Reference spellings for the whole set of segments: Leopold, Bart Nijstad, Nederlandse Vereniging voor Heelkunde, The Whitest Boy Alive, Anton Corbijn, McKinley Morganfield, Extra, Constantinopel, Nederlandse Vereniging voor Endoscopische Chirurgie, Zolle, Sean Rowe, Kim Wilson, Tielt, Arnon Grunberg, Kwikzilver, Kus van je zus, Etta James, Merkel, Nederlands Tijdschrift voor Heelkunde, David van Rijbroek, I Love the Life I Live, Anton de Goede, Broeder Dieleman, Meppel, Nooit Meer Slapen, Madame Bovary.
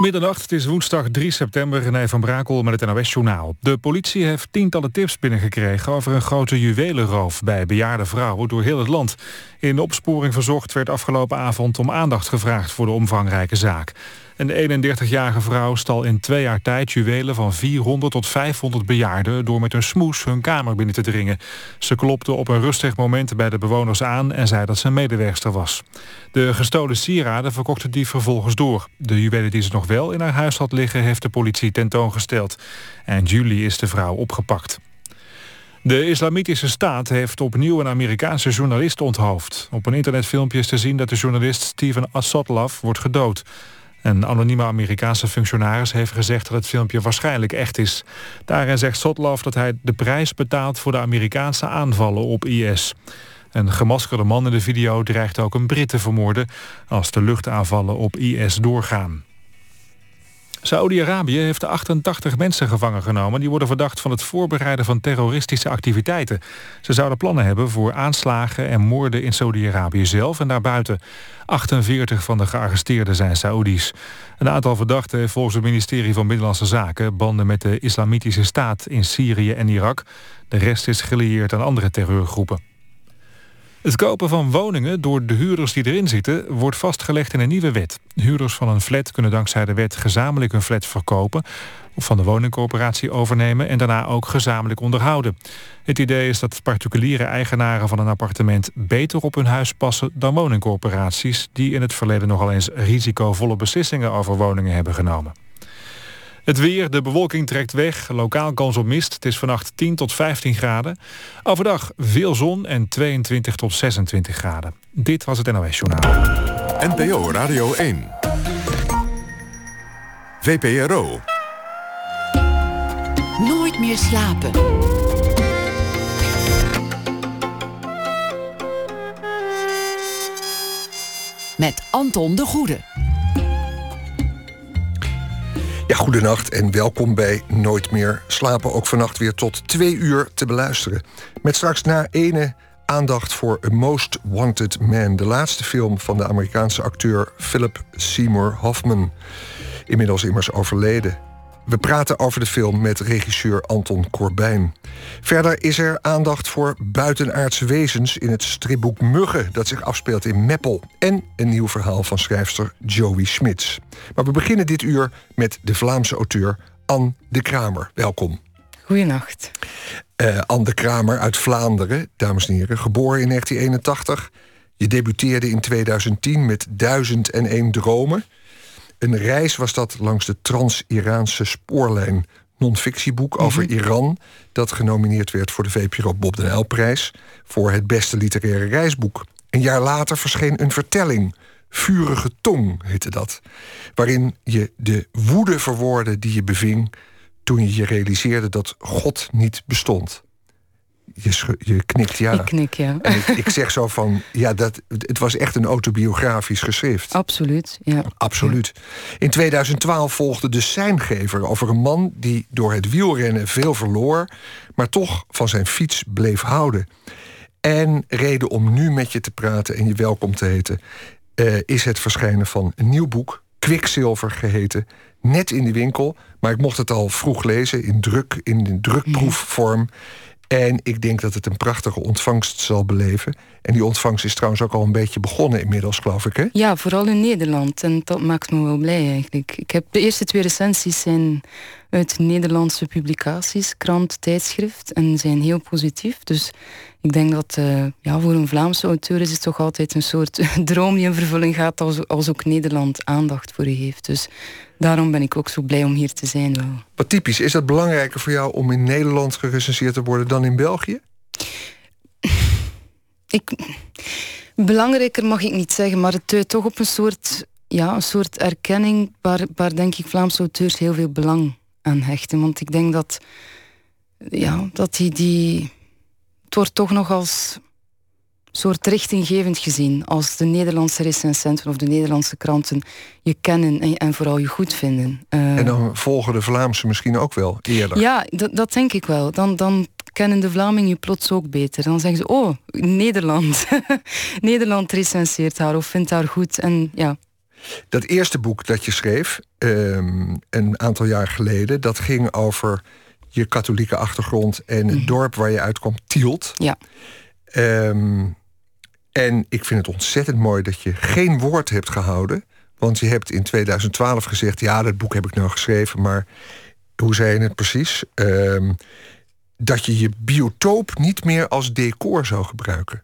Middernacht, het is woensdag 3 september, René van Brakel met het NOS-journaal. De politie heeft tientallen tips binnengekregen over een grote juwelenroof bij bejaarde vrouwen door heel het land. In de opsporing verzocht werd afgelopen avond om aandacht gevraagd voor de omvangrijke zaak. Een 31-jarige vrouw stal in 2 jaar tijd juwelen van 400 tot 500 bejaarden door met een smoes hun kamer binnen te dringen. Ze klopte op een rustig moment bij de bewoners aan en zei dat ze een medewerkster was. De gestolen sieraden verkocht de dief vervolgens door. De juwelen die ze nog wel in haar huis had liggen heeft de politie tentoongesteld. Eind juli is de vrouw opgepakt. De Islamitische Staat heeft opnieuw een Amerikaanse journalist onthoofd. Op een internetfilmpje is te zien dat de journalist Steven Sotloff wordt gedood. Een anonieme Amerikaanse functionaris heeft gezegd dat het filmpje waarschijnlijk echt is. Daarin zegt Sotloff dat hij de prijs betaalt voor de Amerikaanse aanvallen op IS. Een gemaskerde man in de video dreigt ook een Brit te vermoorden als de luchtaanvallen op IS doorgaan. Saoedi-Arabië heeft 88 mensen gevangen genomen. Die worden verdacht van het voorbereiden van terroristische activiteiten. Ze zouden plannen hebben voor aanslagen en moorden in Saoedi-Arabië zelf en daarbuiten. 48 van de gearresteerden zijn Saoedi's. Een aantal verdachten heeft volgens het ministerie van Binnenlandse Zaken banden met de Islamitische Staat in Syrië en Irak. De rest is gelieerd aan andere terreurgroepen. Het kopen van woningen door de huurders die erin zitten wordt vastgelegd in een nieuwe wet. Huurders van een flat kunnen dankzij de wet gezamenlijk hun flat verkopen of van de woningcorporatie overnemen en daarna ook gezamenlijk onderhouden. Het idee is dat particuliere eigenaren van een appartement beter op hun huis passen dan woningcorporaties die in het verleden nogal eens risicovolle beslissingen over woningen hebben genomen. Het weer, de bewolking trekt weg, lokaal kans op mist. Het is vannacht 10 tot 15 graden. Overdag veel zon en 22 tot 26 graden. Dit was het NOS Journaal. NPO Radio 1. VPRO. Nooit meer slapen. Met Anton de Goede. Ja, goedenacht en welkom bij Nooit meer slapen. Ook vannacht weer tot 2 uur te beluisteren. Met straks na ene aandacht voor A Most Wanted Man. De laatste film van de Amerikaanse acteur Philip Seymour Hoffman. Inmiddels immers overleden. We praten over de film met regisseur Anton Corbijn. Verder is er aandacht voor buitenaardse wezens in het stripboek Muggen, dat zich afspeelt in Meppel. En een nieuw verhaal van schrijfster Joey Smits. Maar we beginnen dit uur met de Vlaamse auteur Ann De Craemer. Welkom. Goeienacht. Ann De Craemer uit Vlaanderen, dames en heren, geboren in 1981. Je debuteerde in 2010 met 1001 dromen. Een reis was dat langs de Trans-Iraanse spoorlijn. Non-fictieboek over Iran, dat genomineerd werd voor de VPRO Bob den Uyl-prijs voor het beste literaire reisboek. Een jaar later verscheen een vertelling, Vurige Tong heette dat, waarin je de woede verwoordde die je beving toen je je realiseerde dat God niet bestond. Je knikt ja. Ik knik ja. En ik zeg zo van, ja, het was echt een autobiografisch geschrift. Absoluut, ja. Absoluut. In 2012 volgde De Seingever over een man die door het wielrennen veel verloor, maar toch van zijn fiets bleef houden. En reden om nu met je te praten en je welkom te heten, is het verschijnen van een nieuw boek, Kwikzilver geheten, net in de winkel, maar ik mocht het al vroeg lezen in drukproefvorm. En ik denk dat het een prachtige ontvangst zal beleven. En die ontvangst is trouwens ook al een beetje begonnen inmiddels, geloof ik, hè? Ja, vooral in Nederland. En dat maakt me wel blij eigenlijk. Ik heb de eerste 2 recensies zijn uit Nederlandse publicaties, krant, tijdschrift. En zijn heel positief. Dus ik denk dat voor een Vlaamse auteur is het toch altijd een soort droom die in vervulling gaat, als ook Nederland aandacht voor u heeft. Dus daarom ben ik ook zo blij om hier te zijn wel. Wat typisch, is dat belangrijker voor jou om in Nederland gerecenseerd te worden dan in België? Belangrijker mag ik niet zeggen, maar het duidt toch op een soort erkenning waar denk ik Vlaamse auteurs heel veel belang aan hechten. Want ik denk dat het wordt toch nog als soort richtinggevend gezien, als de Nederlandse recensenten of de Nederlandse kranten je kennen en vooral je goed vinden. En dan volgen de Vlaamse misschien ook wel eerder. Ja, dat denk ik wel. Dan kennen de Vlamingen je plots ook beter. Dan zeggen ze, oh, Nederland. Nederland recenseert haar of vindt haar goed. En ja. Dat eerste boek dat je schreef, een aantal jaar geleden, dat ging over je katholieke achtergrond en het dorp waar je uitkwam, Tielt. Ja. En ik vind het ontzettend mooi dat je geen woord hebt gehouden. Want je hebt in 2012 gezegd, ja, dat boek heb ik nou geschreven, maar hoe zei je het precies? Dat je je biotoop niet meer als decor zou gebruiken.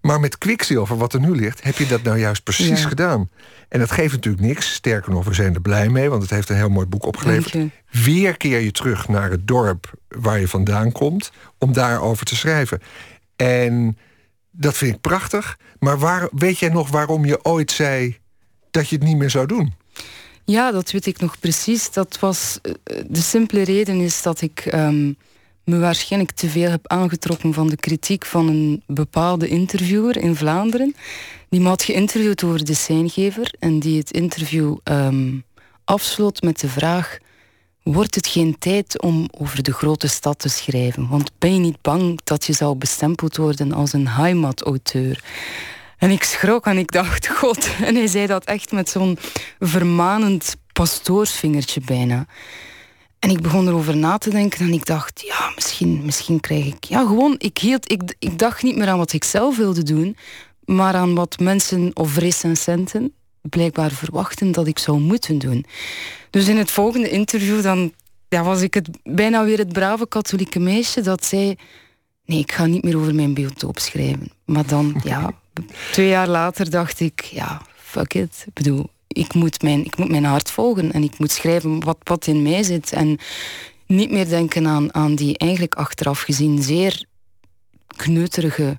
Maar met kwikzilver, wat er nu ligt, heb je dat nou juist precies gedaan. En dat geeft natuurlijk niks. Sterker nog, we zijn er blij mee, want het heeft een heel mooi boek opgeleverd. Weer keer je terug naar het dorp waar je vandaan komt om daarover te schrijven. En dat vind ik prachtig. Maar weet jij nog waarom je ooit zei dat je het niet meer zou doen? Ja, dat weet ik nog precies. Dat was de simpele reden is dat ik me waarschijnlijk te veel heb aangetrokken van de kritiek van een bepaalde interviewer in Vlaanderen. Die me had geïnterviewd over de Seingever en die het interview afsloot met de vraag: wordt het geen tijd om over de grote stad te schrijven? Want ben je niet bang dat je zou bestempeld worden als een heimatauteur? En ik schrok en ik dacht, god. En hij zei dat echt met zo'n vermanend pastoorsvingertje bijna. En ik begon erover na te denken en ik dacht, ja, misschien krijg ik... Ja, gewoon, ik dacht niet meer aan wat ik zelf wilde doen, maar aan wat mensen of recensenten blijkbaar verwachten dat ik zou moeten doen. Dus in het volgende interview dan, ja, was ik bijna weer het brave katholieke meisje dat zei, nee, ik ga niet meer over mijn biotoop schrijven. Maar dan, ja, 2 jaar later dacht ik, ja, fuck it. Ik bedoel, ik moet mijn hart volgen en ik moet schrijven wat in mij zit. En niet meer denken aan die eigenlijk achteraf gezien zeer kneuterige,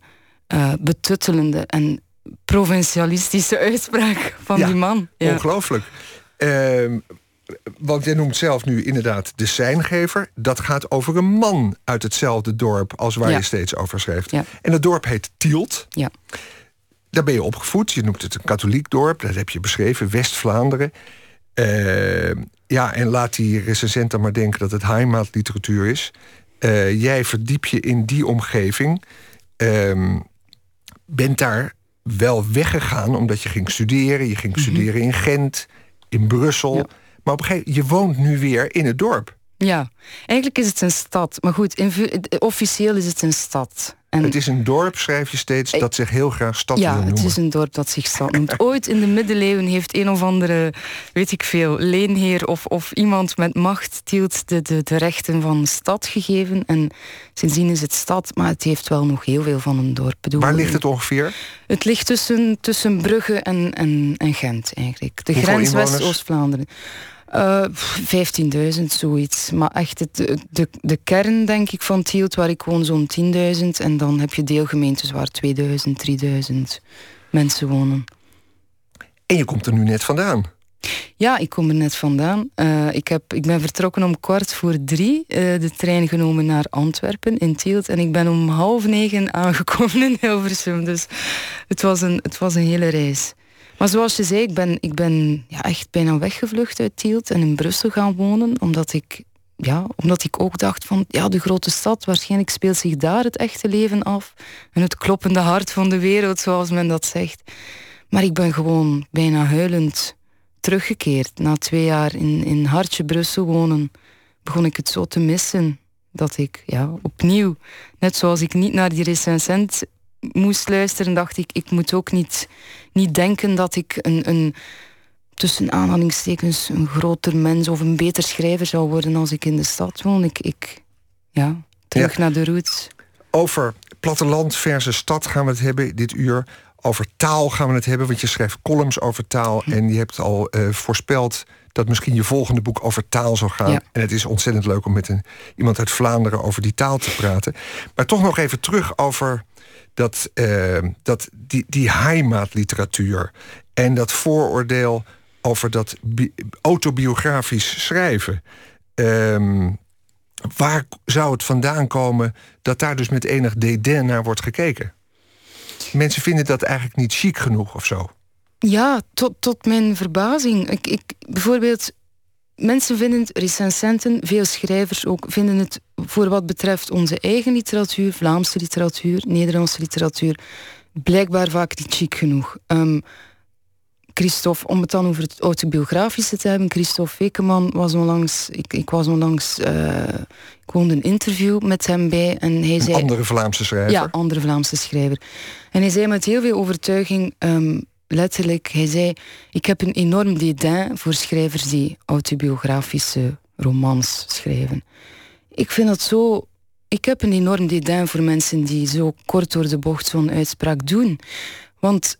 betuttelende en provincialistische uitspraak van die man. Ja. Ongelooflijk. Want jij noemt zelf nu inderdaad de Seingever. Dat gaat over een man uit hetzelfde dorp als waar je steeds over schrijft. Ja. En dat dorp heet Tielt. Ja. Daar ben je opgevoed. Je noemt het een katholiek dorp. Dat heb je beschreven. West-Vlaanderen. En laat die recensent dan maar denken dat het heimatliteratuur is. Jij verdiep je in die omgeving. Bent daar wel weggegaan omdat je ging studeren. Je ging studeren in Gent, in Brussel. Ja. Maar op een gegeven moment, je woont nu weer in het dorp. Ja, eigenlijk is het een stad. Maar goed, officieel is het een stad. En het is een dorp, schrijf je steeds, dat zich heel graag stad wil noemen. Ja, het is een dorp dat zich stad noemt. Ooit in de middeleeuwen heeft een of andere, weet ik veel, leenheer of iemand met macht Tielt de rechten van de stad gegeven. En sindsdien is het stad, maar het heeft wel nog heel veel van een dorp. Waar ligt het ongeveer? Het ligt tussen Brugge en Gent eigenlijk. De hoeveel grens inwoners? West-Oost-Vlaanderen. 15.000, zoiets. Maar echt de kern, denk ik, van Tielt, waar ik woon, zo'n 10.000. En dan heb je deelgemeentes waar 2.000, 3.000 mensen wonen. En je komt er nu net vandaan. Ja, ik kom er net vandaan. Ik ben vertrokken om 3:15 de trein genomen naar Antwerpen in Tielt. En ik ben om 8:30 aangekomen in Hilversum. Dus het was een hele reis. Maar zoals je zei, ik ben echt bijna weggevlucht uit Tielt en in Brussel gaan wonen. Omdat ik ook dacht van, ja, de grote stad, waarschijnlijk speelt zich daar het echte leven af. En het kloppende hart van de wereld, zoals men dat zegt. Maar ik ben gewoon bijna huilend teruggekeerd. Na 2 jaar in hartje Brussel wonen, begon ik het zo te missen. Dat ik, ja, opnieuw, net zoals ik niet naar die recensent moest luisteren, dacht ik, ik moet ook niet denken dat ik een tussen aanhalingstekens een groter mens of een beter schrijver zou worden als ik in de stad woon. Terug naar de roots. Over platteland versus stad gaan we het hebben dit uur. Over taal gaan we het hebben, want je schrijft columns over taal en je hebt al voorspeld dat misschien je volgende boek over taal zou gaan. Ja. En het is ontzettend leuk om met iemand uit Vlaanderen over die taal te praten. Maar toch nog even terug over die heimatliteratuur en dat vooroordeel over dat autobiografisch schrijven. Waar zou het vandaan komen dat daar dus met enig dédain naar wordt gekeken? Mensen vinden dat eigenlijk niet chic genoeg of zo. Ja, tot mijn verbazing. Ik bijvoorbeeld, mensen vinden het, recensenten, veel schrijvers ook, vinden het voor wat betreft onze eigen literatuur, Vlaamse literatuur, Nederlandse literatuur, blijkbaar vaak niet chic genoeg. Christophe, om het dan over het autobiografische te hebben, Christophe Vekeman was onlangs, ik woonde een interview met hem bij en hij zei... Andere Vlaamse schrijver. Ja, andere Vlaamse schrijver. En hij zei met heel veel overtuiging, letterlijk, hij zei, ik heb een enorm dédain voor schrijvers die autobiografische romans schrijven. Ik vind dat zo... Ik heb een enorm dédain voor mensen die zo kort door de bocht zo'n uitspraak doen. Want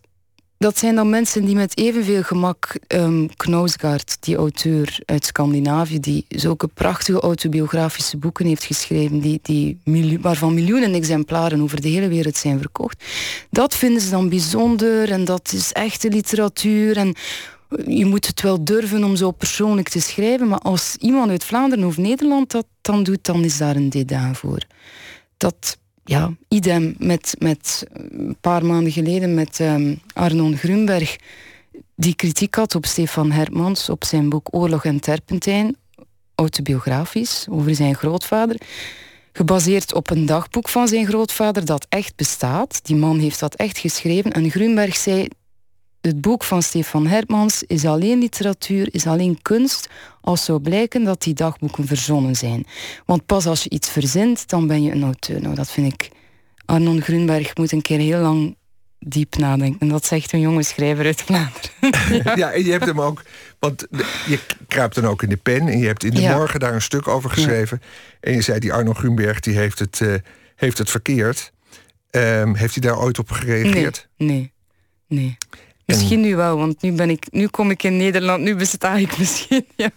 dat zijn dan mensen die met evenveel gemak Knousgaard, die auteur uit Scandinavië, die zulke prachtige autobiografische boeken heeft geschreven, waarvan miljoenen exemplaren over de hele wereld zijn verkocht. Dat vinden ze dan bijzonder en dat is echte literatuur en... Je moet het wel durven om zo persoonlijk te schrijven, maar als iemand uit Vlaanderen of Nederland dat dan doet, dan is daar een dédain voor. Dat, ja, idem met een paar maanden geleden met Arnon Grunberg, die kritiek had op Stefan Hertmans, op zijn boek Oorlog en Terpentijn, autobiografisch, over zijn grootvader, gebaseerd op een dagboek van zijn grootvader dat echt bestaat. Die man heeft dat echt geschreven en Grunberg zei... Het boek van Stefan Hertmans is alleen literatuur, is alleen kunst, als zou blijken dat die dagboeken verzonnen zijn. Want pas als je iets verzint, dan ben je een auteur. Nou, dat vind ik... Arnon Grunberg moet een keer heel lang diep nadenken. En dat zegt een jonge schrijver uit Vlaanderen. Ja, en je hebt hem ook... Want je kruipt dan ook in de pen en je hebt in de morgen daar een stuk over geschreven. Ja. En je zei, die Arnon Grunberg die heeft het verkeerd. Heeft hij daar ooit op gereageerd? Nee. Misschien nu wel, want nu kom ik in Nederland, nu besta ik misschien. Ja.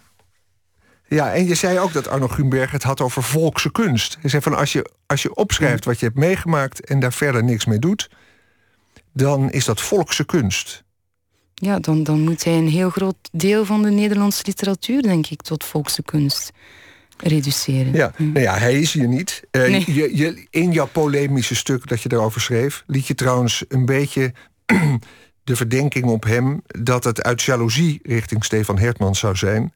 Ja, en je zei ook dat Arno Grunberg het had over volkse kunst. Hij zei van als je opschrijft wat je hebt meegemaakt en daar verder niks mee doet, dan is dat volkse kunst. Ja, dan moet hij een heel groot deel van de Nederlandse literatuur, denk ik, tot volkse kunst reduceren. Ja, nou ja, hij is hier niet. Nee. In jouw polemische stuk dat je daarover schreef, liet je trouwens een beetje... de verdenking op hem dat het uit jaloezie richting Stefan Hertmans zou zijn.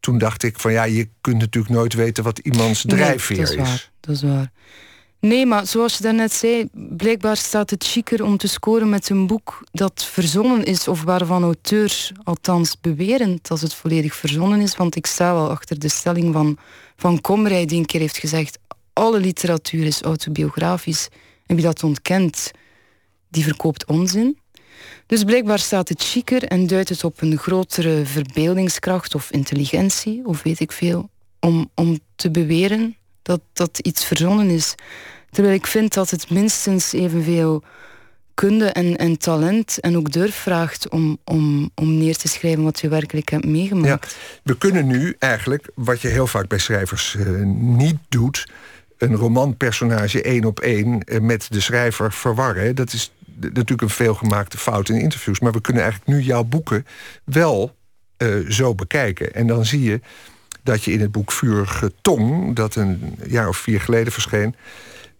Toen dacht ik van ja, je kunt natuurlijk nooit weten wat iemands drijfveer is. Dat is waar. Nee, maar zoals je daarnet zei, blijkbaar staat het chiquer om te scoren met een boek dat verzonnen is, of waarvan auteurs althans beweren dat het volledig verzonnen is. Want ik sta wel achter de stelling van Komrij, die een keer heeft gezegd, alle literatuur is autobiografisch. En wie dat ontkent... die verkoopt onzin. Dus blijkbaar staat het chiquer en duidt het op een grotere verbeeldingskracht of intelligentie, of weet ik veel, om te beweren dat iets verzonnen is. Terwijl ik vind dat het minstens evenveel kunde en talent en ook durf vraagt om neer te schrijven wat je werkelijk hebt meegemaakt. Ja, we kunnen nu eigenlijk, wat je heel vaak bij schrijvers niet doet, een romanpersonage 1 op 1 met de schrijver verwarren. Dat is natuurlijk een veelgemaakte fout in interviews. Maar we kunnen eigenlijk nu jouw boeken wel zo bekijken. En dan zie je dat je in het boek Vurige Tong, dat een jaar of 4 geleden verscheen,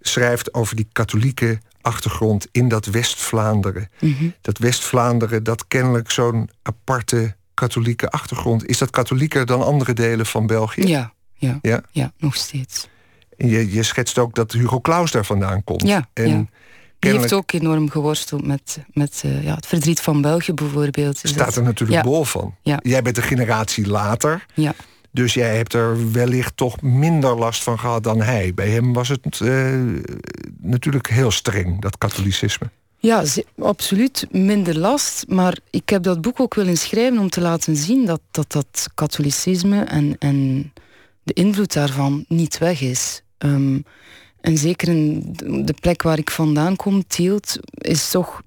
schrijft over die katholieke achtergrond in dat West-Vlaanderen. Mm-hmm. Dat West-Vlaanderen, dat kennelijk zo'n aparte katholieke achtergrond. Is dat katholieker dan andere delen van België? Ja, nog steeds. Je schetst ook dat Hugo Claus daar vandaan komt. Ja. Die heeft ook enorm geworsteld met het verdriet van België bijvoorbeeld. Staat er natuurlijk bol van. Ja. Jij bent een generatie later. Ja. Dus jij hebt er wellicht toch minder last van gehad dan hij. Bij hem was het natuurlijk heel streng, dat katholicisme. Ja, absoluut minder last. Maar ik heb dat boek ook willen schrijven om te laten zien dat katholicisme en de invloed daarvan niet weg is. En zeker in de plek waar ik vandaan kom, Tielt, is toch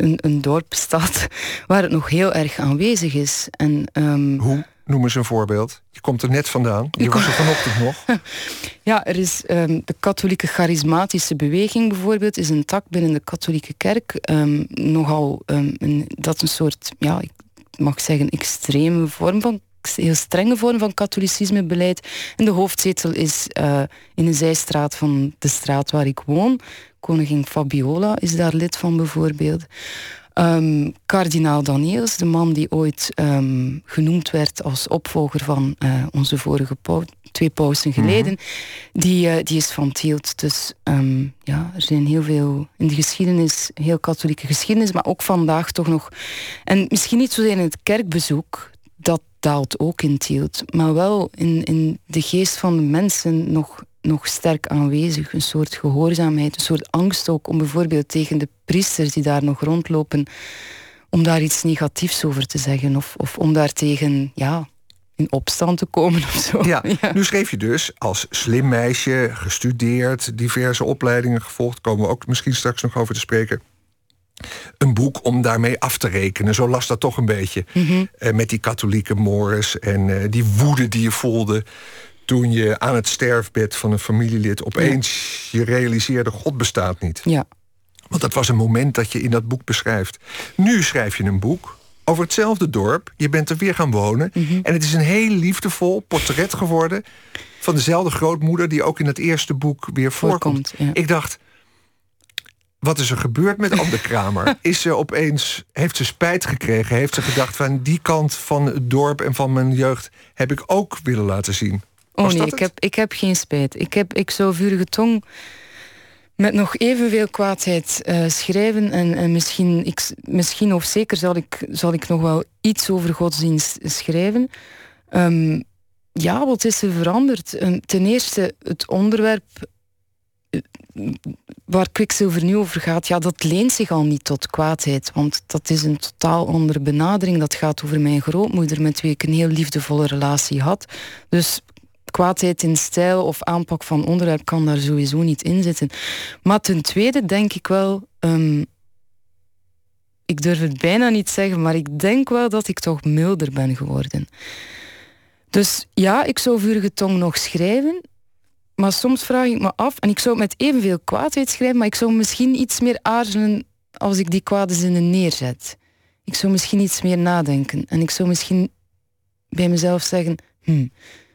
een dorpstad waar het nog heel erg aanwezig is. En, hoe? Noem eens een voorbeeld. Je komt er net vandaan. Je was er vanochtend nog. Ja, er is de katholieke charismatische beweging bijvoorbeeld, is een tak binnen de katholieke kerk. Dat een soort, ja, ik mag zeggen, extreme vorm van heel strenge vorm van katholicismebeleid. En de hoofdzetel is in een zijstraat van de straat waar ik woon. Koningin Fabiola is daar lid van bijvoorbeeld. Kardinaal Daniels, de man die ooit genoemd werd als opvolger van onze vorige twee pausen geleden, die is van Tielt. Dus ja, er zijn heel veel in de geschiedenis, heel katholieke geschiedenis, maar ook vandaag toch nog. En misschien niet zozeer in het kerkbezoek, dat daalt ook in Tielt, maar wel in de geest van de mensen nog sterk aanwezig. Een soort gehoorzaamheid, een soort angst ook om bijvoorbeeld tegen de priesters die daar nog rondlopen, om daar iets negatiefs over te zeggen of om daartegen in opstand te komen of zo. Ja, ja. Nu schreef je dus als slim meisje, gestudeerd, diverse opleidingen gevolgd, komen we ook misschien straks nog over te spreken, een boek om daarmee af te rekenen. Zo las dat toch een beetje. Met die katholieke mores en die woede die je voelde toen je aan het sterfbed van een familielid opeens je realiseerde, God bestaat niet. Ja. Want dat was een moment dat je in dat boek beschrijft. Nu schrijf je een boek over hetzelfde dorp. Je bent er weer gaan wonen. En het is een heel liefdevol portret geworden van dezelfde grootmoeder die ook in het eerste boek weer voorkomt. Ja. Ik dacht, wat is er gebeurd met Ann De Craemer? Is ze opeens, heeft ze spijt gekregen? Heeft ze gedacht, van die kant van het dorp en van mijn jeugd heb ik ook willen laten zien? Oh nee, ik heb geen spijt. Ik zou Vurige Tong met nog evenveel kwaadheid schrijven. En misschien of zeker zal ik nog wel iets over godsdienst schrijven. Ja, wat is er veranderd? Ten eerste het onderwerp waar Kwikzilver nu over gaat, ja, dat leent zich al niet tot kwaadheid, want dat is een totaal andere benadering. Dat gaat over mijn grootmoeder, met wie ik een heel liefdevolle relatie had. Dus kwaadheid in stijl of aanpak van onderwerp kan daar sowieso niet in zitten. Maar ten tweede denk ik wel, ik durf het bijna niet zeggen, maar ik denk wel dat ik toch milder ben geworden. Dus ja, ik zou Vurige Tong nog schrijven, maar soms vraag ik me af, en ik zou met evenveel kwaadheid schrijven, maar ik zou misschien iets meer aarzelen als ik die kwade zinnen neerzet. Ik zou misschien iets meer nadenken. En ik zou misschien bij mezelf zeggen,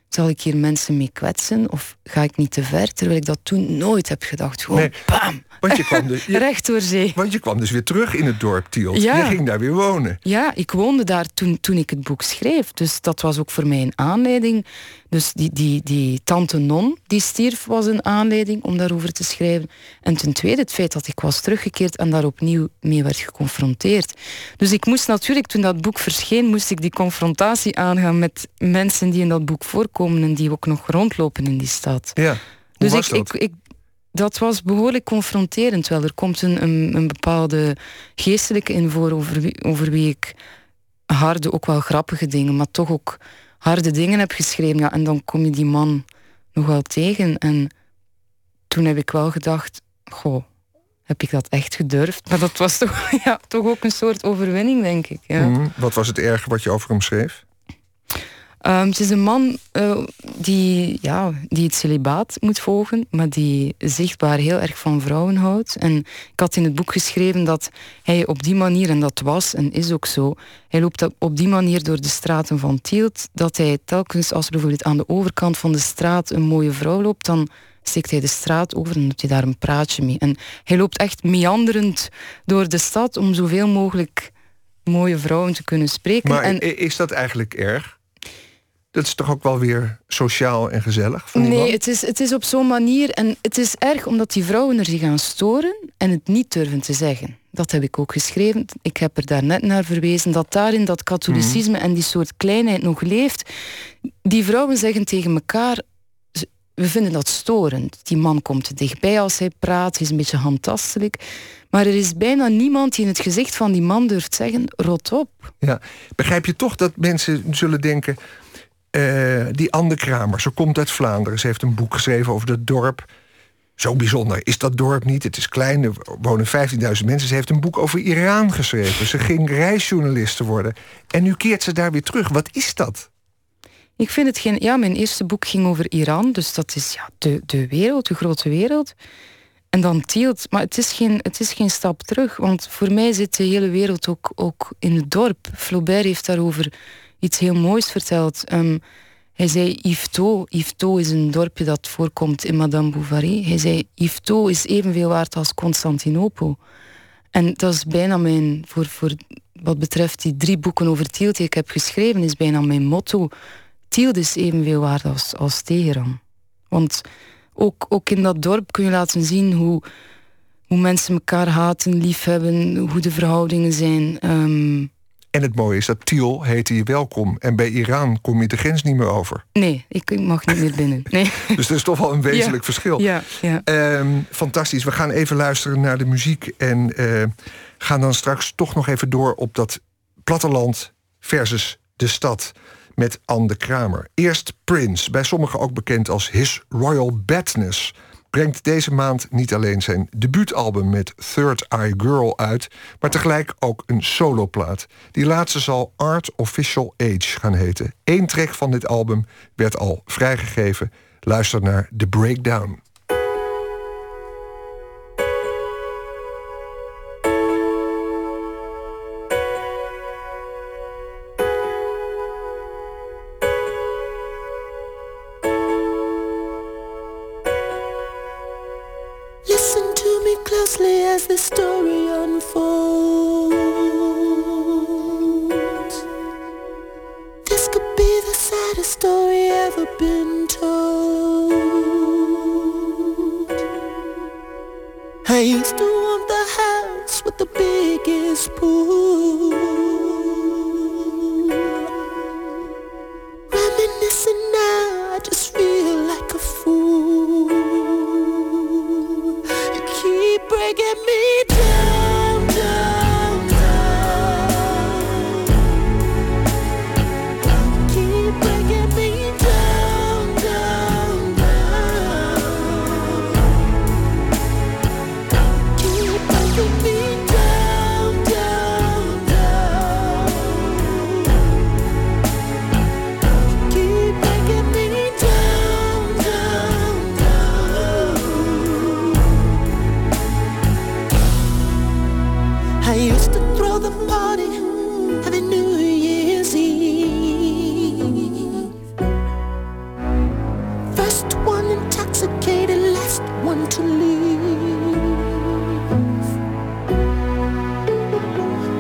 zal ik hier mensen mee kwetsen? Of ga ik niet te ver? Terwijl ik dat toen nooit heb gedacht. Gewoon bam! Want je kwam recht door zee. Want je kwam dus weer terug in het dorp Tielt. Ja. Je ging daar weer wonen. Ja, ik woonde daar toen ik het boek schreef. Dus dat was ook voor mij een aanleiding. Dus die tante Non die stierf was een aanleiding om daarover te schrijven. En ten tweede het feit dat ik was teruggekeerd en daar opnieuw mee werd geconfronteerd. Dus ik moest natuurlijk, toen dat boek verscheen, moest ik die confrontatie aangaan met mensen die in dat boek voorkomen en die ook nog rondlopen in die stad. Ja, dus was dat? Dat was behoorlijk confronterend wel. Er komt een bepaalde geestelijke in voor over wie ik harde, ook wel grappige dingen, maar toch ook harde dingen heb geschreven. Ja, en dan kom je die man nog wel tegen. En toen heb ik wel gedacht, goh, heb ik dat echt gedurfd? Maar dat was toch ook een soort overwinning, denk ik. Ja. Wat was het erge wat je over hem schreef? Het is een man die het celibaat moet volgen, maar die zichtbaar heel erg van vrouwen houdt. En ik had in het boek geschreven dat hij op die manier, en dat was en is ook zo, hij loopt op die manier door de straten van Tielt, dat hij telkens, als er bijvoorbeeld aan de overkant van de straat een mooie vrouw loopt, dan steekt hij de straat over en doet hij daar een praatje mee. En hij loopt echt meanderend door de stad om zoveel mogelijk mooie vrouwen te kunnen spreken. Maar is dat eigenlijk erg? Dat is toch ook wel weer sociaal en gezellig? Nee, het is op zo'n manier. En het is erg omdat die vrouwen er zich aan storen en het niet durven te zeggen. Dat heb ik ook geschreven. Ik heb er daarnet naar verwezen. Dat daarin dat katholicisme en die soort kleinheid nog leeft. Die vrouwen zeggen tegen elkaar, we vinden dat storend. Die man komt te dichtbij als hij praat. Hij is een beetje handtastelijk. Maar er is bijna niemand die in het gezicht van die man durft zeggen, rot op. Ja, begrijp je toch dat mensen zullen denken, die Ann De Craemer, ze komt uit Vlaanderen. Ze heeft een boek geschreven over dat dorp. Zo bijzonder is dat dorp niet. Het is klein, er wonen 15.000 mensen. Ze heeft een boek over Iran geschreven. Ze ging reisjournaliste worden. En nu keert ze daar weer terug. Wat is dat? Ik vind het geen... Ja, mijn eerste boek ging over Iran. Dus dat is de wereld, de grote wereld. En dan Tielt. Maar het is geen stap terug. Want voor mij zit de hele wereld ook in het dorp. Flaubert heeft daarover iets heel moois verteld. Hij zei, Yvetot. Yvetot is een dorpje dat voorkomt in Madame Bovary. Hij zei, Yvetot is evenveel waard als Constantinopel. En dat is bijna mijn, voor wat betreft die 3 boeken over Tielt die ik heb geschreven, is bijna mijn motto. Tielt is evenveel waard als Teheran. Want ook in dat dorp kun je laten zien hoe mensen elkaar haten, liefhebben, hoe de verhoudingen zijn. En het mooie is dat Tiel heette je welkom. En bij Iran kom je de grens niet meer over. Nee, ik mag niet meer binnen. Nee. Dus dat is toch wel een wezenlijk verschil. Ja. Fantastisch. We gaan even luisteren naar de muziek. En gaan dan straks toch nog even door op dat platteland versus de stad. Met Ann De Craemer. Eerst Prince, bij sommigen ook bekend als His Royal Badness, brengt deze maand niet alleen zijn debuutalbum met Third Eye Girl uit, maar tegelijk ook een soloplaat. Die laatste zal Art Official Age gaan heten. 1 track van dit album werd al vrijgegeven. Luister naar The Breakdown. As the story unfolds, this could be the saddest story ever been told. I used to want the house with the biggest pool. Reminiscing now, I just feel like a fool. Breaking me down, down, down. Keep breaking me down, down, down. Keep breaking me down, down, down. Keep breaking me down, down. I used to throw the party every New Year's Eve. First one intoxicated, last one to leave.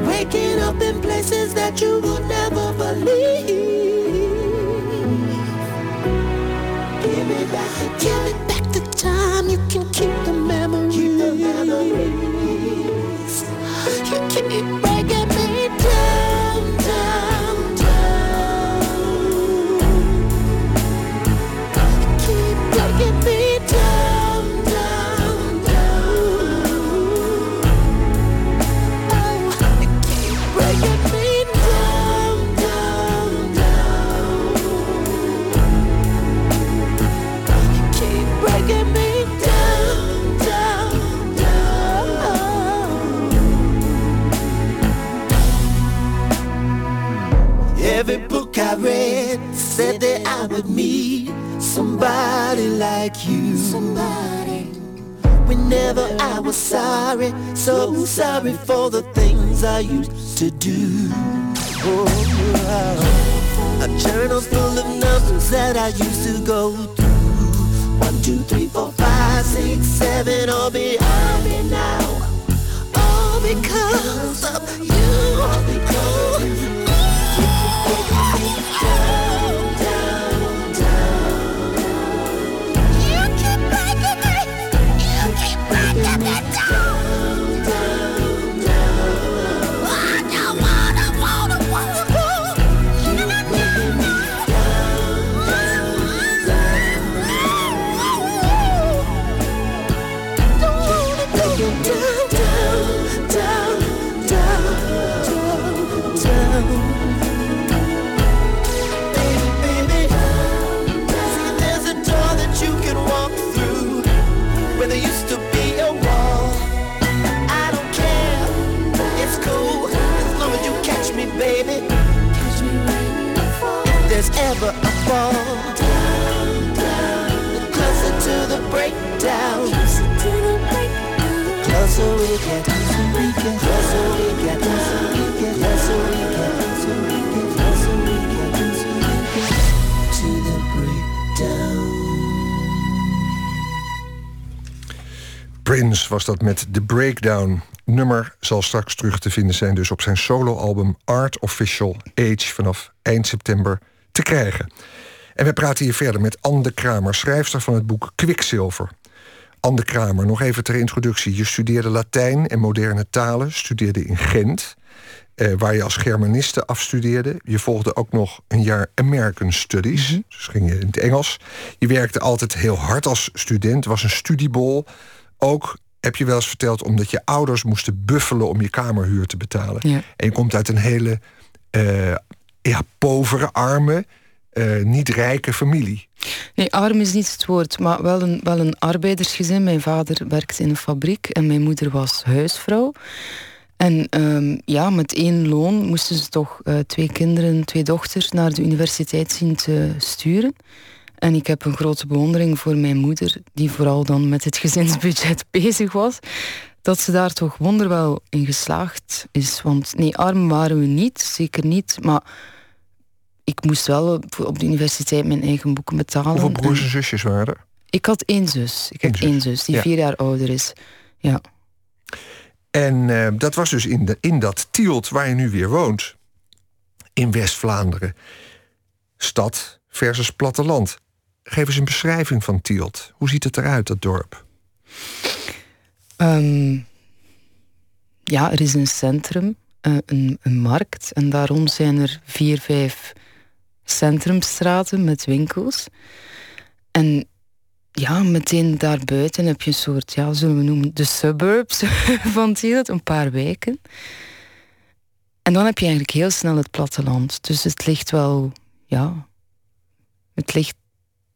Waking up in places that you will never believe. Give me back the time. You can keep the memories. Keep the memories. You keep breaking me down, down, down. You keep breaking me down, down, down. Oh, you keep breaking me down, down, down. You keep breaking me down, down. Every book I read said that I would meet somebody like you. Somebody. Whenever I was sorry, so sorry for the things I used to do. Oh, wow. A journal full of numbers that I used to go through. 1, 2, 3, 4, 5, 6, 7, all behind me now. All because of you. All because of you. Baby, catch me when you fall. If there's ever a fall, down, down. Closer to the breakdown. Closer to the breakdown. Closer we get, closer we get, closer we get, closer we get, closer we get, closer we get, closer we get, closer we get to the breakdown. Prince was dat met The Breakdown. nummer zal straks terug te vinden zijn dus op zijn soloalbum Art Official Age vanaf eind september te krijgen. En we praten hier verder met Ann De Craemer, schrijfster van het boek Kwikzilver. Ann De Craemer, nog even ter introductie. Je studeerde Latijn en moderne talen, studeerde in Gent, waar je als Germaniste afstudeerde. Je volgde ook nog een jaar American Studies, dus ging je in het Engels. Je werkte altijd heel hard als student, was een studiebol. Ook, heb je wel eens verteld, omdat je ouders moesten buffelen om je kamerhuur te betalen. Ja. En je komt uit een hele povere, arme, niet rijke familie. Nee, arm is niet het woord, maar wel een arbeidersgezin. Mijn vader werkte in een fabriek en mijn moeder was huisvrouw. En met 1 loon moesten ze toch 2 kinderen, 2 dochters naar de universiteit zien te sturen. En ik heb een grote bewondering voor mijn moeder, die vooral dan met het gezinsbudget bezig was, dat ze daar toch wonderwel in geslaagd is. Want nee, arm waren we niet, zeker niet, maar ik moest wel op de universiteit mijn eigen boeken betalen. Hoeveel broers en zusjes waren er? Ik had 1 zus. Die 4 jaar ouder is. Ja. En dat was dus in dat Tielt waar je nu weer woont. In West-Vlaanderen. Stad versus platteland. Geef eens een beschrijving van Tielt. Hoe ziet het eruit, dat dorp? Er is een centrum. Een markt. En daarom zijn er 4-5 centrumstraten met winkels. En ja, meteen daarbuiten heb je een soort, zullen we noemen, de suburbs van Tielt, een paar wijken. En dan heb je eigenlijk heel snel het platteland. Dus het ligt wel, het ligt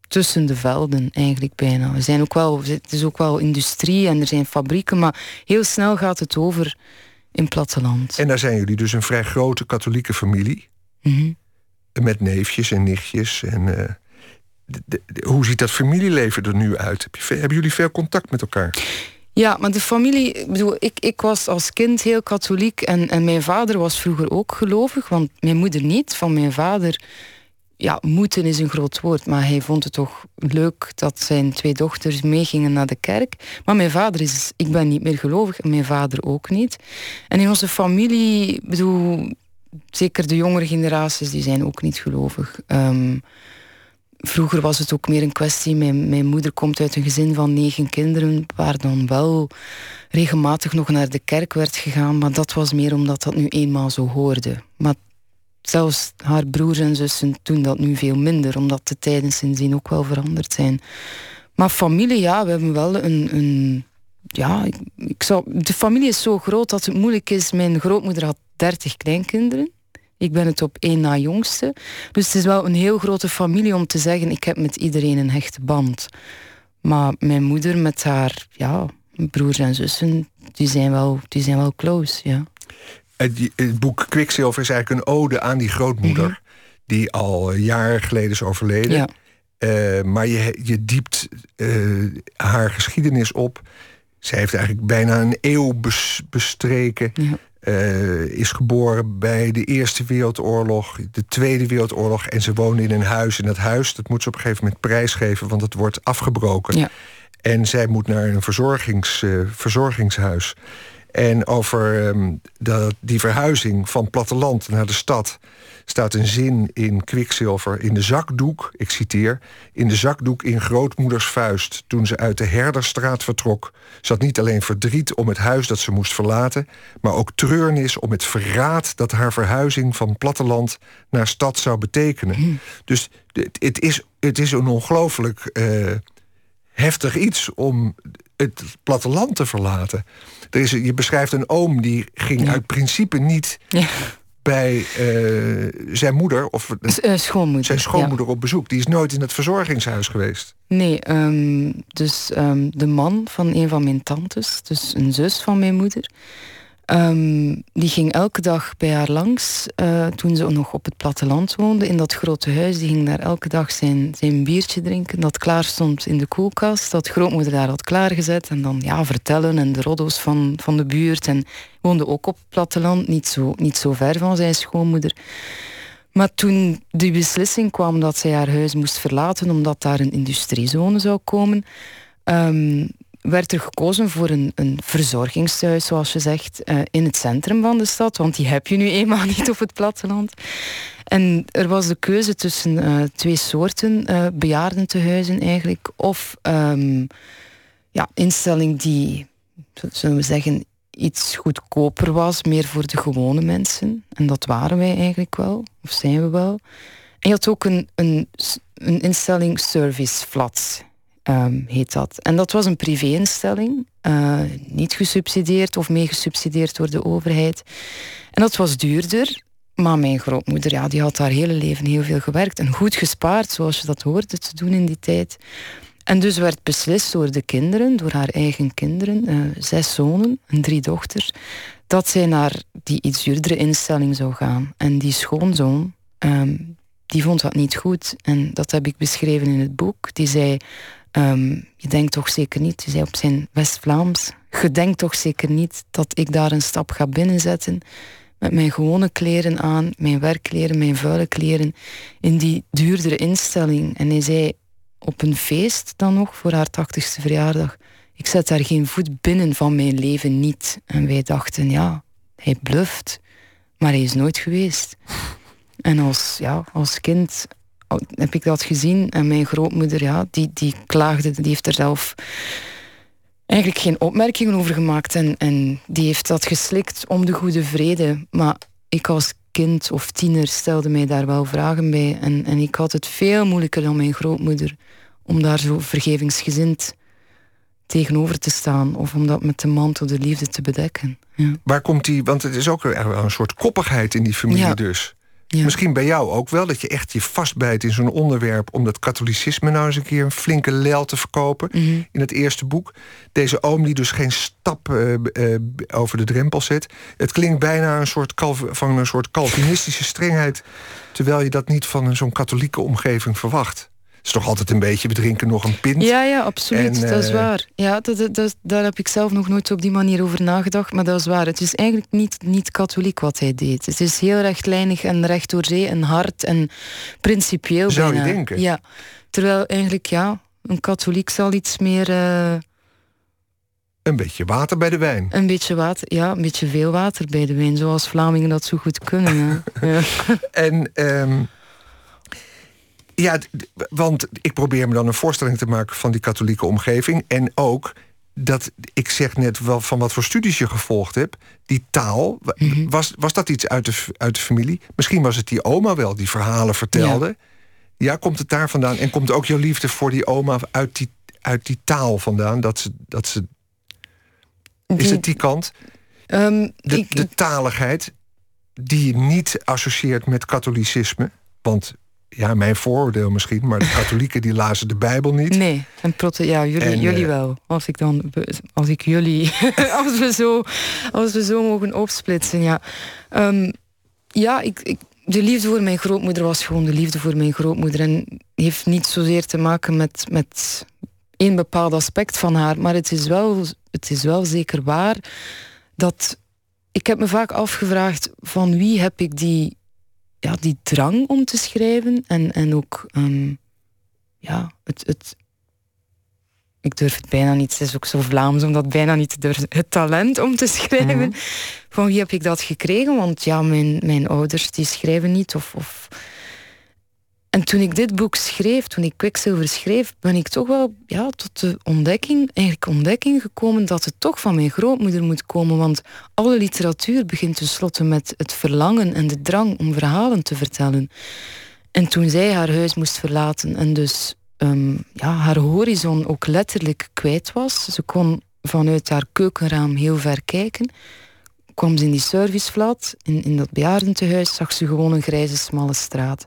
tussen de velden eigenlijk bijna. Het is ook wel industrie en er zijn fabrieken, maar heel snel gaat het over in platteland. En daar zijn jullie dus een vrij grote katholieke familie. Mm-hmm. Met neefjes en nichtjes. En, hoe ziet dat familieleven er nu uit? Hebben jullie veel contact met elkaar? Ja, maar de familie... Ik was als kind heel katholiek. En mijn vader was vroeger ook gelovig. Want mijn moeder niet. Van mijn vader... moeten is een groot woord. Maar hij vond het toch leuk dat zijn 2 dochters meegingen naar de kerk. Maar mijn vader ik ben niet meer gelovig en mijn vader ook niet. En in onze familie, zeker de jongere generaties, die zijn ook niet gelovig. Vroeger was het ook meer een kwestie. Mijn moeder komt uit een gezin van 9 kinderen, waar dan wel regelmatig nog naar de kerk werd gegaan. Maar dat was meer omdat dat nu eenmaal zo hoorde. Maar zelfs haar broers en zussen doen dat nu veel minder, omdat de tijden sindsdien ook wel veranderd zijn. Maar familie, we hebben wel een de familie is zo groot dat het moeilijk is. Mijn grootmoeder had 30 kleinkinderen. Ik ben het op 1 na jongste. Dus het is wel een heel grote familie om te zeggen, ik heb met iedereen een hechte band. Maar mijn moeder met haar broers en zussen, die zijn wel close, ja. Het boek Kwikzilver is eigenlijk een ode aan die grootmoeder. Mm-hmm. Die al jaren geleden is overleden. Ja. Maar je diept haar geschiedenis op. Zij heeft eigenlijk bijna een eeuw bestreken. Ja. Is geboren bij de Eerste Wereldoorlog, de Tweede Wereldoorlog. En ze woonde in een huis. En dat huis, dat moet ze op een gegeven moment prijsgeven, want het wordt afgebroken. Ja. En zij moet naar een verzorgingshuis. En over die verhuizing van platteland naar de stad staat een zin in Kwikzilver. In de zakdoek, ik citeer, in de zakdoek in grootmoeders vuist. Toen ze uit de Herderstraat vertrok, zat niet alleen verdriet om het huis dat ze moest verlaten, maar ook treurnis om het verraad dat haar verhuizing van platteland naar stad zou betekenen. Dus het is een ongelooflijk heftig iets om het platteland te verlaten. Je beschrijft een oom die ging uit principe niet bij zijn moeder of schoonmoeder. Zijn schoonmoeder op bezoek. Die is nooit in het verzorgingshuis geweest. Nee, de man van een van mijn tantes, dus een zus van mijn moeder, die ging elke dag bij haar langs toen ze nog op het platteland woonde, in dat grote huis. Die ging daar elke dag zijn biertje drinken, dat klaar stond in de koelkast, dat grootmoeder daar had klaargezet. En dan vertellen en de roddo's van de buurt. En woonde ook op het platteland, niet zo ver van zijn schoonmoeder. Maar toen die beslissing kwam dat zij haar huis moest verlaten, omdat daar een industriezone zou komen, werd er gekozen voor een verzorgingshuis, zoals je zegt, in het centrum van de stad, want die heb je nu eenmaal niet op het platteland. En er was de keuze tussen twee soorten bejaardentehuizen eigenlijk, of instelling die, zullen we zeggen, iets goedkoper was, meer voor de gewone mensen. En dat waren wij eigenlijk wel, of zijn we wel. En je had ook een instelling, Service Flats heet dat. En dat was een privé-instelling, niet gesubsidieerd of meegesubsidieerd door de overheid. En dat was duurder, maar mijn grootmoeder, ja, die had haar hele leven heel veel gewerkt en goed gespaard, zoals je dat hoorde te doen in die tijd. En dus werd beslist door de kinderen, door haar eigen kinderen, 6 zonen en 3 dochters, dat zij naar die iets duurdere instelling zou gaan. En die schoonzoon, die vond dat niet goed. En dat heb ik beschreven in het boek. Die zei, je denkt toch zeker niet, die zei op zijn West-Vlaams, je denkt toch zeker niet dat ik daar een stap ga binnenzetten met mijn gewone kleren aan, mijn werkkleren, mijn vuile kleren, in die duurdere instelling. En hij zei, op een feest dan nog, voor haar 80ste verjaardag, ik zet daar geen voet binnen van mijn leven niet. En wij dachten, ja, hij bluft, maar hij is nooit geweest. En als kind heb ik dat gezien. En mijn grootmoeder, ja, die klaagde, die heeft er zelf eigenlijk geen opmerkingen over gemaakt. En die heeft dat geslikt om de goede vrede. Maar ik als kind of tiener stelde mij daar wel vragen bij. En ik had het veel moeilijker dan mijn grootmoeder om daar zo vergevingsgezind tegenover te staan of om dat met de mantel de liefde te bedekken. Ja. Waar komt die, want het is ook wel een soort koppigheid in die familie, ja. Dus. Ja. Misschien bij jou ook wel, dat je echt je vastbijt in zo'n onderwerp om dat katholicisme nou eens een keer een flinke lel te verkopen. Mm-hmm. In het eerste boek. Deze oom die dus geen stap over de drempel zet. Het klinkt bijna van een soort calvinistische strengheid, terwijl je dat niet van zo'n katholieke omgeving verwacht. Het is toch altijd een beetje, we drinken nog een pint. Ja, absoluut, en, dat is waar. Ja, daar heb ik zelf nog nooit op die manier over nagedacht, maar dat is waar. Het is eigenlijk niet katholiek wat hij deed. Het is heel rechtlijnig en recht door zee en hard en principieel. Zou bijna. Je denken? Ja, terwijl eigenlijk, ja, een katholiek zal iets meer... Een beetje water bij de wijn. Een beetje water, ja, een beetje veel water bij de wijn, zoals Vlamingen dat zo goed kunnen. Hè. Ja. En... Ja, want ik probeer me dan een voorstelling te maken van die katholieke omgeving. En ook, dat ik zeg net wel van wat voor studies je gevolgd hebt. Die taal, mm-hmm. was dat iets uit de familie? Misschien was het die oma wel, die verhalen vertelde. Ja, komt het daar vandaan? En komt ook jouw liefde voor die oma uit die taal vandaan? Dat ze is het die kant? De taligheid die je niet associeert met katholicisme. Want... Ja, mijn vooroordeel misschien, maar de katholieken die lazen de Bijbel niet. Nee, jullie wel. Als we zo mogen opsplitsen, ja. De liefde voor mijn grootmoeder was gewoon de liefde voor mijn grootmoeder. En heeft niet zozeer te maken met één bepaald aspect van haar. Maar het is wel zeker waar dat... Ik heb me vaak afgevraagd van wie heb ik die drang om te schrijven en ook ik durf het bijna niet, het is ook zo Vlaams om dat bijna niet te durven, het talent om te schrijven. Mm-hmm. Van wie heb ik dat gekregen? Want ja, mijn ouders die schrijven niet of... En toen ik dit boek schreef, toen ik Kwikzilver schreef, ben ik toch wel tot de ontdekking gekomen dat het toch van mijn grootmoeder moet komen. Want alle literatuur begint tenslotte met het verlangen en de drang om verhalen te vertellen. En toen zij haar huis moest verlaten en dus haar horizon ook letterlijk kwijt was, ze kon vanuit haar keukenraam heel ver kijken, kwam ze in die serviceflat, in dat bejaardentehuis, zag ze gewoon een grijze, smalle straat.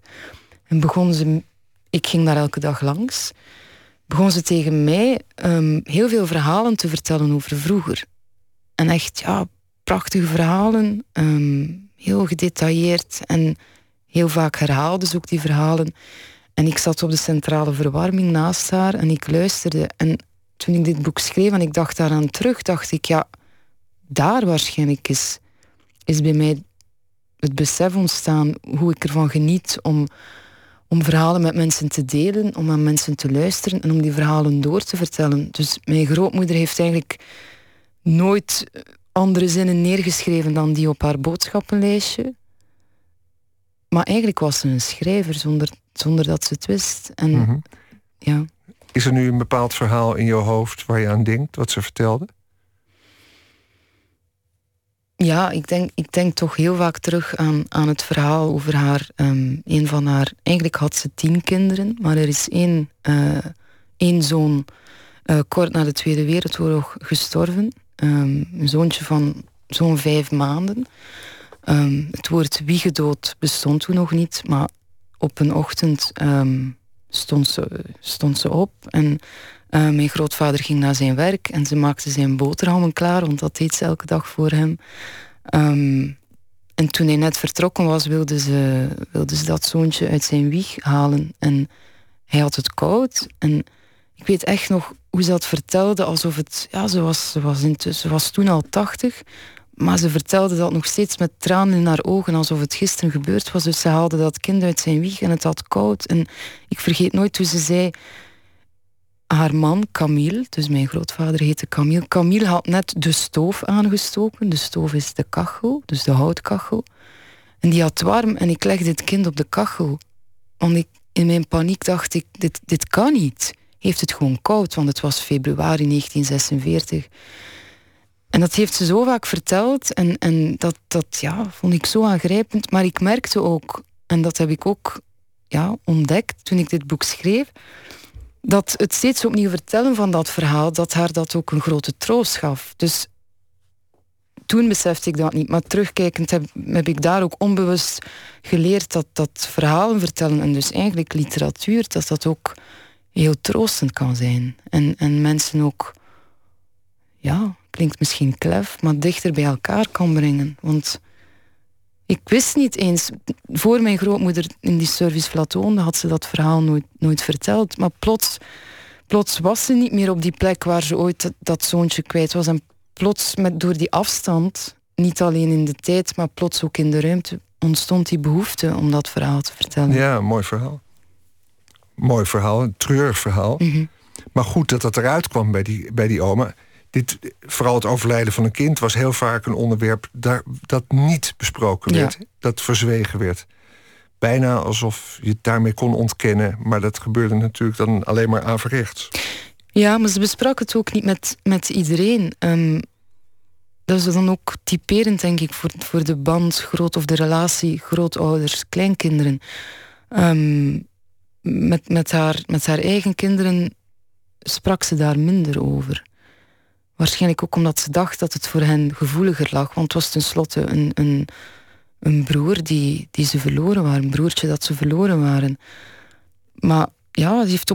En ik ging daar elke dag langs, begon ze tegen mij heel veel verhalen te vertellen over vroeger. En echt, ja, prachtige verhalen, heel gedetailleerd en heel vaak herhaalden ze ook die verhalen. En ik zat op de centrale verwarming naast haar en ik luisterde. En toen ik dit boek schreef en ik dacht daaraan terug, dacht ik, ja, daar waarschijnlijk is bij mij het besef ontstaan hoe ik ervan geniet om... om verhalen met mensen te delen, om aan mensen te luisteren en om die verhalen door te vertellen. Dus mijn grootmoeder heeft eigenlijk nooit andere zinnen neergeschreven dan die op haar boodschappenlijstje. Maar eigenlijk was ze een schrijver zonder dat ze het wist. En, mm-hmm. Ja. Is er nu een bepaald verhaal in jouw hoofd waar je aan denkt, wat ze vertelde? Ja, ik denk toch heel vaak terug aan het verhaal over haar, een van haar... Eigenlijk had ze 10 kinderen, maar er is één zoon kort na de Tweede Wereldoorlog gestorven. Een zoontje van zo'n 5 maanden. Het woord wiegedood bestond toen nog niet, maar op een ochtend stond ze op en mijn grootvader ging naar zijn werk en ze maakte zijn boterhammen klaar, want dat deed ze elke dag voor hem. En toen hij net vertrokken was, wilde ze dat zoontje uit zijn wieg halen en hij had het koud en ik weet echt nog hoe ze dat vertelde, alsof het, ja, ze was toen al 80, maar ze vertelde dat nog steeds met tranen in haar ogen, alsof het gisteren gebeurd was. Dus ze haalde dat kind uit zijn wieg en het had koud. En ik vergeet nooit hoe ze zei... Haar man, Camille, dus mijn grootvader heette Camille. Camille had net de stoof aangestoken. De stoof is de kachel, dus de houtkachel. En die had warm en ik legde het kind op de kachel. Want in mijn paniek dacht ik, dit kan niet. Heeft het gewoon koud, want het was februari 1946... En dat heeft ze zo vaak verteld en dat ja, vond ik zo aangrijpend. Maar ik merkte ook, en dat heb ik ook ontdekt toen ik dit boek schreef, dat het steeds opnieuw vertellen van dat verhaal, dat haar dat ook een grote troost gaf. Dus toen besefte ik dat niet. Maar terugkijkend heb ik daar ook onbewust geleerd dat verhalen vertellen en dus eigenlijk literatuur, dat dat ook heel troostend kan zijn. En mensen ook... ja, klinkt misschien klef, maar dichter bij elkaar kan brengen. Want ik wist niet eens... Voor mijn grootmoeder in die serviceflat woonde, had ze dat verhaal nooit verteld. Maar plots was ze niet meer op die plek waar ze ooit dat zoontje kwijt was. En plots, door die afstand, niet alleen in de tijd, maar plots ook in de ruimte, ontstond die behoefte om dat verhaal te vertellen. Ja, mooi verhaal. Mooi verhaal, een treurig verhaal. Mm-hmm. Maar goed dat dat eruit kwam bij die oma... Dit, vooral het overlijden van een kind, was heel vaak een onderwerp dat niet besproken werd. Ja. Dat verzwegen werd. Bijna alsof je het daarmee kon ontkennen. Maar dat gebeurde natuurlijk dan alleen maar averechts. Ja, maar ze besprak het ook niet met iedereen. Dat is dan ook typerend, denk ik, voor de band of de relatie grootouders-kleinkinderen. Met haar eigen kinderen sprak ze daar minder over. Waarschijnlijk ook omdat ze dacht dat het voor hen gevoeliger lag. Want het was tenslotte een broer die ze verloren waren. Een broertje dat ze verloren waren. Maar ja, het heeft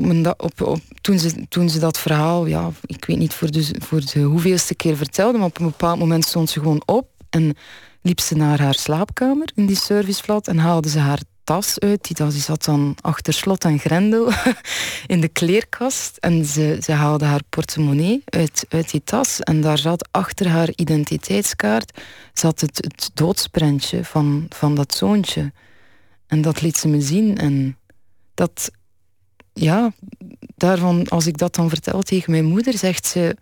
toen ze dat verhaal... ja, ik weet niet voor de hoeveelste keer vertelde... maar op een bepaald moment stond ze gewoon op... en liep ze naar haar slaapkamer in die serviceflat... en haalde ze haar tas uit. Die tas zat dan achter slot en grendel in de kleerkast. En ze haalde haar portemonnee uit die tas. En daar zat achter haar identiteitskaart zat het doodsprentje van dat zoontje. En dat liet ze me zien. En dat, ja, daarvan, als ik dat dan vertel tegen mijn moeder, zegt ze...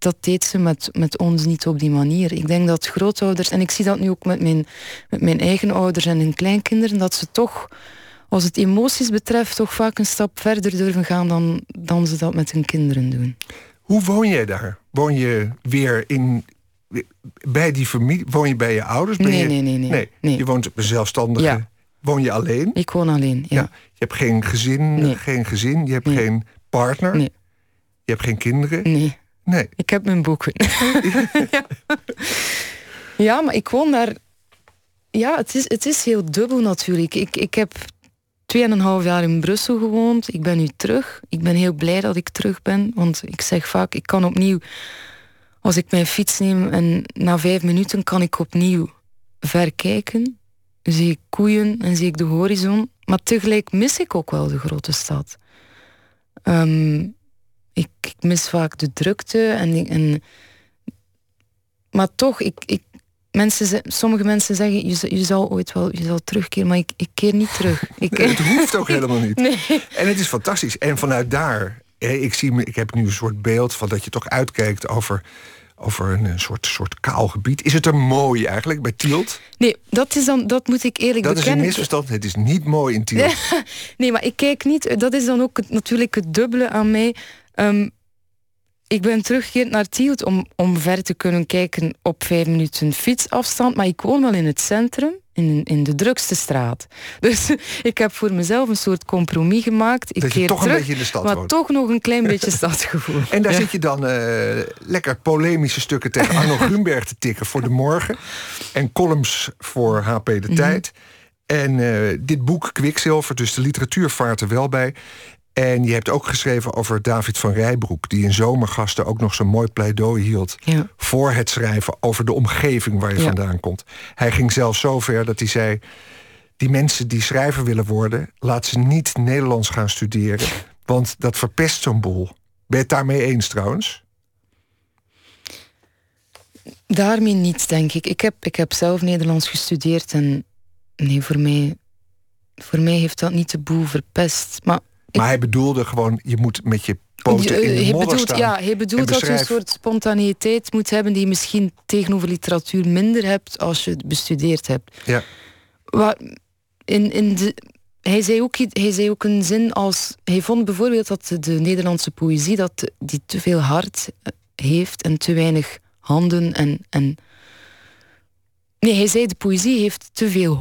Dat deed ze met ons niet op die manier. Ik denk dat grootouders, en ik zie dat nu ook met mijn eigen ouders en hun kleinkinderen, dat ze toch, als het emoties betreft, toch vaak een stap verder durven gaan dan ze dat met hun kinderen doen. Hoe woon jij daar? Woon je weer bij die familie? Woon je bij je ouders? Nee. Je woont op een zelfstandige... Ja. Woon je alleen? Ik woon alleen, ja. Je hebt geen gezin, je hebt geen partner, je hebt geen kinderen. Nee. Ik heb mijn boeken. Ja, maar ik woon daar... Ja, het is heel dubbel natuurlijk. Ik heb 2,5 jaar in Brussel gewoond. Ik ben nu terug. Ik ben heel blij dat ik terug ben. Want ik zeg vaak, ik kan opnieuw... Als ik mijn fiets neem en na 5 minuten kan ik opnieuw verkijken. Zie ik koeien en zie ik de horizon. Maar tegelijk mis ik ook wel de grote stad. Ik mis vaak de drukte. Maar toch, ik sommige mensen zeggen, je zal ooit wel, je zal terugkeren, maar ik keer niet terug. Het hoeft ook helemaal niet. Nee. En het is fantastisch. En vanuit daar, ik heb nu een soort beeld van dat je toch uitkijkt over een soort kaal gebied. Is het er mooi eigenlijk bij Tielt? Nee, dat moet ik eerlijk bekennen. Dat is een misverstand. Het is niet mooi in Tielt. Nee, maar ik kijk niet. Dat is dan ook natuurlijk het dubbele aan mij. Ik ben teruggekeerd naar Tielt om ver te kunnen kijken op 5 minuten fietsafstand. Maar ik woon wel in het centrum, in de drukste straat. Dus ik heb voor mezelf een soort compromis gemaakt. Ik keer toch terug, een beetje in de stad maar woont. Toch nog een klein beetje stadsgevoel. En daar zit je dan lekker polemische stukken tegen Arnon Grunberg te tikken voor de morgen. En columns voor HP De Tijd. En dit boek Kwikzilver, dus de literatuur vaart er wel bij. En je hebt ook geschreven over David van Rijbroek, die in Zomergasten ook nog zo'n mooi pleidooi hield voor het schrijven over de omgeving waar je vandaan komt. Hij ging zelfs zo ver dat hij zei, die mensen die schrijver willen worden, laat ze niet Nederlands gaan studeren, want dat verpest zo'n boel. Ben je het daarmee eens trouwens? Daarmee niet, denk ik. Ik heb zelf Nederlands gestudeerd en nee, voor mij heeft dat niet de boel verpest. Maar hij bedoelde gewoon, je moet met je poten in de modder staan. Ja, hij bedoelt dat je een soort spontaneïteit moet hebben die je misschien tegenover literatuur minder hebt als je het bestudeerd hebt. Ja. Hij zei ook een zin als... Hij vond bijvoorbeeld dat de Nederlandse poëzie die te veel hart heeft en te weinig handen en nee, hij zei de poëzie heeft te veel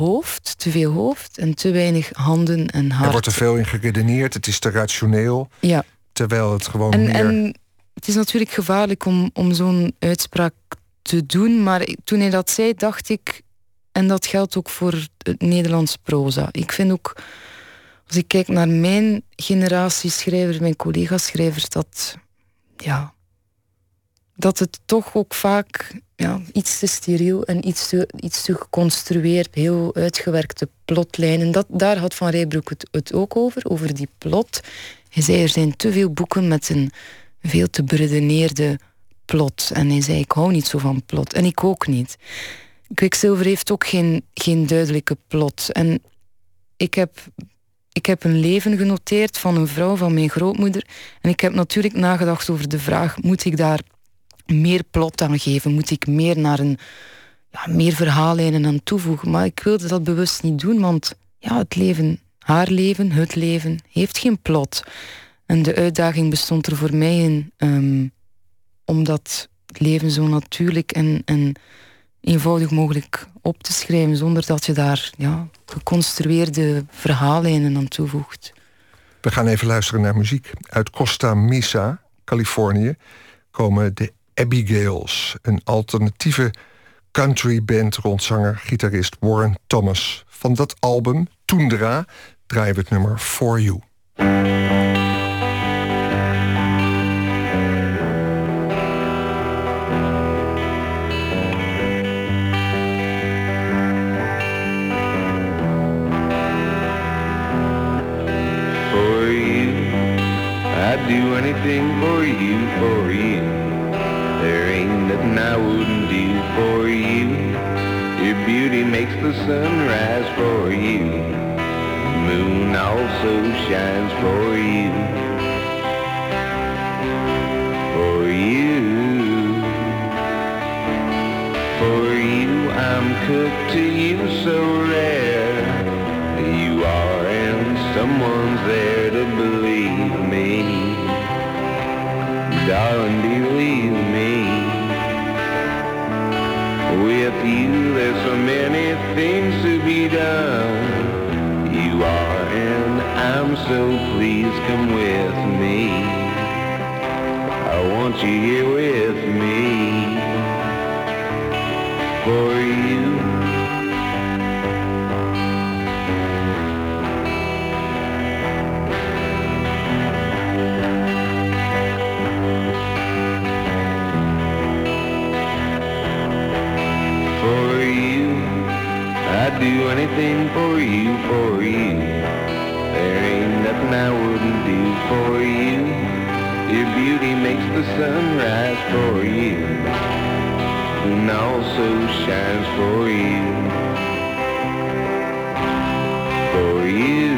hoofd en te weinig handen en hart. Er wordt er veel in geredeneerd, het is te rationeel. Ja. Terwijl het gewoon meer... En het is natuurlijk gevaarlijk om zo'n uitspraak te doen, maar toen hij dat zei, dacht ik... En dat geldt ook voor het Nederlands proza. Ik vind ook, als ik kijk naar mijn generatie schrijvers, mijn collega-schrijvers, dat... Ja... Dat het toch ook vaak iets te steriel en iets te geconstrueerd, heel uitgewerkte plotlijnen. Daar had Van Rijbroek het ook over die plot. Hij zei, er zijn te veel boeken met een veel te beredeneerde plot. En hij zei, ik hou niet zo van plot. En ik ook niet. Kwikzilver heeft ook geen duidelijke plot. En ik heb een leven genoteerd van een vrouw, van mijn grootmoeder. En ik heb natuurlijk nagedacht over de vraag, moet ik daar... meer plot aan geven, moet ik meer naar meer verhaallijnen aan toevoegen. Maar ik wilde dat bewust niet doen, want het leven, haar leven, het leven, heeft geen plot. En de uitdaging bestond er voor mij in, omdat het leven zo natuurlijk en eenvoudig mogelijk op te schrijven, zonder dat je daar geconstrueerde verhaallijnen aan toevoegt. We gaan even luisteren naar muziek. Uit Costa Mesa, Californië, komen de Abigails, een alternatieve countryband rond zanger-gitarist Warren Thomas. Van dat album, Toendra, draaien we het nummer For You. For you, I'd do anything for you, there ain't nothing I wouldn't do for you. Your beauty makes the sun rise for you, the moon also shines for you. For you, for you, I'm cooked to you so rare. You are and someone's there to believe me. Darling, believe me, with you there's so many things to be done. You are and I'm so pleased, come with me. I want you here with me. For you, I'd do anything for you, for you. There ain't nothing I wouldn't do for you. Your beauty makes the sun rise for you. and also shines for you, for you,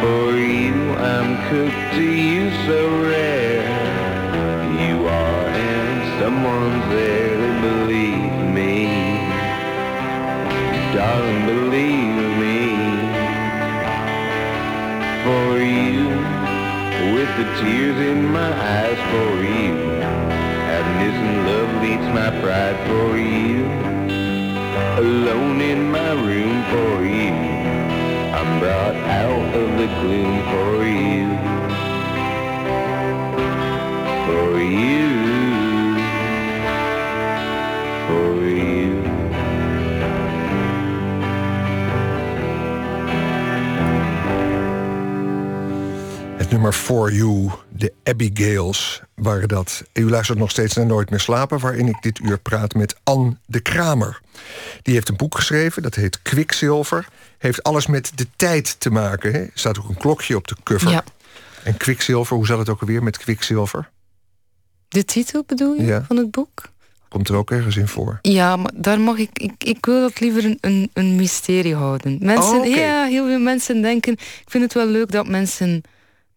for you. I'm cooked to you, so rare you are, and someone's there to believe me, darling, believe me, for you. With the tears in my eyes for you, happiness and love leads my pride for you, alone in my room for you, I'm brought out of the gloom for you, for you, for you. Nummer For You, de Abigails, waren dat. U luistert nog steeds naar Nooit meer slapen, waarin ik dit uur praat met Ann De Craemer. Die heeft een boek geschreven, dat heet Kwikzilver. Heeft alles met de tijd te maken. Hè? Er staat ook een klokje op de cover. Ja. En kwikzilver, hoe zat het ook alweer met kwikzilver? De titel bedoel je, ja, van het boek? Komt er ook ergens in voor? Ja, maar daar mag ik wil dat liever een mysterie houden. Mensen, oh, okay. Ja, heel veel mensen denken, ik vind het wel leuk dat mensen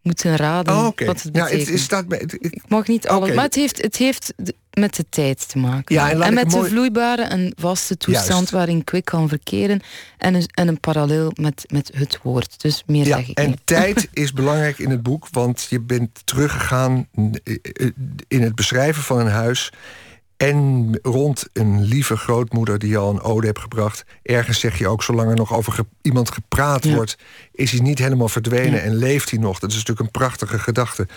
moeten raden, oh, okay, wat het betekent. Ja, ik mag niet alles, okay, maar het heeft met de tijd te maken. Ja, en met de vloeibare en vaste toestand, juist, waarin kwik kan verkeren. En een parallel met het woord. Dus meer, ja, zeg ik en niet. Tijd is belangrijk in het boek, want je bent teruggegaan in het beschrijven van een huis en rond een lieve grootmoeder die je al een ode hebt gebracht. Ergens zeg je ook, zolang er nog over iemand gepraat, ja, wordt, is hij niet helemaal verdwenen, ja, en leeft hij nog. Dat is natuurlijk een prachtige gedachte.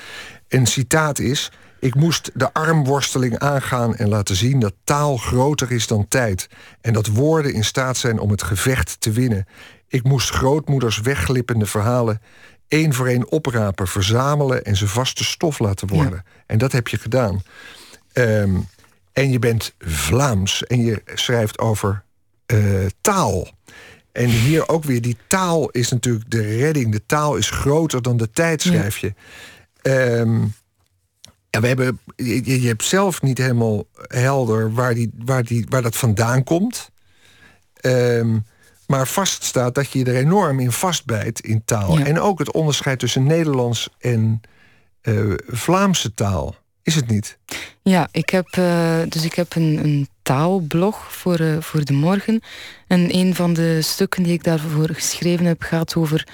Een citaat is: ik moest de armworsteling aangaan en laten zien dat taal groter is dan tijd. En dat woorden in staat zijn om het gevecht te winnen. Ik moest grootmoeders wegglippende verhalen één voor één oprapen, verzamelen en ze vaste stof laten worden. Ja. En dat heb je gedaan. En je bent Vlaams en je schrijft over taal. En hier ook weer, die taal is natuurlijk de redding. De taal is groter dan de tijd, schrijf je. Ja. En je hebt zelf niet helemaal helder waar dat vandaan komt. Maar vaststaat dat je er enorm in vastbijt in taal. Ja. En ook het onderscheid tussen Nederlands en Vlaamse taal. Is het niet? Ja, ik heb een taalblog voor de morgen. En een van de stukken die ik daarvoor geschreven heb gaat over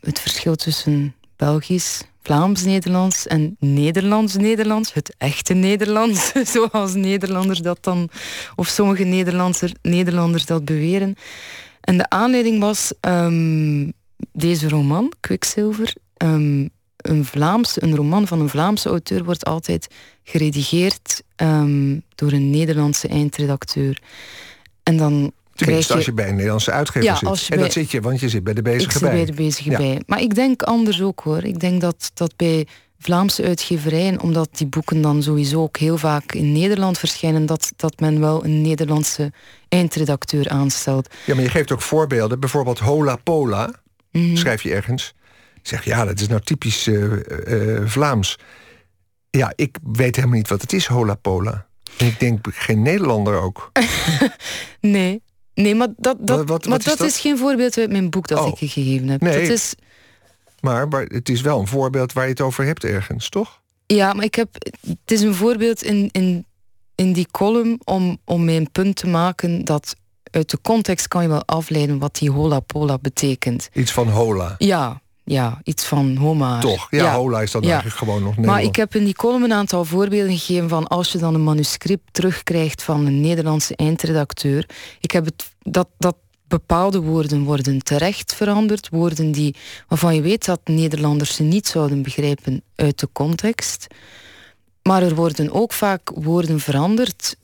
het verschil tussen Belgisch, Vlaams-Nederlands en Nederlands-Nederlands. Het echte Nederlands, zoals Nederlanders dat dan, of sommige Nederlanders dat beweren. En de aanleiding was deze roman, Kwikzilver. Een roman van een Vlaamse auteur wordt altijd geredigeerd door een Nederlandse eindredacteur. En dan krijg je, als je bij een Nederlandse uitgever zit. Als je en bij, dat zit je, want je zit bij de bezige bij. Ik zit bij de bezige, ja, bij. Maar ik denk anders ook, hoor. Ik denk dat bij Vlaamse uitgeverijen, omdat die boeken dan sowieso ook heel vaak in Nederland verschijnen, dat men wel een Nederlandse eindredacteur aanstelt. Ja, maar je geeft ook voorbeelden. Bijvoorbeeld Hola Pola, schrijf je ergens. Zeg, ja, dat is nou typisch Vlaams. Ja, ik weet helemaal niet wat het is, Hola Pola. En ik denk, geen Nederlander ook. nee, maar dat is geen voorbeeld uit mijn boek dat ik gegeven heb. Nee, dat is... maar het is wel een voorbeeld waar je het over hebt ergens, toch? Ja, maar het is een voorbeeld in die column om mijn punt te maken dat uit de context kan je wel afleiden wat die Hola Pola betekent. Iets van hola. Ja, iets van Homa. Toch, ja, hola is dat eigenlijk gewoon nog Nederlands. Maar ik heb in die column een aantal voorbeelden gegeven van als je dan een manuscript terugkrijgt van een Nederlandse eindredacteur. Ik heb het dat bepaalde woorden worden terecht veranderd. Woorden waarvan je weet dat Nederlanders ze niet zouden begrijpen uit de context. Maar er worden ook vaak woorden veranderd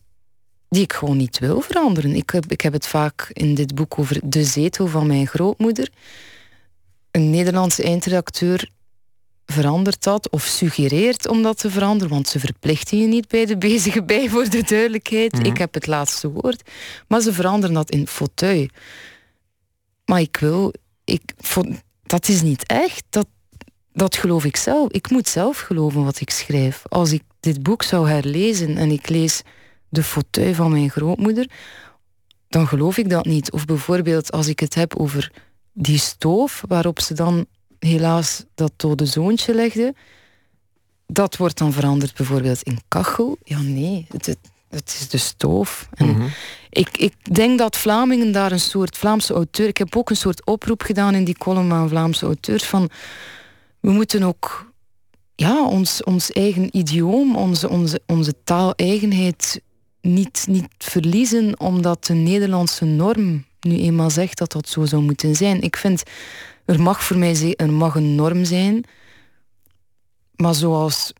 die ik gewoon niet wil veranderen. Ik heb het vaak in dit boek over de zetel van mijn grootmoeder. Een Nederlandse eindredacteur verandert dat of suggereert om dat te veranderen, want ze verplichten je niet bij de bezige bij, voor de duidelijkheid. Mm-hmm. Ik heb het laatste woord. Maar ze veranderen dat in fauteuil. Maar dat is niet echt. Dat, dat geloof ik zelf. Ik moet zelf geloven wat ik schrijf. Als ik dit boek zou herlezen en ik lees de fauteuil van mijn grootmoeder, dan geloof ik dat niet. Of bijvoorbeeld als ik het heb over die stoof waarop ze dan helaas dat dode zoontje legde, dat wordt dan veranderd bijvoorbeeld in kachel. Ja, nee, het is de stoof. En mm-hmm. ik denk dat Vlamingen daar een soort Vlaamse auteur... Ik heb ook een soort oproep gedaan in die column aan Vlaamse auteurs van... We moeten ook ons eigen idioom, onze taaleigenheid niet verliezen, omdat de Nederlandse norm nu eenmaal zegt dat dat zo zou moeten zijn. Ik vind, er mag voor mij een norm zijn, maar zoals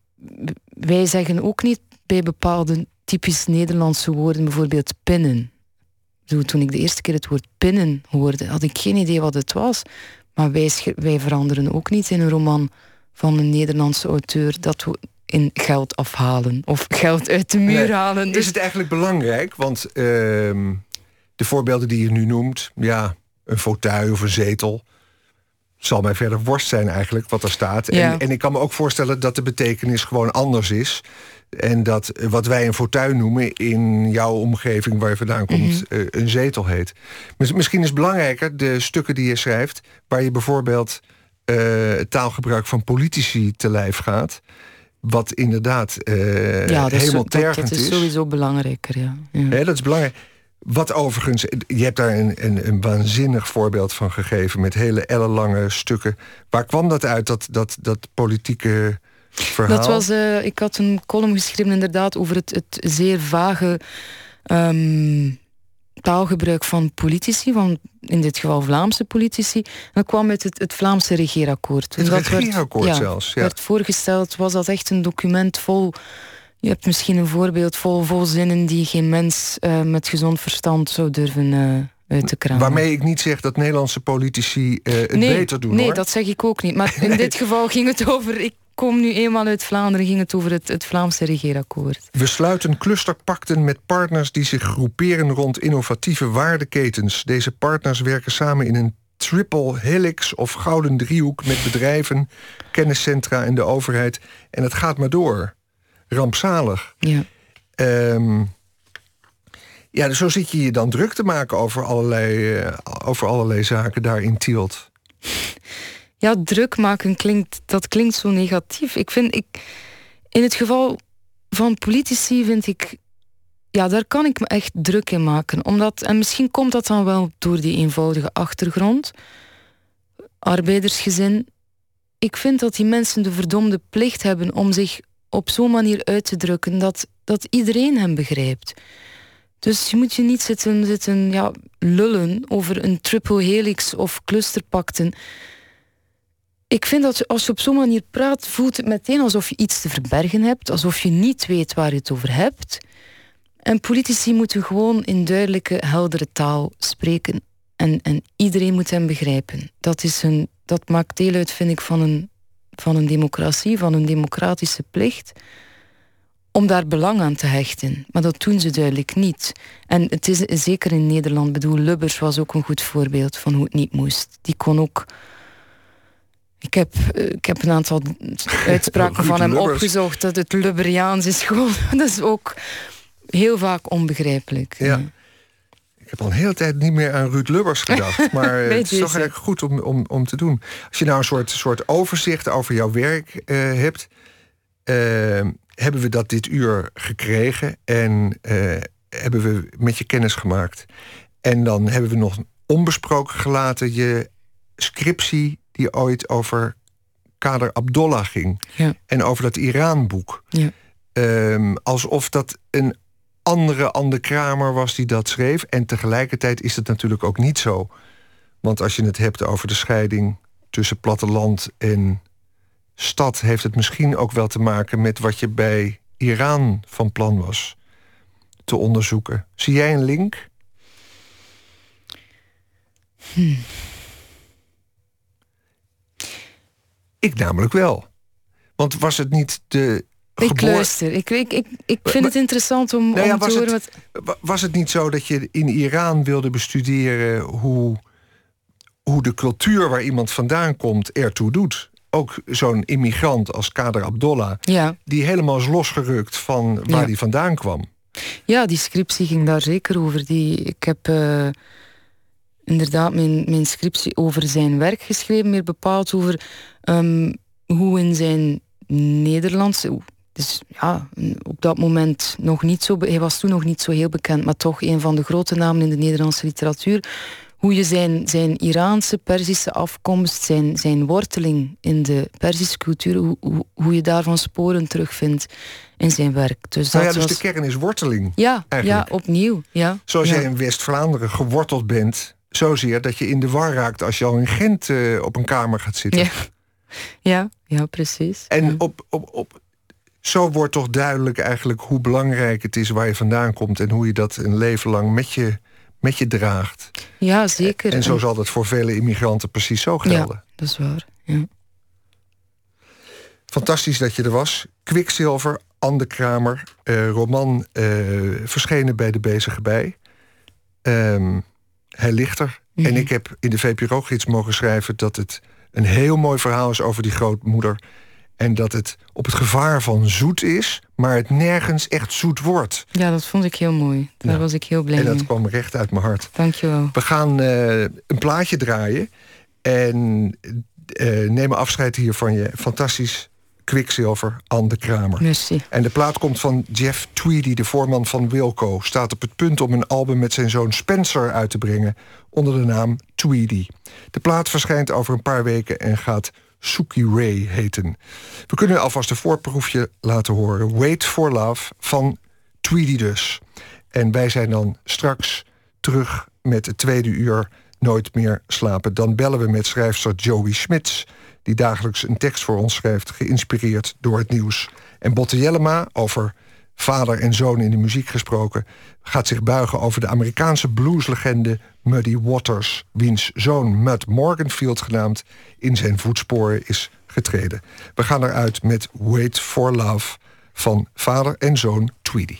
wij zeggen ook niet bij bepaalde typisch Nederlandse woorden, bijvoorbeeld pinnen. Toen ik de eerste keer het woord pinnen hoorde, had ik geen idee wat het was. Maar wij veranderen ook niet in een roman van een Nederlandse auteur dat we in geld afhalen of geld uit de muur halen. Dus... Is het eigenlijk belangrijk? Want de voorbeelden die je nu noemt, ja, een fauteuil of een zetel, zal mij verder worst zijn eigenlijk wat er staat. Ja. En ik kan me ook voorstellen dat de betekenis gewoon anders is. En dat wat wij een fauteuil noemen in jouw omgeving waar je vandaan komt, mm-hmm. een zetel heet. Misschien is belangrijker de stukken die je schrijft, waar je bijvoorbeeld het taalgebruik van politici te lijf gaat. Wat inderdaad helemaal tergend is. Dat is sowieso belangrijker, ja. Dat is belangrijk. Wat overigens, je hebt daar een waanzinnig voorbeeld van gegeven met hele ellenlange stukken. Waar kwam dat uit, dat politieke verhaal? Dat was, ik had een column geschreven inderdaad over het zeer vage taalgebruik van politici, van in dit geval Vlaamse politici. En dat kwam uit het Vlaamse regeerakkoord. Het regeerakkoord zelfs. Ja. Werd voorgesteld, was dat echt een document vol... Je hebt misschien een voorbeeld vol zinnen die geen mens met gezond verstand zou durven uit te kramen. Waarmee ik niet zeg dat Nederlandse politici beter doen, hoor. Nee, dat zeg ik ook niet. Maar in dit geval ging het over... Ik kom nu eenmaal uit Vlaanderen, ging het over het Vlaamse regeerakkoord. We sluiten clusterpakten met partners die zich groeperen rond innovatieve waardeketens. Deze partners werken samen in een triple helix of gouden driehoek met bedrijven, kenniscentra en de overheid. En het gaat maar door. Rampzalig. Ja. Dus zo zit je je dan druk te maken over allerlei zaken daar in Tielt. Ja, druk maken klinkt zo negatief. Ik vind in het geval van politici vind ik, ja, daar kan ik me echt druk in maken. Omdat, en misschien komt dat dan wel door die eenvoudige achtergrond, arbeidersgezin. Ik vind dat die mensen de verdomde plicht hebben om zich op zo'n manier uit te drukken dat iedereen hem begrijpt. Dus je moet je niet zitten lullen over een triple helix of clusterpakten. Ik vind dat als je op zo'n manier praat, voelt het meteen alsof je iets te verbergen hebt, alsof je niet weet waar je het over hebt. En politici moeten gewoon in duidelijke, heldere taal spreken. En iedereen moet hem begrijpen. Dat maakt deel uit, vind ik, van een democratie, van een democratische plicht, om daar belang aan te hechten. Maar dat doen ze duidelijk niet. En het is zeker in Nederland, bedoel, Lubbers was ook een goed voorbeeld van hoe het niet moest. Die kon ook... Ik heb een aantal uitspraken van hem opgezocht, dat het Lubberiaans is gewoon... Dat is ook heel vaak onbegrijpelijk. Ja. Ik heb al een hele tijd niet meer aan Ruud Lubbers gedacht. Maar het is toch eigenlijk goed om te doen. Als je nou een soort overzicht over jouw werk hebt... hebben we dat dit uur gekregen en hebben we met je kennis gemaakt. En dan hebben we nog onbesproken gelaten je scriptie... die ooit over Kader Abdollah ging. Ja. En over dat Iran-boek. Ja. Alsof dat een... andere Ann De Craemer was die dat schreef. En tegelijkertijd is het natuurlijk ook niet zo. Want als je het hebt over de scheiding tussen platteland en stad... heeft het misschien ook wel te maken met wat je bij Iran van plan was te onderzoeken. Zie jij een link? Ik namelijk wel. Want was het niet de... Ik luister. Ik vind het interessant om te horen... Was het niet zo dat je in Iran wilde bestuderen... hoe de cultuur waar iemand vandaan komt ertoe doet? ook zo'n immigrant als Kader Abdollah... Ja. Die helemaal is losgerukt van waar hij vandaan kwam. Ja, die scriptie ging daar zeker over. Ik heb inderdaad mijn scriptie over zijn werk geschreven... meer bepaald over hoe in zijn Nederlands... Dus ja, op dat moment nog niet zo... Hij was toen nog niet zo heel bekend... maar toch een van de grote namen in de Nederlandse literatuur... hoe je zijn Iraanse, Perzische afkomst... zijn worteling in de Perzische cultuur... hoe je daarvan sporen terugvindt in zijn werk. Dus, de kern is worteling. Ja, eigenlijk. Ja, opnieuw. Ja. Zoals jij in West-Vlaanderen geworteld bent... zozeer dat je in de war raakt... als je al in Gent op een kamer gaat zitten. Ja, precies. En zo wordt toch duidelijk eigenlijk hoe belangrijk het is... waar je vandaan komt en hoe je dat een leven lang met je draagt. Ja, zeker. En zo zal dat voor vele immigranten precies zo gelden. Ja, dat is waar. Ja. Fantastisch dat je er was. Kwikzilver, Ann De Craemer, roman verschenen bij De Bezige Bij. Hij ligt er. En ik heb in de VPRO-gids mogen schrijven... dat het een heel mooi verhaal is over die grootmoeder... En dat het op het gevaar van zoet is, maar het nergens echt zoet wordt. Ja, dat vond ik heel mooi. Daar was ik heel blij mee. En dat kwam recht uit mijn hart. Dankjewel. We gaan een plaatje draaien. En nemen afscheid hier van je. Fantastisch Kwikzilver, Ann De Craemer. Merci. En de plaat komt van Jeff Tweedy, de voorman van Wilco. Staat op het punt om een album met zijn zoon Spencer uit te brengen. Onder de naam Tweedy. De plaat verschijnt over een paar weken en gaat... Suki Ray heten. We kunnen alvast een voorproefje laten horen. Wait for Love van Tweedy dus. En wij zijn dan straks terug met het tweede uur Nooit meer slapen. Dan bellen we met schrijfster Joey Smits... die dagelijks een tekst voor ons schrijft... geïnspireerd door het nieuws. En Botte Jellema, over vader en zoon in de muziek gesproken... gaat zich buigen over de Amerikaanse blueslegende... Muddy Waters, wiens zoon Mud Morganfield genaamd... in zijn voetsporen is getreden. We gaan eruit met Wait for Love van vader en zoon Tweedy.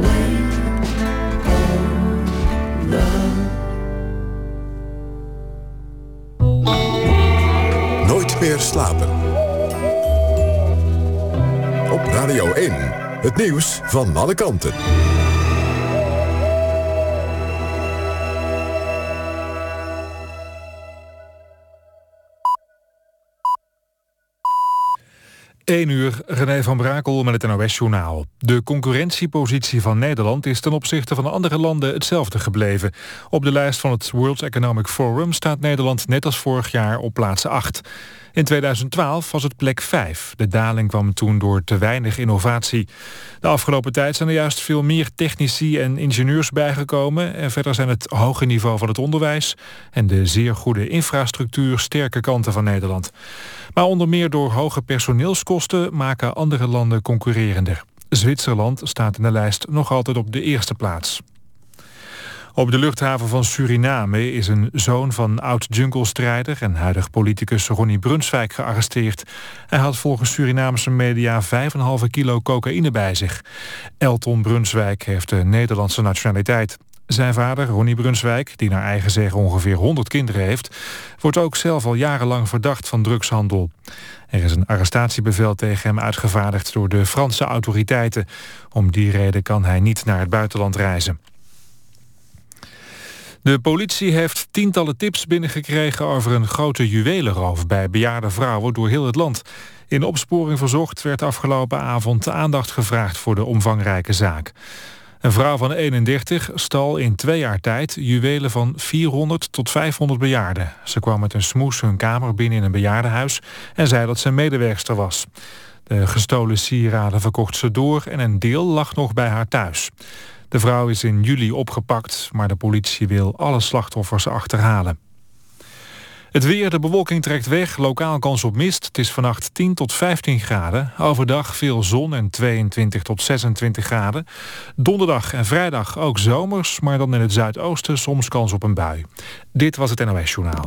Nooit meer slapen. Op Radio 1, het nieuws van alle kanten. 1 uur, René van Brakel met het NOS-journaal. De concurrentiepositie van Nederland is ten opzichte van andere landen hetzelfde gebleven. Op de lijst van het World Economic Forum staat Nederland net als vorig jaar op plaats 8. In 2012 was het plek 5. De daling kwam toen door te weinig innovatie. De afgelopen tijd zijn er juist veel meer technici en ingenieurs bijgekomen. En verder zijn het hoge niveau van het onderwijs en de zeer goede infrastructuur sterke kanten van Nederland. Maar onder meer door hoge personeelskosten maken andere landen concurrerender. Zwitserland staat in de lijst nog altijd op de eerste plaats. Op de luchthaven van Suriname is een zoon van oud-jungle-strijder en huidig politicus Ronnie Brunswijk gearresteerd. Hij had volgens Surinaamse media 5,5 kilo cocaïne bij zich. Elton Brunswijk heeft de Nederlandse nationaliteit. Zijn vader, Ronnie Brunswijk, die naar eigen zeggen ongeveer 100 kinderen heeft, wordt ook zelf al jarenlang verdacht van drugshandel. Er is een arrestatiebevel tegen hem uitgevaardigd door de Franse autoriteiten. Om die reden kan hij niet naar het buitenland reizen. De politie heeft tientallen tips binnengekregen over een grote juwelenroof bij bejaarde vrouwen door heel het land. In Opsporing Verzocht werd afgelopen avond aandacht gevraagd voor de omvangrijke zaak. Een vrouw van 31 stal in 2 jaar tijd juwelen van 400 tot 500 bejaarden. Ze kwam met een smoes hun kamer binnen in een bejaardenhuis en zei dat ze medewerkster was. De gestolen sieraden verkocht ze door en een deel lag nog bij haar thuis. De vrouw is in juli opgepakt, maar de politie wil alle slachtoffers achterhalen. Het weer, de bewolking trekt weg, lokaal kans op mist. Het is vannacht 10 tot 15 graden. Overdag veel zon en 22 tot 26 graden. Donderdag en vrijdag ook zomers, maar dan in het zuidoosten soms kans op een bui. Dit was het NOS Journaal.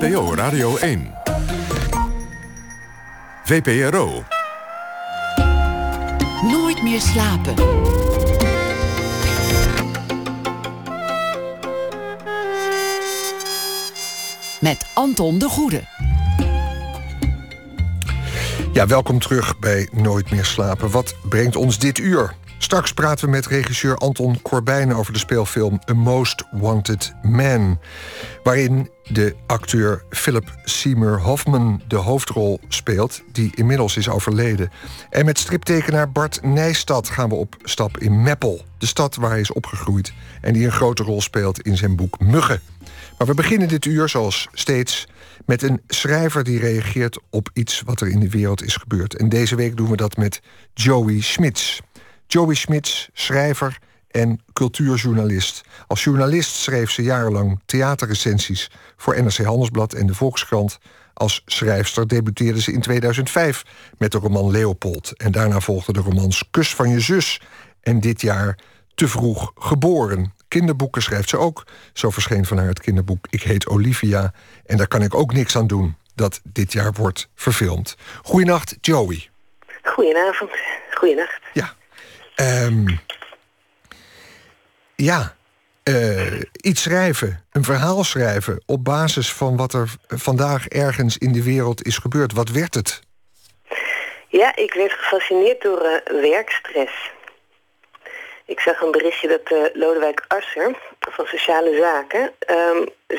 NPO Radio 1. VPRO. Nooit meer slapen. Met Anton de Goede. Ja, welkom terug bij Nooit meer slapen. Wat brengt ons dit uur? Straks praten we met regisseur Anton Corbijn over de speelfilm A Most Wanted Man, waarin de acteur Philip Seymour Hoffman de hoofdrol speelt, die inmiddels is overleden. En met striptekenaar Bart Nijstad gaan we op stap in Meppel, de stad waar hij is opgegroeid en die een grote rol speelt in zijn boek Muggen. Maar we beginnen dit uur, zoals steeds, met een schrijver die reageert op iets wat er in de wereld is gebeurd. En deze week doen we dat met Joey Smits. Joey Smits, schrijver en cultuurjournalist. Als journalist schreef ze jarenlang theaterrecensies voor NRC Handelsblad en de Volkskrant. Als schrijfster debuteerde ze in 2005 met de roman Leopold. En daarna volgden de romans Kus van je zus en dit jaar Te vroeg geboren. Kinderboeken schrijft ze ook. Zo verscheen van haar het kinderboek Ik heet Olivia. En daar kan ik ook niks aan doen dat dit jaar wordt verfilmd. Goeienacht, Joey. Goedenavond. Goeienacht. Ja. Iets schrijven, een verhaal schrijven op basis van wat er vandaag ergens in de wereld is gebeurd. Wat werd het? Ja, ik werd gefascineerd door werkstress. Ik zag een berichtje dat Lodewijk Asscher van Sociale Zaken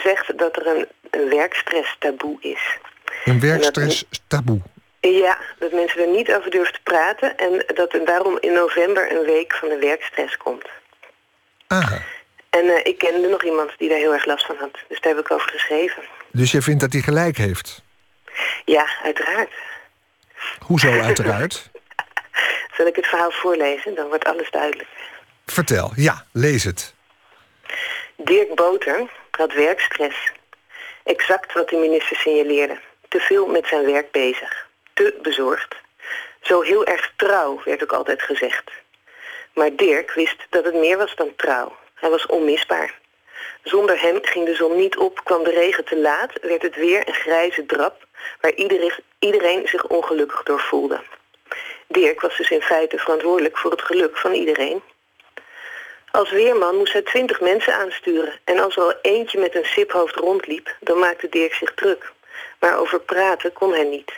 zegt dat er een werkstresstaboe is. Een werkstresstaboe? Ja, dat mensen er niet over durven te praten en dat er daarom in november een week van de werkstress komt. Ah. En ik kende nog iemand die daar heel erg last van had, dus daar heb ik over geschreven. Dus je vindt dat hij gelijk heeft? Ja, uiteraard. Hoezo uiteraard? Zal ik het verhaal voorlezen? Dan wordt alles duidelijk. Vertel, ja, lees het. Dirk Boter had werkstress. Exact wat de minister signaleerde. Te veel met zijn werk bezig. Te bezorgd. Zo heel erg trouw, werd ook altijd gezegd. Maar Dirk wist dat het meer was dan trouw. Hij was onmisbaar. Zonder hem ging de zon niet op, kwam de regen te laat, werd het weer een grijze drap waar iedereen zich ongelukkig door voelde. Dirk was dus in feite verantwoordelijk voor het geluk van iedereen. Als weerman moest hij 20 mensen aansturen en als er al eentje met een siphoofd rondliep, dan maakte Dirk zich druk. Maar over praten kon hij niet.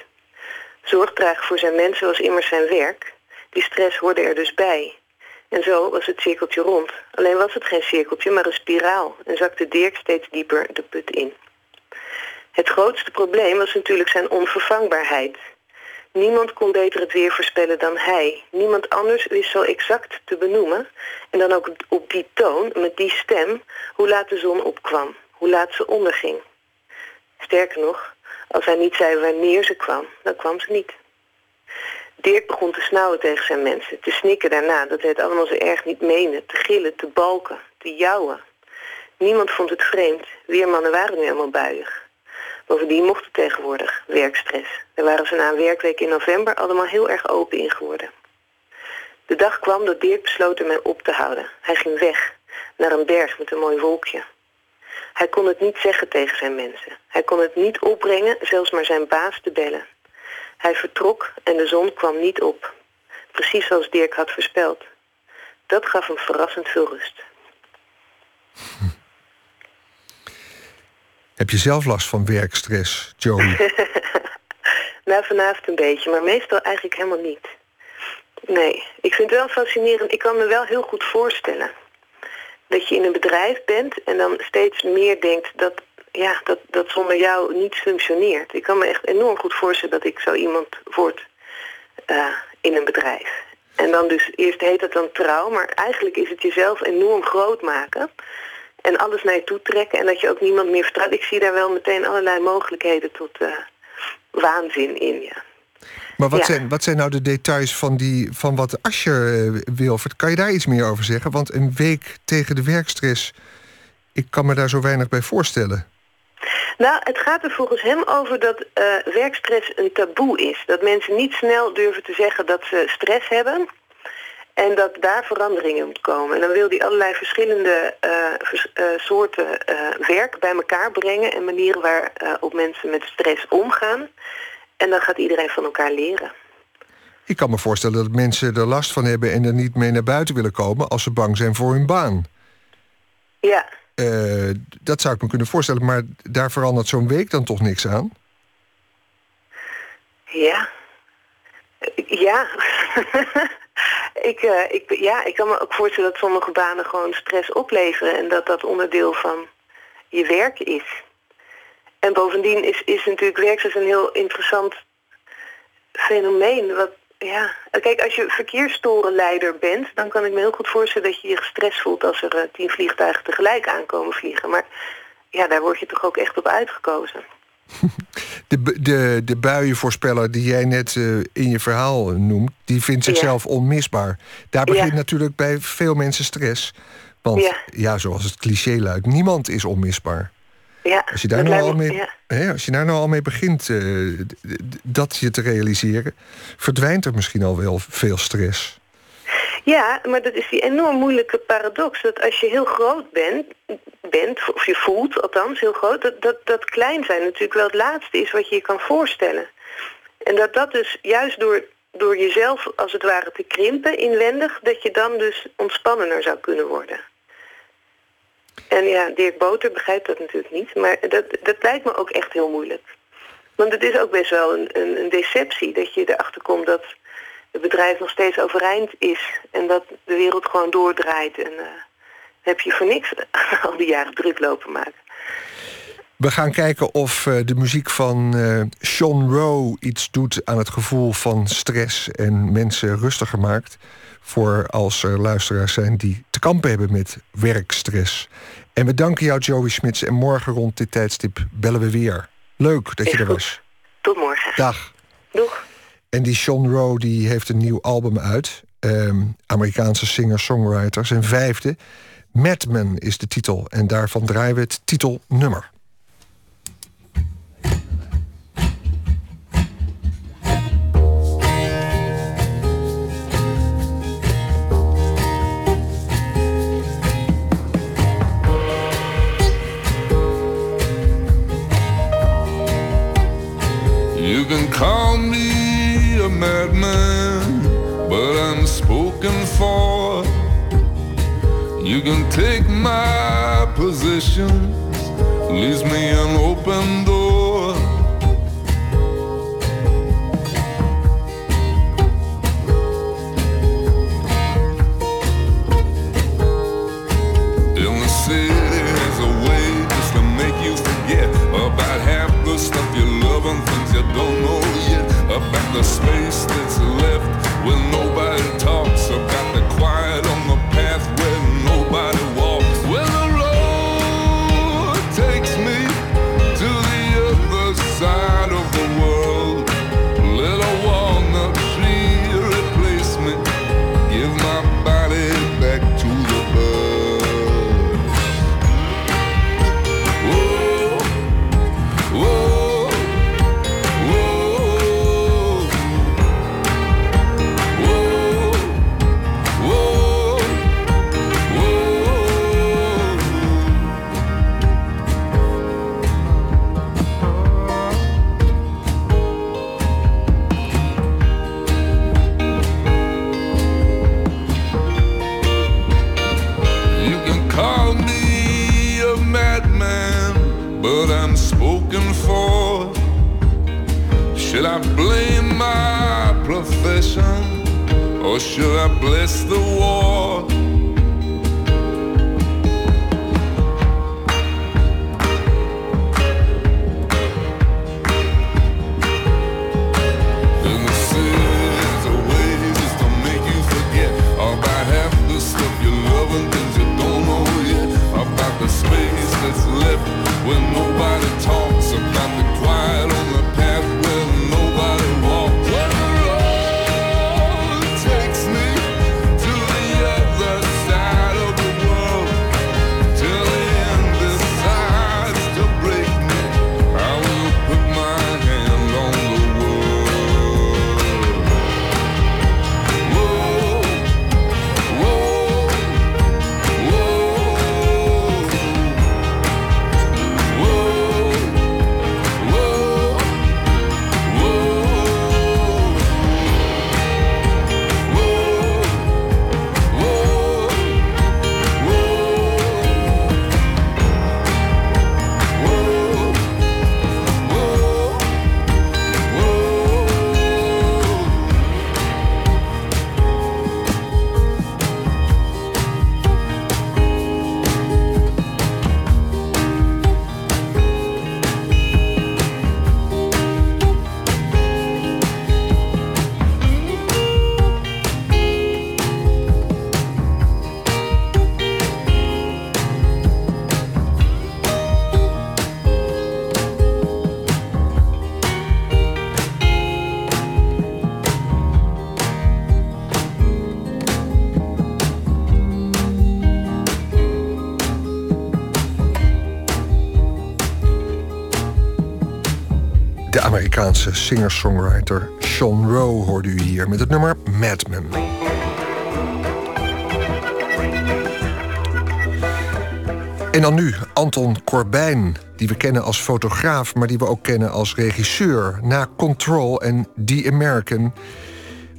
Zorg dragen voor zijn mensen was immers zijn werk. Die stress hoorde er dus bij. En zo was het cirkeltje rond. Alleen was het geen cirkeltje, maar een spiraal en zakte Dirk steeds dieper de put in. Het grootste probleem was natuurlijk zijn onvervangbaarheid. Niemand kon beter het weer voorspellen dan hij. Niemand anders wist zo exact te benoemen, en dan ook op die toon, met die stem, hoe laat de zon opkwam, hoe laat ze onderging. Sterker nog, als hij niet zei wanneer ze kwam, dan kwam ze niet. Dirk begon te snauwen tegen zijn mensen, te snikken daarna dat hij het allemaal zo erg niet meende, te gillen, te balken, te jouwen. Niemand vond het vreemd, weermannen waren nu helemaal buiig. Bovendien mocht het tegenwoordig werkstress. Daar waren ze na een werkweek in november allemaal heel erg open in geworden. De dag kwam dat Dirk besloot ermee op te houden. Hij ging weg, naar een berg met een mooi wolkje. Hij kon het niet zeggen tegen zijn mensen. Hij kon het niet opbrengen, zelfs maar zijn baas te bellen. Hij vertrok en de zon kwam niet op. Precies zoals Dirk had voorspeld. Dat gaf hem verrassend veel rust. Heb je zelf last van werkstress, Joey? Nou, vanavond een beetje, maar meestal eigenlijk helemaal niet. Nee, ik vind het wel fascinerend. Ik kan me wel heel goed voorstellen dat je in een bedrijf bent en dan steeds meer denkt dat, ja, dat zonder jou niets functioneert. Ik kan me echt enorm goed voorstellen dat ik zo iemand word in een bedrijf. En dan dus, eerst heet dat dan trouw, maar eigenlijk is het jezelf enorm groot maken. En alles naar je toe trekken en dat je ook niemand meer vertrouwt. Ik zie daar wel meteen allerlei mogelijkheden tot waanzin in, ja. Maar wat zijn nou de details van wat Asscher Wilfert? Kan je daar iets meer over zeggen? Want een week tegen de werkstress, ik kan me daar zo weinig bij voorstellen. Nou, het gaat er volgens hem over dat werkstress een taboe is. Dat mensen niet snel durven te zeggen dat ze stress hebben. En dat daar veranderingen moet komen. En dan wil hij allerlei verschillende soorten werk bij elkaar brengen en manieren waarop mensen met stress omgaan. En dan gaat iedereen van elkaar leren. Ik kan me voorstellen dat mensen er last van hebben en er niet mee naar buiten willen komen als ze bang zijn voor hun baan. Ja. Dat zou ik me kunnen voorstellen, maar daar verandert zo'n week dan toch niks aan? Ja. Ja. Ik kan me ook voorstellen dat sommige banen gewoon stress opleveren en dat dat onderdeel van je werk is. En bovendien is natuurlijk werkstress een heel interessant fenomeen. Kijk, als je verkeerstorenleider bent, dan kan ik me heel goed voorstellen dat je je gestrest voelt als er 10 vliegtuigen tegelijk aankomen vliegen. Maar ja, daar word je toch ook echt op uitgekozen. De buienvoorspeller die jij net in je verhaal noemt, die vindt zichzelf onmisbaar. Daar begint natuurlijk bij veel mensen stress. Want zoals het cliché luidt, niemand is onmisbaar. Ja, als je daar nou al mee, begint dat je te realiseren, verdwijnt er misschien al wel veel stress. Ja, maar dat is die enorm moeilijke paradox. Dat als je heel groot bent of je voelt althans heel groot, dat klein zijn natuurlijk wel het laatste is wat je je kan voorstellen. En dat dus juist door jezelf als het ware te krimpen inwendig, dat je dan dus ontspannender zou kunnen worden. En ja, Dirk Boter begrijpt dat natuurlijk niet, maar dat lijkt me ook echt heel moeilijk. Want het is ook best wel een deceptie dat je erachter komt dat het bedrijf nog steeds overeind is en dat de wereld gewoon doordraait. En heb je voor niks al die jaren druk lopen maken. We gaan kijken of de muziek van Sean Rowe iets doet aan het gevoel van stress en mensen rustiger maakt. Voor als er luisteraars zijn die te kampen hebben met werkstress. En we danken jou, Joey Smits. En morgen rond dit tijdstip bellen we weer. Leuk dat je er was. Tot morgen. Dag. Doeg. En die Sean Rowe die heeft een nieuw album uit. Amerikaanse singer-songwriter. Zijn 5e. Madman is de titel. En daarvan draaien we het titelnummer. You can call me a madman, but I'm spoken for. You can take my positions, leaves me an open door. In the city there's a way just to make you forget about half the stuff you love and things you don't know yet, about the space that's left when nobody talks, about the quiet on the path where nobody walks. When the road takes me to the other side of the world, let a walnut tree replace me, give my body back to the birds. Whoa, whoa. Should I blame my profession, or should I bless the war? In the city there's a way just to make you forget about half the stuff you love and things you don't know yet, about the space that's left when nobody talks, about the quiet on the path where nobody walks. When the road takes me to the other side of the world, till the end decides to break me, I will put my hand on the world. Whoa, whoa, whoa. Amerikaanse singer-songwriter Sean Rowe hoorde u hier met het nummer Madman. En dan nu Anton Corbijn, die we kennen als fotograaf, maar die we ook kennen als regisseur. Na Control en The American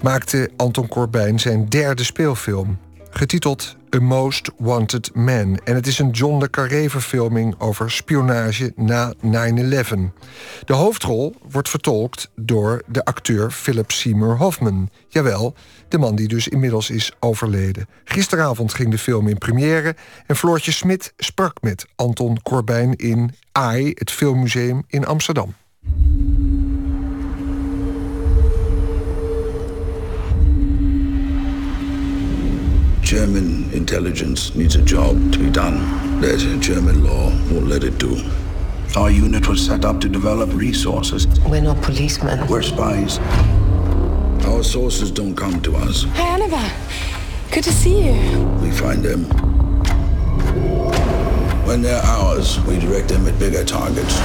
maakte Anton Corbijn zijn derde speelfilm, getiteld A Most Wanted Man. En het is een John le Carré-verfilming over spionage na 9-11. De hoofdrol wordt vertolkt door de acteur Philip Seymour Hoffman. Jawel, de man die dus inmiddels is overleden. Gisteravond ging de film in première en Floortje Smit sprak met Anton Corbijn in AI, het Filmmuseum in Amsterdam. German intelligence needs a job to be done that German law won't let it do. Our unit was set up to develop resources. We're not policemen. We're spies. Our sources don't come to us. Hi, Annabelle. Good to see you. We find them. When they're ours, we direct them at bigger targets.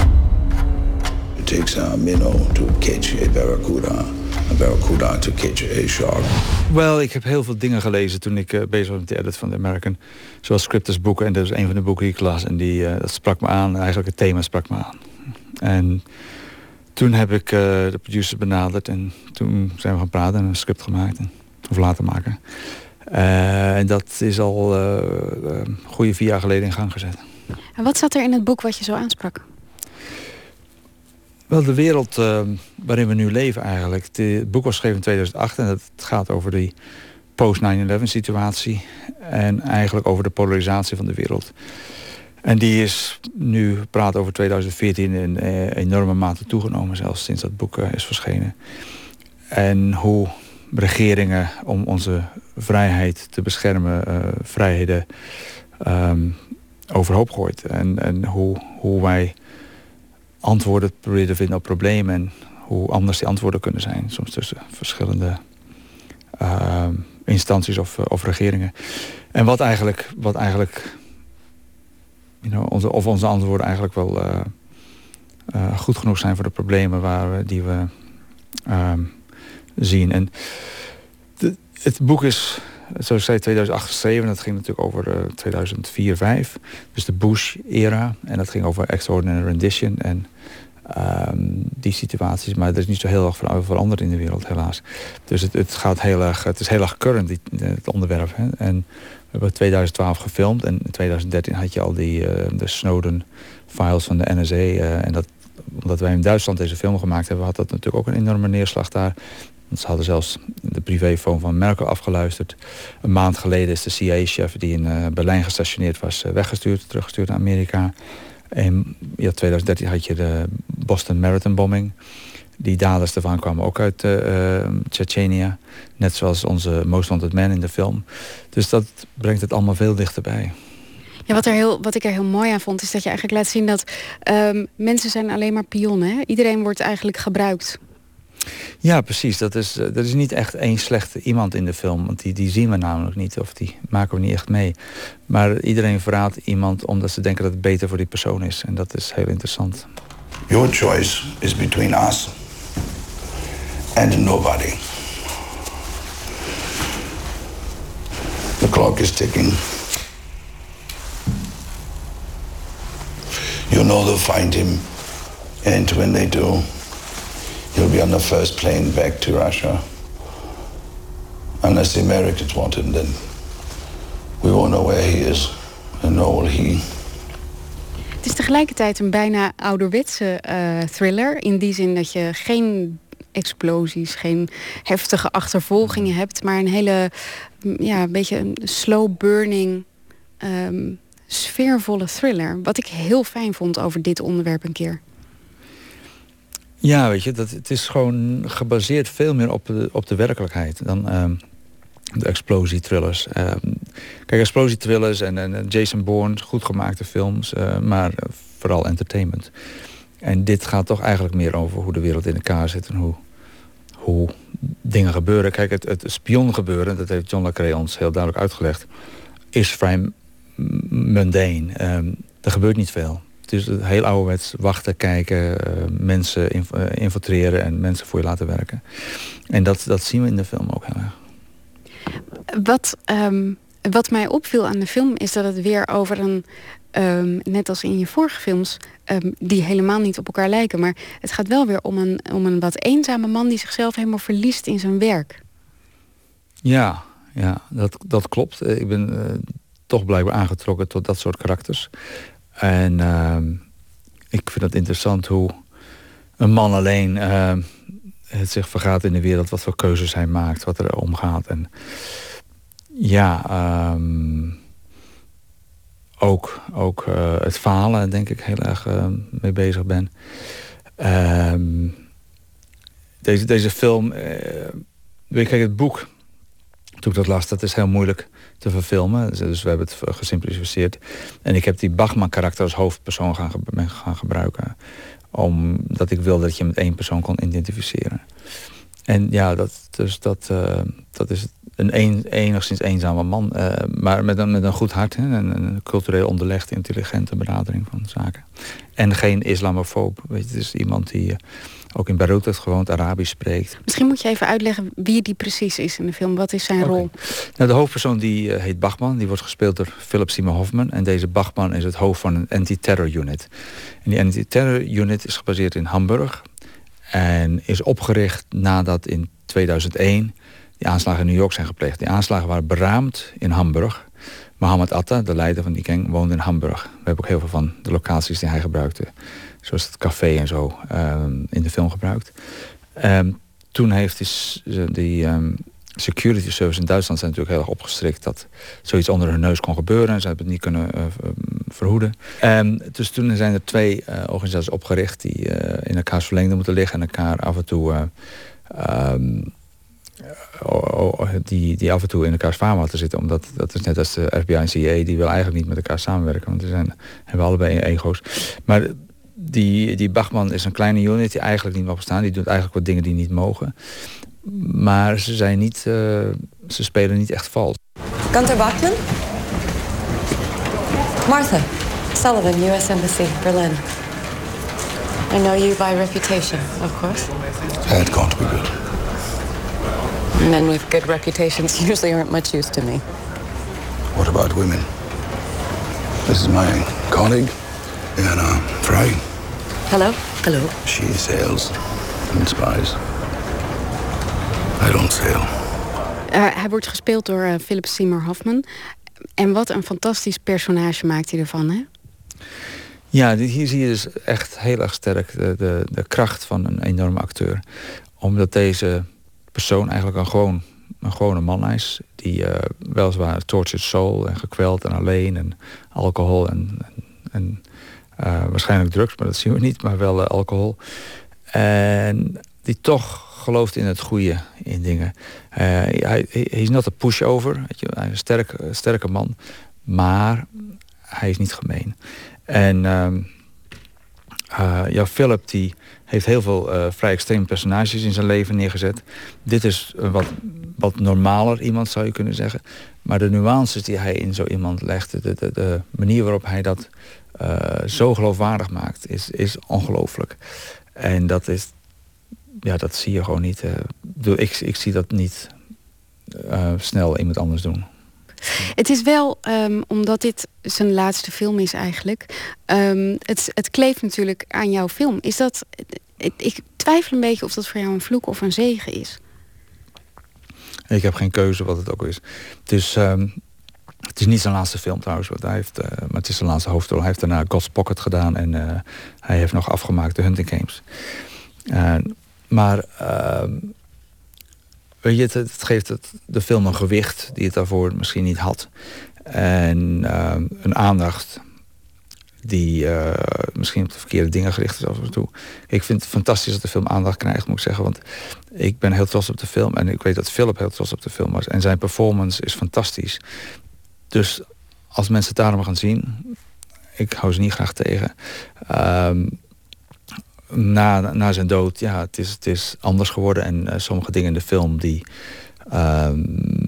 It takes a minnow to catch a barracuda. Wel, ik heb heel veel dingen gelezen toen ik bezig was met de edit van The American. Zoals scriptus boeken, en dat is een van de boeken die ik las. En die, dat sprak me aan, eigenlijk het thema sprak me aan. En toen heb ik de producer benaderd en toen zijn we gaan praten en een script gemaakt. Of laten maken. En dat is al goede 4 jaar geleden in gang gezet. En wat zat er in het boek wat je zo aansprak? Wel, de wereld waarin we nu leven eigenlijk. Het boek was geschreven in 2008 en het gaat over die post-9/11 situatie. En eigenlijk over de polarisatie van de wereld. En die is nu, we praten over 2014, in enorme mate toegenomen. Zelfs sinds dat boek is verschenen. En hoe regeringen om onze vrijheid te beschermen, vrijheden overhoop gooit. En hoe wij antwoorden proberen te vinden op problemen. En hoe anders die antwoorden kunnen zijn. Soms tussen verschillende instanties of regeringen. En wat eigenlijk onze antwoorden eigenlijk wel goed genoeg zijn voor de problemen die we zien. En het boek is, zoals ik zei, 2008 geschreven. Dat ging natuurlijk over 2004-2005. Dus de Bush-era. En dat ging over Extraordinary Rendition en die situaties. Maar er is niet zo heel erg veranderd in de wereld, helaas. Dus het gaat heel erg, het is heel erg current, het onderwerp. Hè? En we hebben 2012 gefilmd en in 2013 had je al de Snowden-files van de NSA. En dat, omdat wij in Duitsland deze film gemaakt hebben, had dat natuurlijk ook een enorme neerslag daar. Want ze hadden zelfs de privéfoon van Merkel afgeluisterd. Een maand geleden is de CIA-chef die in Berlijn gestationeerd was teruggestuurd naar Amerika. En ja, 2013 had je de Boston Marathon bombing. Die daders ervan kwamen ook uit Tsjetsjenië. Net zoals onze Most Wanted Man in de film. Dus dat brengt het allemaal veel dichterbij. Ja, wat ik er heel mooi aan vond is dat je eigenlijk laat zien dat mensen zijn alleen maar pionnen. Hè? Iedereen wordt eigenlijk gebruikt. Ja, precies. Dat is niet echt één slechte iemand in de film. Want die zien we namelijk niet. Of die maken we niet echt mee. Maar iedereen verraadt iemand omdat ze denken dat het beter voor die persoon is. En dat is heel interessant. Your choice is between us and nobody. The clock is ticking. You know they'll find him. And when they do, he'll be on the first plane back to Russia. Unless the Americans want him, then we won't know where he is and nor will he. Het is tegelijkertijd een bijna ouderwetse thriller. In die zin dat je geen explosies, geen heftige achtervolgingen hebt. Maar een hele, ja, een beetje een slow burning, sfeervolle thriller. Wat ik heel fijn vond over dit onderwerp een keer. Ja, weet je, het is gewoon gebaseerd veel meer op de werkelijkheid dan de explosiethrillers. Kijk, explosiethrillers en Jason Bourne, goed gemaakte films, maar vooral entertainment. En dit gaat toch eigenlijk meer over hoe de wereld in elkaar zit en hoe dingen gebeuren. Kijk, het spion gebeuren, dat heeft John le Carré ons heel duidelijk uitgelegd, is vrij mundane. Er gebeurt niet veel. Het is heel ouderwets wachten, kijken, mensen infiltreren en mensen voor je laten werken. En dat zien we in de film ook heel erg. Wat mij opviel aan de film is dat het weer over een, net als in je vorige films, die helemaal niet op elkaar lijken. Maar het gaat wel weer om een wat eenzame man die zichzelf helemaal verliest in zijn werk. Ja, dat klopt. Ik ben toch blijkbaar aangetrokken tot dat soort karakters. En ik vind het interessant hoe een man alleen het zich vergaat in de wereld, wat voor keuzes hij maakt, wat er omgaat. En ja, ook het falen, denk ik, heel erg mee bezig ben. Deze film, weet je, kijk, het boek, toen ik dat las, dat is heel moeilijk te verfilmen. Dus we hebben het gesimplificeerd. En ik heb die Bachman-karakter als hoofdpersoon gaan gebruiken. Omdat ik wilde dat je met één persoon kon identificeren. En ja, dat is een enigszins eenzame man. Maar met een goed hart. Hè, en een cultureel onderlegd, intelligente benadering van zaken. En geen islamofoob. Weet je, het is iemand die ook in Beirut heeft gewoond, Arabisch spreekt. Misschien moet je even uitleggen wie die precies is in de film. Wat is zijn rol? Nou, de hoofdpersoon die heet Bachman. Die wordt gespeeld door Philip Seymour Hoffman. En deze Bachman is het hoofd van een anti-terror unit. En die anti-terror unit is gebaseerd in Hamburg. En is opgericht nadat in 2001... die aanslagen in New York zijn gepleegd. Die aanslagen waren beraamd in Hamburg. Mohammed Atta, de leider van die gang, woonde in Hamburg. We hebben ook heel veel van de locaties die hij gebruikte. Zoals het café en zo in de film gebruikt. Toen heeft die security service in Duitsland zijn natuurlijk heel erg opgestrikt dat zoiets onder hun neus kon gebeuren. En ze hebben het niet kunnen verhoeden. Dus toen zijn er twee organisaties opgericht die in elkaars verlengde moeten liggen en elkaar af en toe die af en toe in elkaars vaarwater zitten. Omdat dat is net als de FBI en CIA, die wil eigenlijk niet met elkaar samenwerken. Want hebben allebei ego's. Maar die Bachman is een kleine unit die eigenlijk niet mag bestaan. Die doet eigenlijk wat dingen die niet mogen. Maar ze zijn niet, ze spelen niet echt vals. Gunther Bachman? Martha Sullivan, US Embassy, Berlin. I know you by reputation, of course. It can't be good. Men with good reputations usually aren't much use to me. What about women? This is my colleague, Anna Frey. Hello? Hello. She sails and spies. I don't sail. Hij wordt gespeeld door Philip Seymour Hoffman. En wat een fantastisch personage maakt hij ervan, hè? Ja, hier zie je dus echt heel erg sterk de kracht van een enorme acteur. Omdat deze persoon eigenlijk een gewone man is. Die weliswaar tortured soul en gekweld en alleen en alcohol en waarschijnlijk drugs, maar dat zien we niet, maar wel alcohol. En die toch gelooft in het goede, in dingen. Hij is not a pushover. Hij is een sterke man. Maar hij is niet gemeen. En Philip die heeft heel veel vrij extreme personages in zijn leven neergezet. Dit is wat normaler iemand, zou je kunnen zeggen. Maar de nuances die hij in zo iemand legt, de manier waarop hij dat zo geloofwaardig maakt, is ongelooflijk. En dat is... Ja, dat zie je gewoon niet. Ik zie dat niet snel iemand anders doen. Het is wel, omdat dit zijn laatste film is eigenlijk... Het kleeft natuurlijk aan jouw film. Is dat, ik twijfel een beetje of dat voor jou een vloek of een zegen is. Ik heb geen keuze wat het ook is. Dus het is niet zijn laatste film trouwens, wat hij heeft, maar het is zijn laatste hoofdrol. Hij heeft daarna God's Pocket gedaan en hij heeft nog afgemaakt de Hunting Games. Maar weet je, het geeft de film een gewicht die het daarvoor misschien niet had. En een aandacht die misschien op de verkeerde dingen gericht is af en toe. Ik vind het fantastisch dat de film aandacht krijgt, moet ik zeggen. Want ik ben heel trots op de film. En ik weet dat Philip heel trots op de film was. En zijn performance is fantastisch. Dus als mensen het daarom gaan zien, ik hou ze niet graag tegen. Na zijn dood, ja, het is anders geworden. En sommige dingen in de film die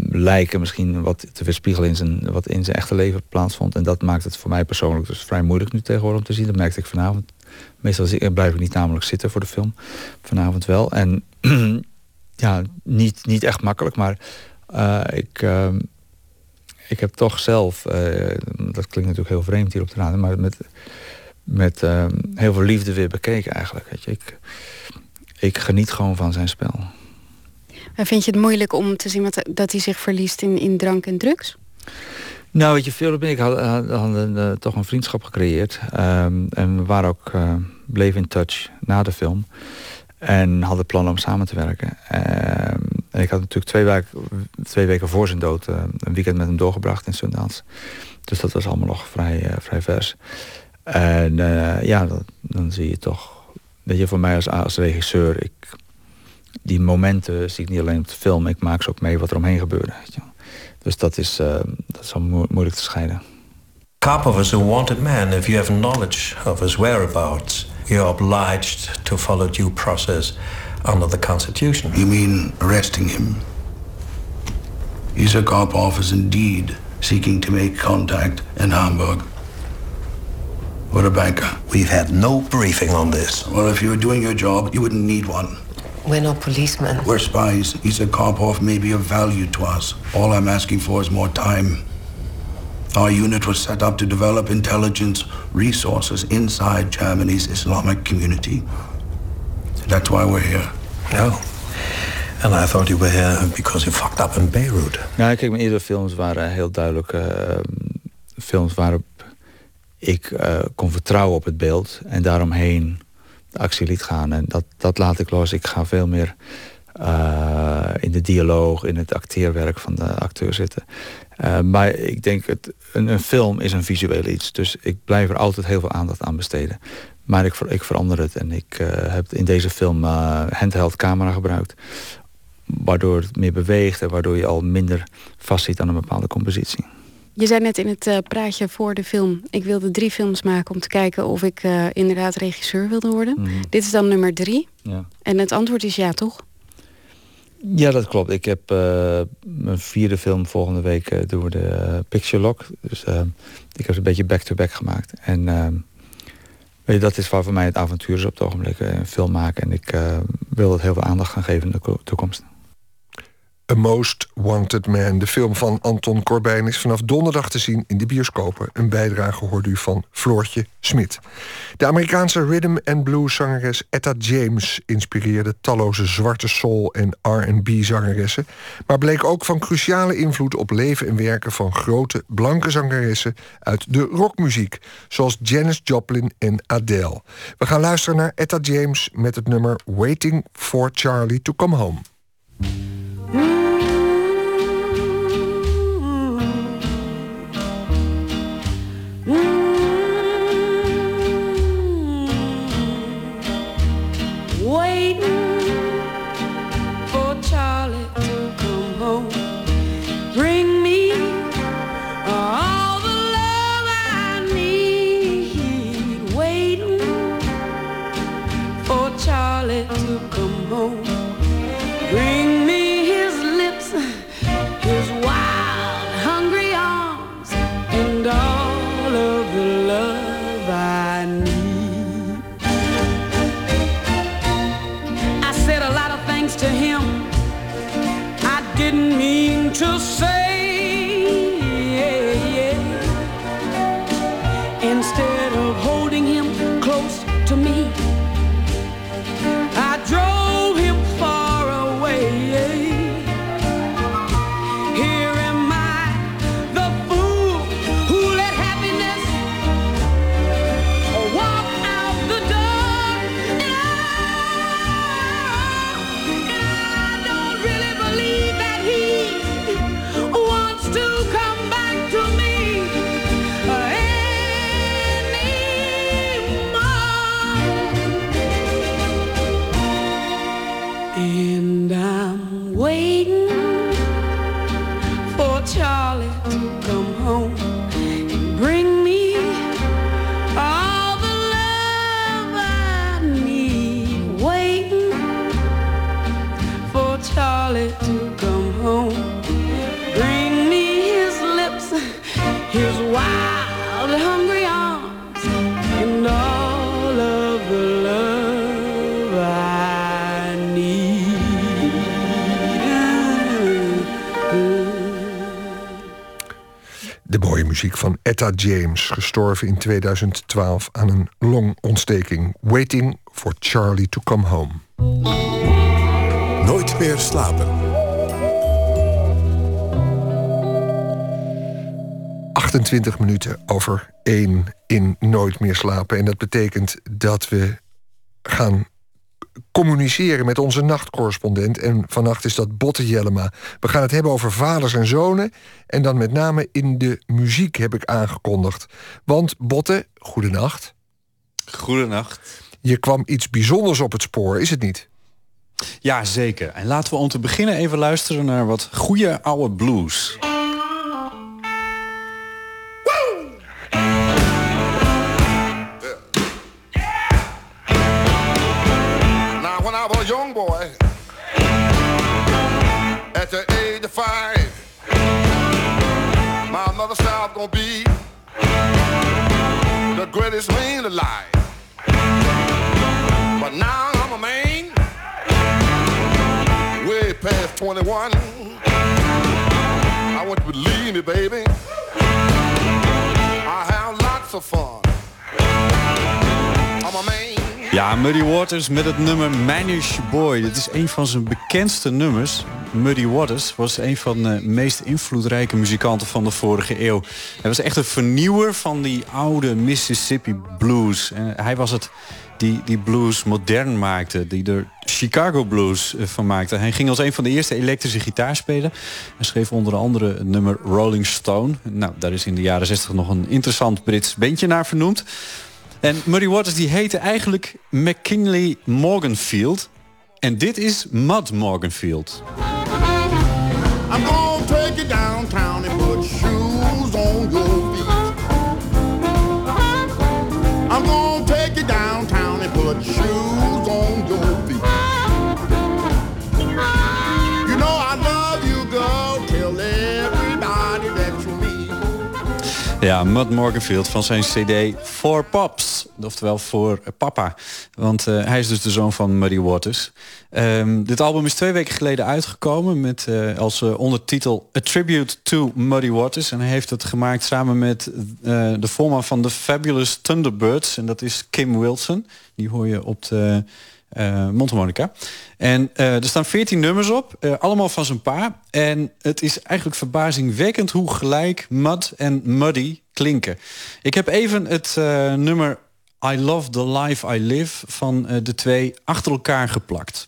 lijken misschien wat te weerspiegelen wat in zijn echte leven plaatsvond. En dat maakt het voor mij persoonlijk dus vrij moeilijk nu tegenwoordig om te zien. Dat merkte ik vanavond. Meestal blijf ik niet namelijk zitten voor de film. Vanavond wel. En ja, niet echt makkelijk, maar ik heb toch zelf... dat klinkt natuurlijk heel vreemd hier op de radio, maar met heel veel liefde weer bekeken eigenlijk. Weet je. Ik geniet gewoon van zijn spel. Maar vind je het moeilijk om te zien dat hij zich verliest in drank en drugs? Nou, weet je, Philip en ik hadden toch een vriendschap gecreëerd. En we waren ook bleven in touch na de film. En hadden plannen om samen te werken. En ik had natuurlijk twee weken voor zijn dood een weekend met hem doorgebracht in Sundance. Dus dat was allemaal nog vrij vers. En dan zie je toch... Weet je, voor mij als regisseur... Die momenten zie ik niet alleen op de film... Ik maak ze ook mee wat er omheen gebeurde. Weet je. Dus dat is al moeilijk te scheiden. Karpov is a wanted man. If you have knowledge of his whereabouts... you're obliged to follow due process under the Constitution. You mean arresting him? Issa Karpov is indeed seeking to make contact in Hamburg. What a banker. We've had no briefing on this. Well, if you were doing your job, you wouldn't need one. We're not policemen. We're spies. Issa Karpov may be of value to us. All I'm asking for is more time. Our unit was set up to develop intelligence resources inside Germany's Islamic community. That's why we're here. No. And I thought you were here because you fucked up in Beirut. Nou, kijk, mijn eerdere films waren heel duidelijk films waarop ik kon vertrouwen op het beeld en daaromheen de actie liet gaan. En dat laat ik los. Ik ga veel meer in de dialoog, in het acteerwerk van de acteur zitten. Maar ik denk, een film is een visueel iets. Dus ik blijf er altijd heel veel aandacht aan besteden. Maar ik verander het. En ik heb in deze film handheld camera gebruikt. Waardoor het meer beweegt en waardoor je al minder vastzit aan een bepaalde compositie. Je zei net in het praatje voor de film, ik wilde 3 films maken om te kijken of ik inderdaad regisseur wilde worden. Mm-hmm. Dit is dan nummer 3. Ja. En het antwoord is ja, toch? Ja, dat klopt. Ik heb mijn 4e film volgende week doen we de Picture Lock. Dus ik heb ze een beetje back-to-back gemaakt. En weet je, dat is waar voor mij het avontuur is op het ogenblik. Een film maken en ik wil dat heel veel aandacht gaan geven in de toekomst. A Most Wanted Man, de film van Anton Corbijn, is vanaf donderdag te zien in de bioscopen. Een bijdrage hoorde u van Floortje Smit. De Amerikaanse rhythm and blues zangeres Etta James inspireerde talloze zwarte soul- en R&B zangeressen, maar bleek ook van cruciale invloed op leven en werken van grote blanke zangeressen uit de rockmuziek, zoals Janis Joplin en Adele. We gaan luisteren naar Etta James met het nummer Waiting for Charlie to Come Home. Muziek van Etta James, gestorven in 2012 aan een longontsteking. Waiting for Charlie to Come Home. Nooit meer slapen. 28 minuten over 1 in Nooit meer slapen. En dat betekent dat we gaan communiceren met onze nachtcorrespondent. En vannacht is dat Botte Jellema. We gaan het hebben over vaders en zonen. En dan met name in de muziek heb ik aangekondigd. Want Botte, goedenacht. Goedenacht. Je kwam iets bijzonders op het spoor, is het niet? Ja, zeker. En laten we om te beginnen even luisteren naar wat goede oude blues. Young boy, at the age of 5, my mother's child gonna be the greatest man alive. But now I'm a man, way past 21. I want you to believe me, baby. I have lots of fun. I'm a man. Ja, Muddy Waters met het nummer Manish Boy. Dit is een van zijn bekendste nummers. Muddy Waters was een van de meest invloedrijke muzikanten van de vorige eeuw. Hij was echt een vernieuwer van die oude Mississippi blues. Hij was het die blues modern maakte, die er Chicago blues van maakte. Hij ging als een van de eerste elektrische gitaar spelen. Hij schreef onder andere het nummer Rolling Stone. Nou, daar is in de jaren 60 nog een interessant Brits bandje naar vernoemd. En Muddy Waters die heette eigenlijk McKinley Morganfield. En dit is Mud Morganfield. I'm gonna take you downtown and put shoes on your feet. I'm gonna take you downtown and put shoes on your feet. You know I love you, girl, tell everybody that you meet. Ja, Mud Morganfield van zijn cd For Pops. Oftewel voor papa. Want hij is dus de zoon van Muddy Waters. Dit album is 2 weken geleden uitgekomen met als ondertitel A Tribute to Muddy Waters. En hij heeft het gemaakt samen met de voorman van de Fabulous Thunderbirds. En dat is Kim Wilson. Die hoor je op de mondharmonica. En er staan 14 nummers op. Allemaal van zijn pa. En het is eigenlijk verbazingwekkend hoe gelijk Mud en Muddy klinken. Ik heb even het nummer I Love the Life I Live van de twee achter elkaar geplakt.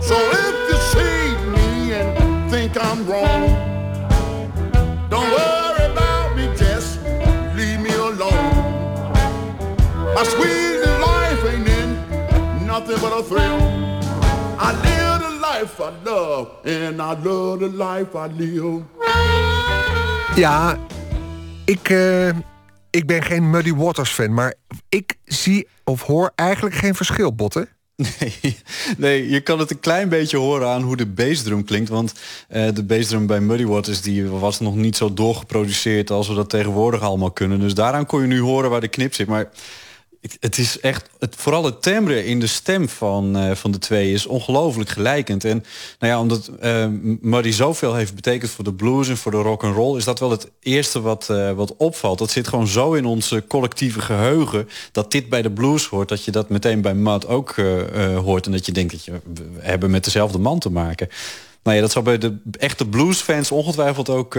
So if you see me and think I'm wrong, don't worry about me, just leave me alone. My sweet life ain't in nothing but a thrill. I live the life I love and I love the life I live. Ja, ik ben geen Muddy Waters fan, maar ik zie of hoor eigenlijk geen verschil, Botten. Nee, je kan het een klein beetje horen aan hoe de bassdrum klinkt. Want de bassdrum bij Muddy Waters die was nog niet zo doorgeproduceerd als we dat tegenwoordig allemaal kunnen. Dus daaraan kon je nu horen waar de knip zit. Maar het is echt, vooral het timbre in de stem van de twee is ongelooflijk gelijkend. En nou ja, omdat Muddy zoveel heeft betekend voor de blues en voor de rock and roll, is dat wel het eerste wat opvalt. Dat zit gewoon zo in ons collectieve geheugen dat dit bij de blues hoort, dat je dat meteen bij Mud ook hoort en dat je denkt dat we hebben met dezelfde man te maken. Nou ja, dat zou bij de echte bluesfans ongetwijfeld ook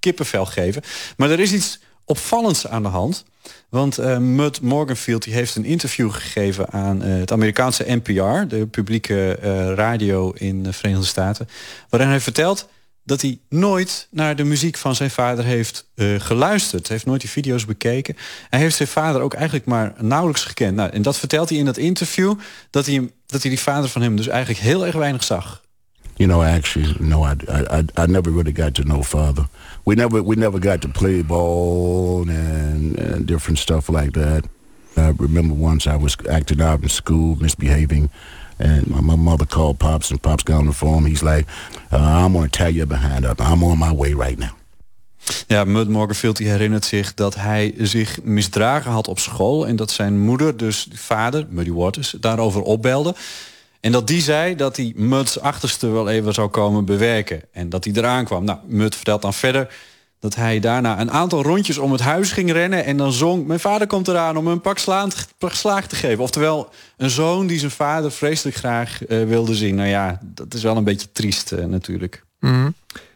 kippenvel geven. Maar er is iets opvallends aan de hand. Want Mud Morganfield die heeft een interview gegeven aan het Amerikaanse NPR, de publieke radio in de Verenigde Staten, waarin hij vertelt dat hij nooit naar de muziek van zijn vader heeft geluisterd. Hij heeft nooit die video's bekeken. Hij heeft zijn vader ook eigenlijk maar nauwelijks gekend. Nou, en dat vertelt hij in dat interview, dat hij die vader van hem dus eigenlijk heel erg weinig zag. You know, actually, no, I never really got to know Father. We never got to play ball and different stuff like that. I remember once I was acting out in school, misbehaving, and my mother called Pops, and Pops got on the phone. He's like, I'm going to tie you behind up. I'm on my way right now. Ja, Mud Morganfield die herinnert zich dat hij zich misdragen had op school en dat zijn moeder, dus vader, Muddy Waters, daarover opbelde. En dat die zei dat hij Mud's achterste wel even zou komen bewerken. En dat hij eraan kwam. Nou, Mud vertelt dan verder dat hij daarna een aantal rondjes om het huis ging rennen en dan zong: mijn vader komt eraan om een pak slaag te geven. Oftewel, een zoon die zijn vader vreselijk graag wilde zien. Nou ja, dat is wel een beetje triest natuurlijk. Mm-hmm.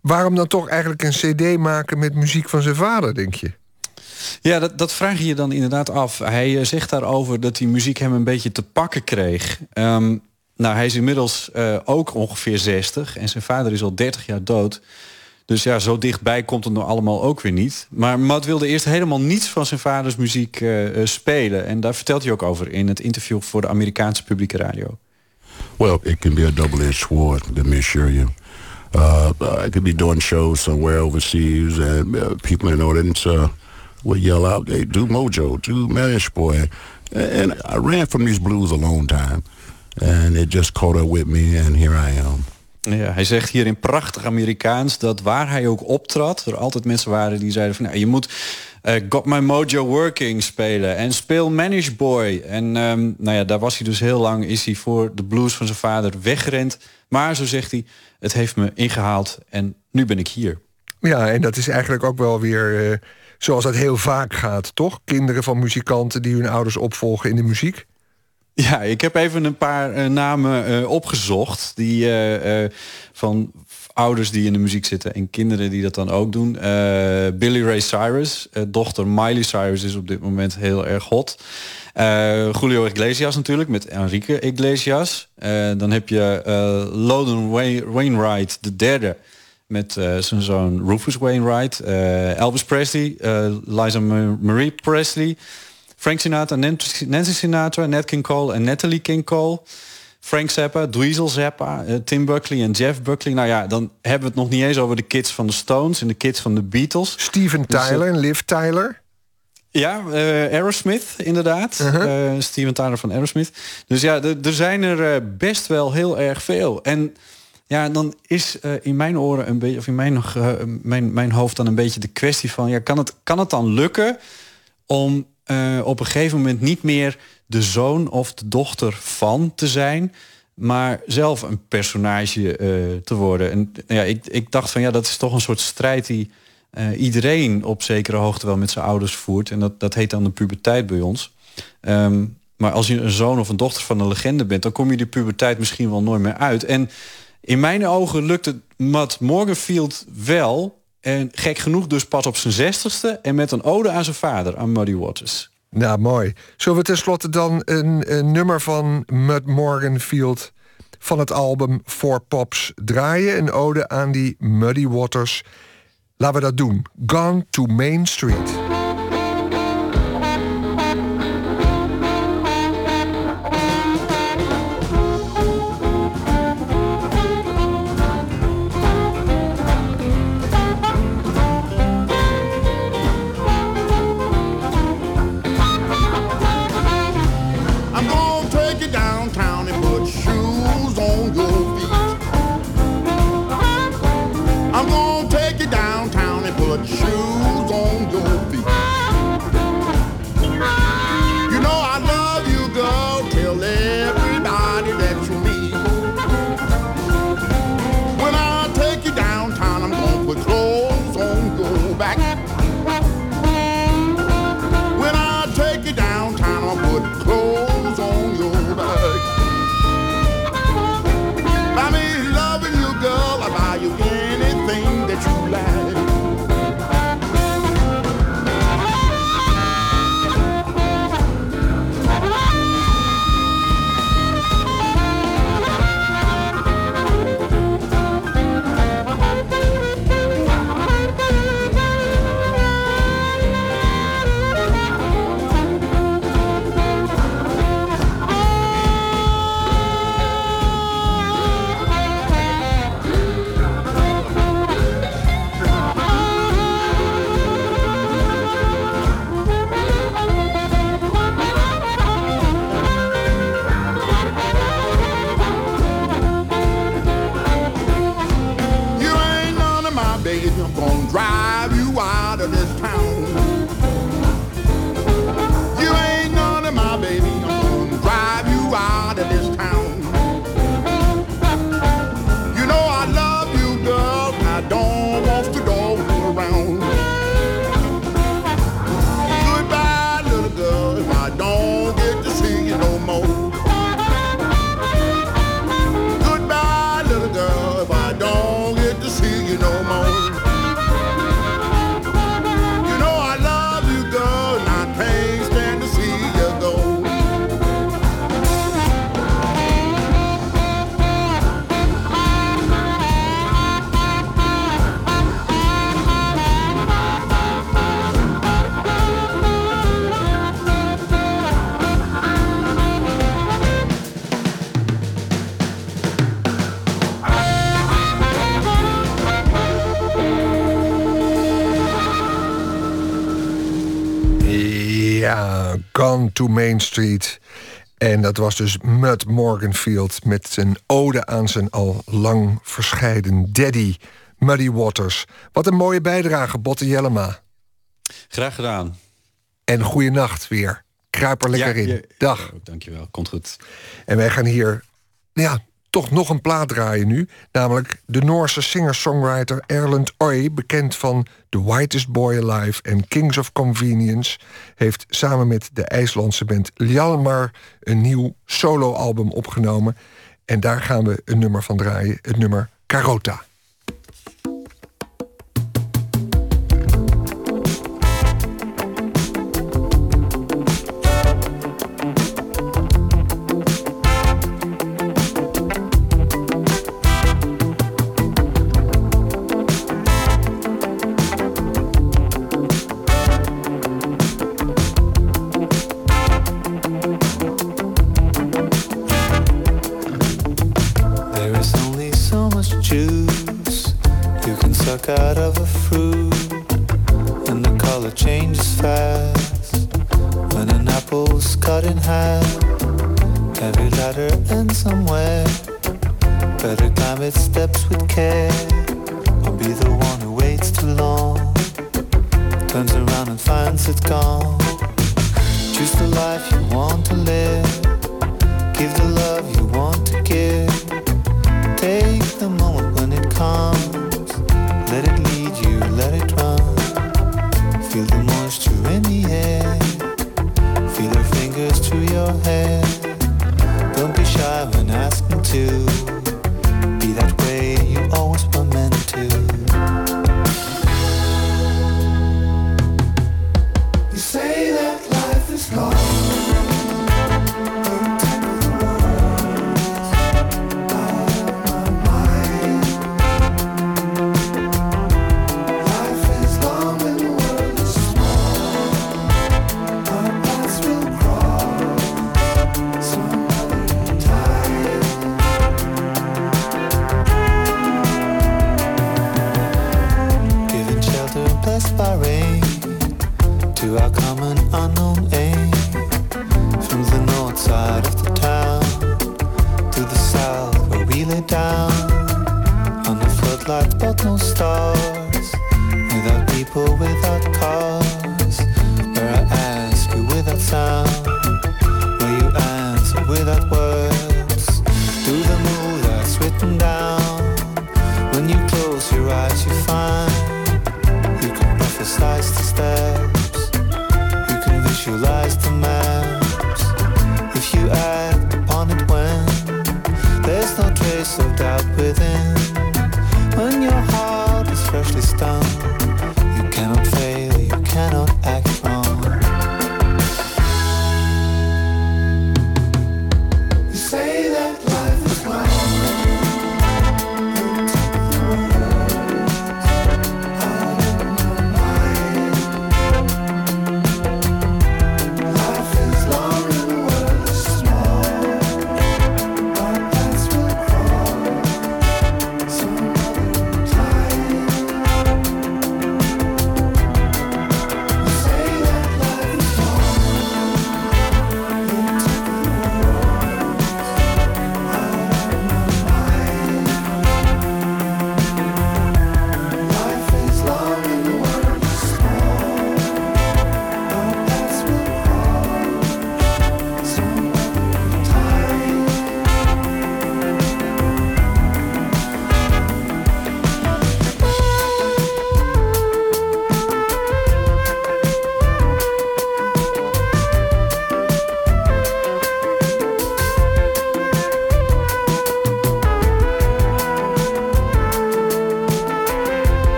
Waarom dan toch eigenlijk een cd maken met muziek van zijn vader, denk je? Ja, dat vraag je dan inderdaad af. Hij zegt daarover dat die muziek hem een beetje te pakken kreeg. Nou, hij is inmiddels ook ongeveer 60 en zijn vader is al 30 jaar dood. Dus ja, zo dichtbij komt het nou allemaal ook weer niet. Maar Mud wilde eerst helemaal niets van zijn vaders muziek spelen. En daar vertelt hij ook over in het interview voor de Amerikaanse publieke radio. Well, it can be a double-edged sword, let me assure you. I could be doing shows somewhere overseas and people in the audience will yell out, hey, do mojo, do Manish Boy. And I ran from these blues a long time. And it just caught up with me, and here I am. Ja, hij zegt hier in prachtig Amerikaans dat waar hij ook optrad, er altijd mensen waren die zeiden van, nou, je moet Got My Mojo Working spelen en speel Manish Boy. En nou ja, daar was hij dus heel lang, is hij voor de blues van zijn vader weggerend. Maar zo zegt hij, het heeft me ingehaald en nu ben ik hier. Ja, en dat is eigenlijk ook wel weer zoals dat heel vaak gaat, toch? Kinderen van muzikanten die hun ouders opvolgen in de muziek. Ja, ik heb even een paar namen opgezocht die van ouders die in de muziek zitten en kinderen die dat dan ook doen. Billy Ray Cyrus, dochter Miley Cyrus is op dit moment heel erg hot. Julio Iglesias natuurlijk, met Enrique Iglesias. Dan heb je Loudon Wainwright de derde met zijn zoon Rufus Wainwright. Elvis Presley, Liza Marie Presley. Frank Sinatra, Nancy Sinatra, Nat King Cole en Natalie King Cole. Frank Zappa, Dweezil Zappa, Tim Buckley en Jeff Buckley. Nou ja, dan hebben we het nog niet eens over de kids van de Stones en de kids van de Beatles. Steven Tyler en Liv Tyler. Ja, Aerosmith inderdaad. Uh-huh. Steven Tyler van Aerosmith. Dus ja, er zijn er best wel heel erg veel. En ja, dan is in mijn oren een beetje, of in mijn hoofd dan een beetje de kwestie van, ja, kan het dan lukken om op een gegeven moment niet meer de zoon of de dochter van te zijn, maar zelf een personage te worden. En ja, ik dacht van ja, dat is toch een soort strijd die iedereen op zekere hoogte wel met zijn ouders voert. En dat heet dan de puberteit bij ons. Maar als je een zoon of een dochter van een legende bent, dan kom je de puberteit misschien wel nooit meer uit. En in mijn ogen lukt het Mud Morganfield wel. En gek genoeg dus pas op zijn 60ste en met een ode aan zijn vader, aan Muddy Waters. Nou, mooi. Zullen we tenslotte dan een nummer van Mud Morganfield van het album For Pops draaien? Een ode aan die Muddy Waters. Laten we dat doen. Gone to Main Street. Gone to Main Street. En dat was dus Mud Morganfield met een ode aan zijn al lang verscheiden daddy, Muddy Waters. Wat een mooie bijdrage, Botte Jellema. Graag gedaan. En goeienacht weer. Kruip er lekker in. Dag. Dankjewel, komt goed. En wij gaan hier toch nog een plaat draaien nu. Namelijk de Noorse singer-songwriter Erlend Øye, bekend van The Whitest Boy Alive en Kings of Convenience, heeft samen met de IJslandse band Hjalmar een nieuw soloalbum opgenomen. En daar gaan we een nummer van draaien, het nummer Carota. Out of a fruit, and the color changes fast when an apple's cut in half. Every ladder ends somewhere. Better climb its steps with care, or be the one who waits too long, turns around and finds it gone. Choose the life you want to live, give the love you want to give, take the moment when it comes. Let it lead you, let it run. Feel the moisture in the air. Feel her fingers through your hair. Don't be shy when asking to be that way you always were meant to. You say that life is long.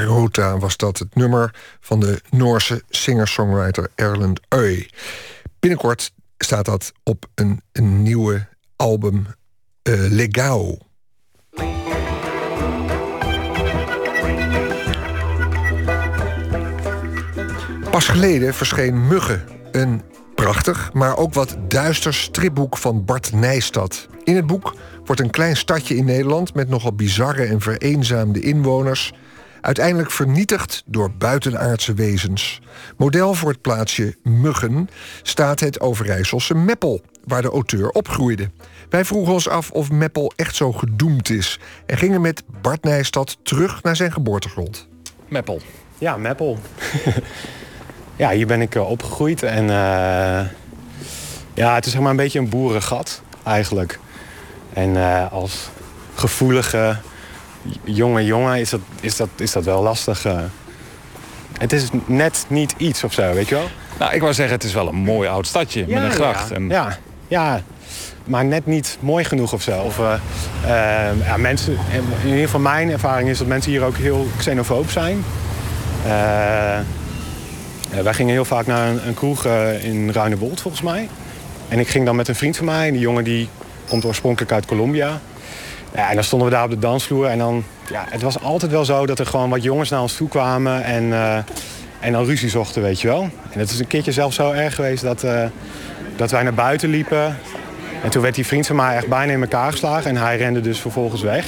Carota was dat, het nummer van de Noorse singer-songwriter Erlend Øye. Binnenkort staat dat op een nieuwe album, Legao. Pas geleden verscheen Muggen, een prachtig, maar ook wat duister stripboek van Bart Nijstad. In het boek wordt een klein stadje in Nederland met nogal bizarre en vereenzaamde inwoners uiteindelijk vernietigd door buitenaardse wezens. Model voor het plaatsje Muggen staat het Overijsselse Meppel, waar de auteur opgroeide. Wij vroegen ons af of Meppel echt zo gedoemd is en gingen met Bart Nijstad terug naar zijn geboortegrond. Meppel. Ja, Meppel. Ja, hier ben ik opgegroeid en ja, het is zeg maar een beetje een boerengat eigenlijk. En als gevoelige jonge jongen is dat wel lastig. Het is net niet iets of zo, weet je wel? Nou, ik wou zeggen, het is wel een mooi oud stadje, ja, met een gracht. Ja, en... ja, maar net niet mooi genoeg of zo. Of, ja, mensen, in ieder geval mijn ervaring is dat mensen hier ook heel xenofoob zijn. Wij gingen heel vaak naar een kroeg in Ruinewold, volgens mij. En ik ging dan met een vriend van mij. En die jongen die komt oorspronkelijk uit Colombia. En dan stonden we daar op de dansvloer. En dan, ja, het was altijd wel zo dat er gewoon wat jongens naar ons toe kwamen. En dan ruzie zochten, weet je wel. En het is een keertje zelfs zo erg geweest dat wij naar buiten liepen. En toen werd die vriend van mij echt bijna in elkaar geslagen. En hij rende dus vervolgens weg.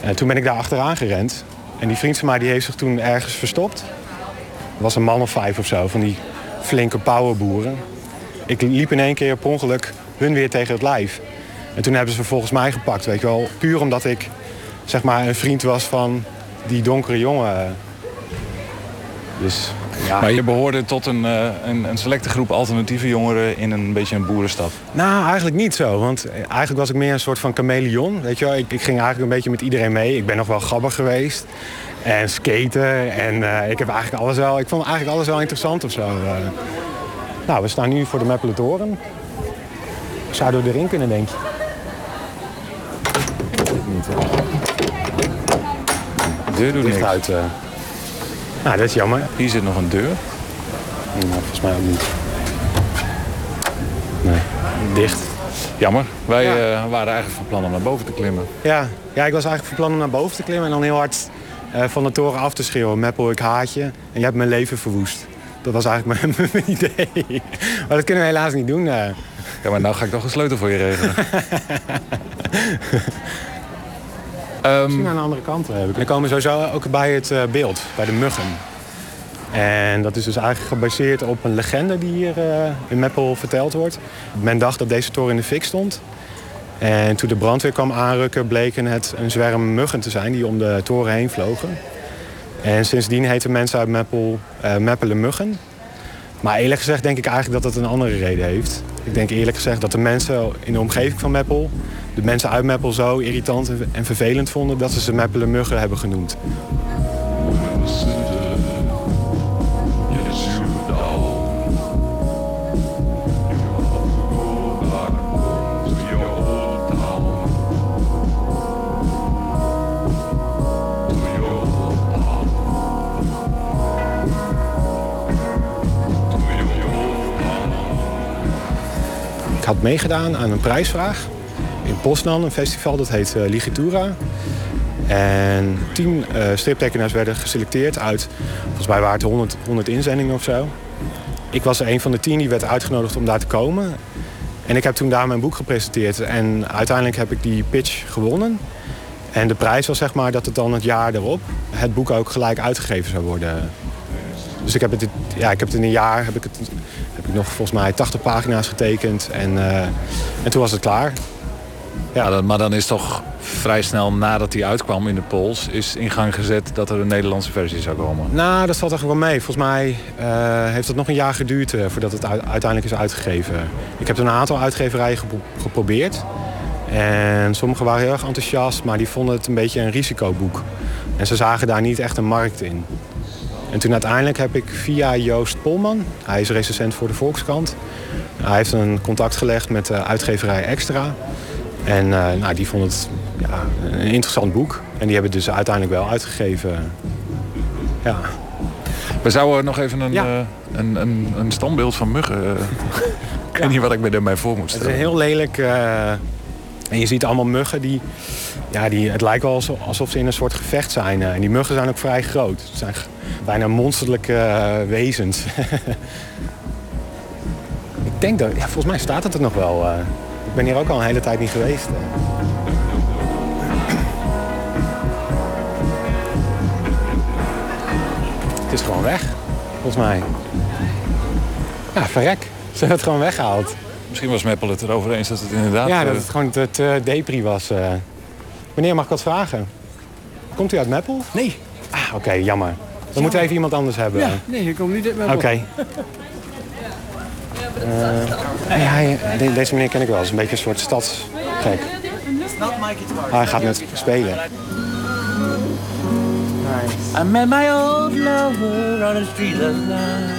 En toen ben ik daar achteraan gerend. En die vriend van mij die heeft zich toen ergens verstopt. Dat was een man of 5 of zo, van die flinke powerboeren. Ik liep in één keer per ongeluk hun weer tegen het lijf. En toen hebben ze vervolgens mij gepakt, weet je wel. Puur omdat ik, zeg maar, een vriend was van die donkere jongen. Dus, ja. Maar je behoorde tot een selecte groep alternatieve jongeren in een beetje een boerenstad? Nou, eigenlijk niet zo. Want eigenlijk was ik meer een soort van chameleon, weet je wel. Ik ging eigenlijk een beetje met iedereen mee. Ik ben nog wel gabber geweest. En skaten en ik vond eigenlijk alles wel interessant of zo. Nou, we staan nu voor de Meppeletoren. Zouden we erin kunnen, denk je? Niet, de deur doet niet uit. Nou, dat is jammer. Hier zit nog een deur. Nou, volgens mij ook niet. Nee, dicht. Jammer. Wij waren eigenlijk van plan om naar boven te klimmen. Ja, ik was eigenlijk van plan om naar boven te klimmen en dan heel hard... van de toren af te schreeuwen, Meppel, ik haat je. En je hebt mijn leven verwoest. Dat was eigenlijk mijn idee. Maar dat kunnen we helaas niet doen. Ja, maar nou ga ik toch een sleutel voor je regelen. Misschien aan de andere kant. We komen sowieso ook bij het beeld, bij de muggen. En dat is dus eigenlijk gebaseerd op een legende die hier in Meppel verteld wordt. Men dacht dat deze toren in de fik stond. En toen de brandweer kwam aanrukken, bleken het een zwerm muggen te zijn die om de toren heen vlogen. En sindsdien heten mensen uit Meppel Meppelen muggen. Maar eerlijk gezegd denk ik eigenlijk dat dat een andere reden heeft. Ik denk eerlijk gezegd dat de mensen in de omgeving van Meppel, de mensen uit Meppel zo irritant en vervelend vonden dat ze ze Meppelen muggen hebben genoemd. Ik had meegedaan aan een prijsvraag in Poznan, een festival, dat heet Ligitura. En 10 striptekenaars werden geselecteerd uit, volgens mij waren het 100 inzendingen of zo. Ik was er een van de 10 die werd uitgenodigd om daar te komen. En ik heb toen daar mijn boek gepresenteerd en uiteindelijk heb ik die pitch gewonnen. En de prijs was, zeg maar, dat het dan het jaar erop het boek ook gelijk uitgegeven zou worden. Dus ik heb nog volgens mij 80 pagina's getekend en toen was het klaar. Ja. Maar dan is toch vrij snel nadat hij uitkwam in de polls, is in gang gezet dat er een Nederlandse versie zou komen? Nou, dat valt eigenlijk wel mee. Volgens mij heeft dat nog een jaar geduurd voordat het uiteindelijk is uitgegeven. Ik heb een aantal uitgeverijen geprobeerd. En sommigen waren heel erg enthousiast, maar die vonden het een beetje een risicoboek. En ze zagen daar niet echt een markt in. En toen uiteindelijk heb ik via Joost Polman, hij is recensent voor de Volkskrant. Hij heeft een contact gelegd met de uitgeverij Extra. En die vond het een interessant boek. En die hebben het dus uiteindelijk wel uitgegeven. Ja. We zouden nog even een standbeeld van Muggen. Ik weet niet wat ik me daarbij voor moet stellen. Het is heel lelijk. En je ziet allemaal muggen die... Ja, het lijkt wel alsof ze in een soort gevecht zijn. En die muggen zijn ook vrij groot. Het zijn bijna monsterlijke wezens. Ik denk dat... Ja, volgens mij staat het er nog wel. Ik ben hier ook al een hele tijd niet geweest. Het is gewoon weg, volgens mij. Ja, verrek. Ze hebben het gewoon weggehaald. Misschien was Meppel het erover eens dat het inderdaad... Ja, dat het gewoon te depri was. Meneer, mag ik wat vragen? Komt u uit Meppel? Nee. Ah, oké, jammer. Dan moeten we even iemand anders hebben. Ja, nee, ik kom niet uit Meppel. Oké. Deze meneer ken ik wel. Het is een beetje een soort stadsgek. Hij gaat net spelen. I met my old lover on the street last night.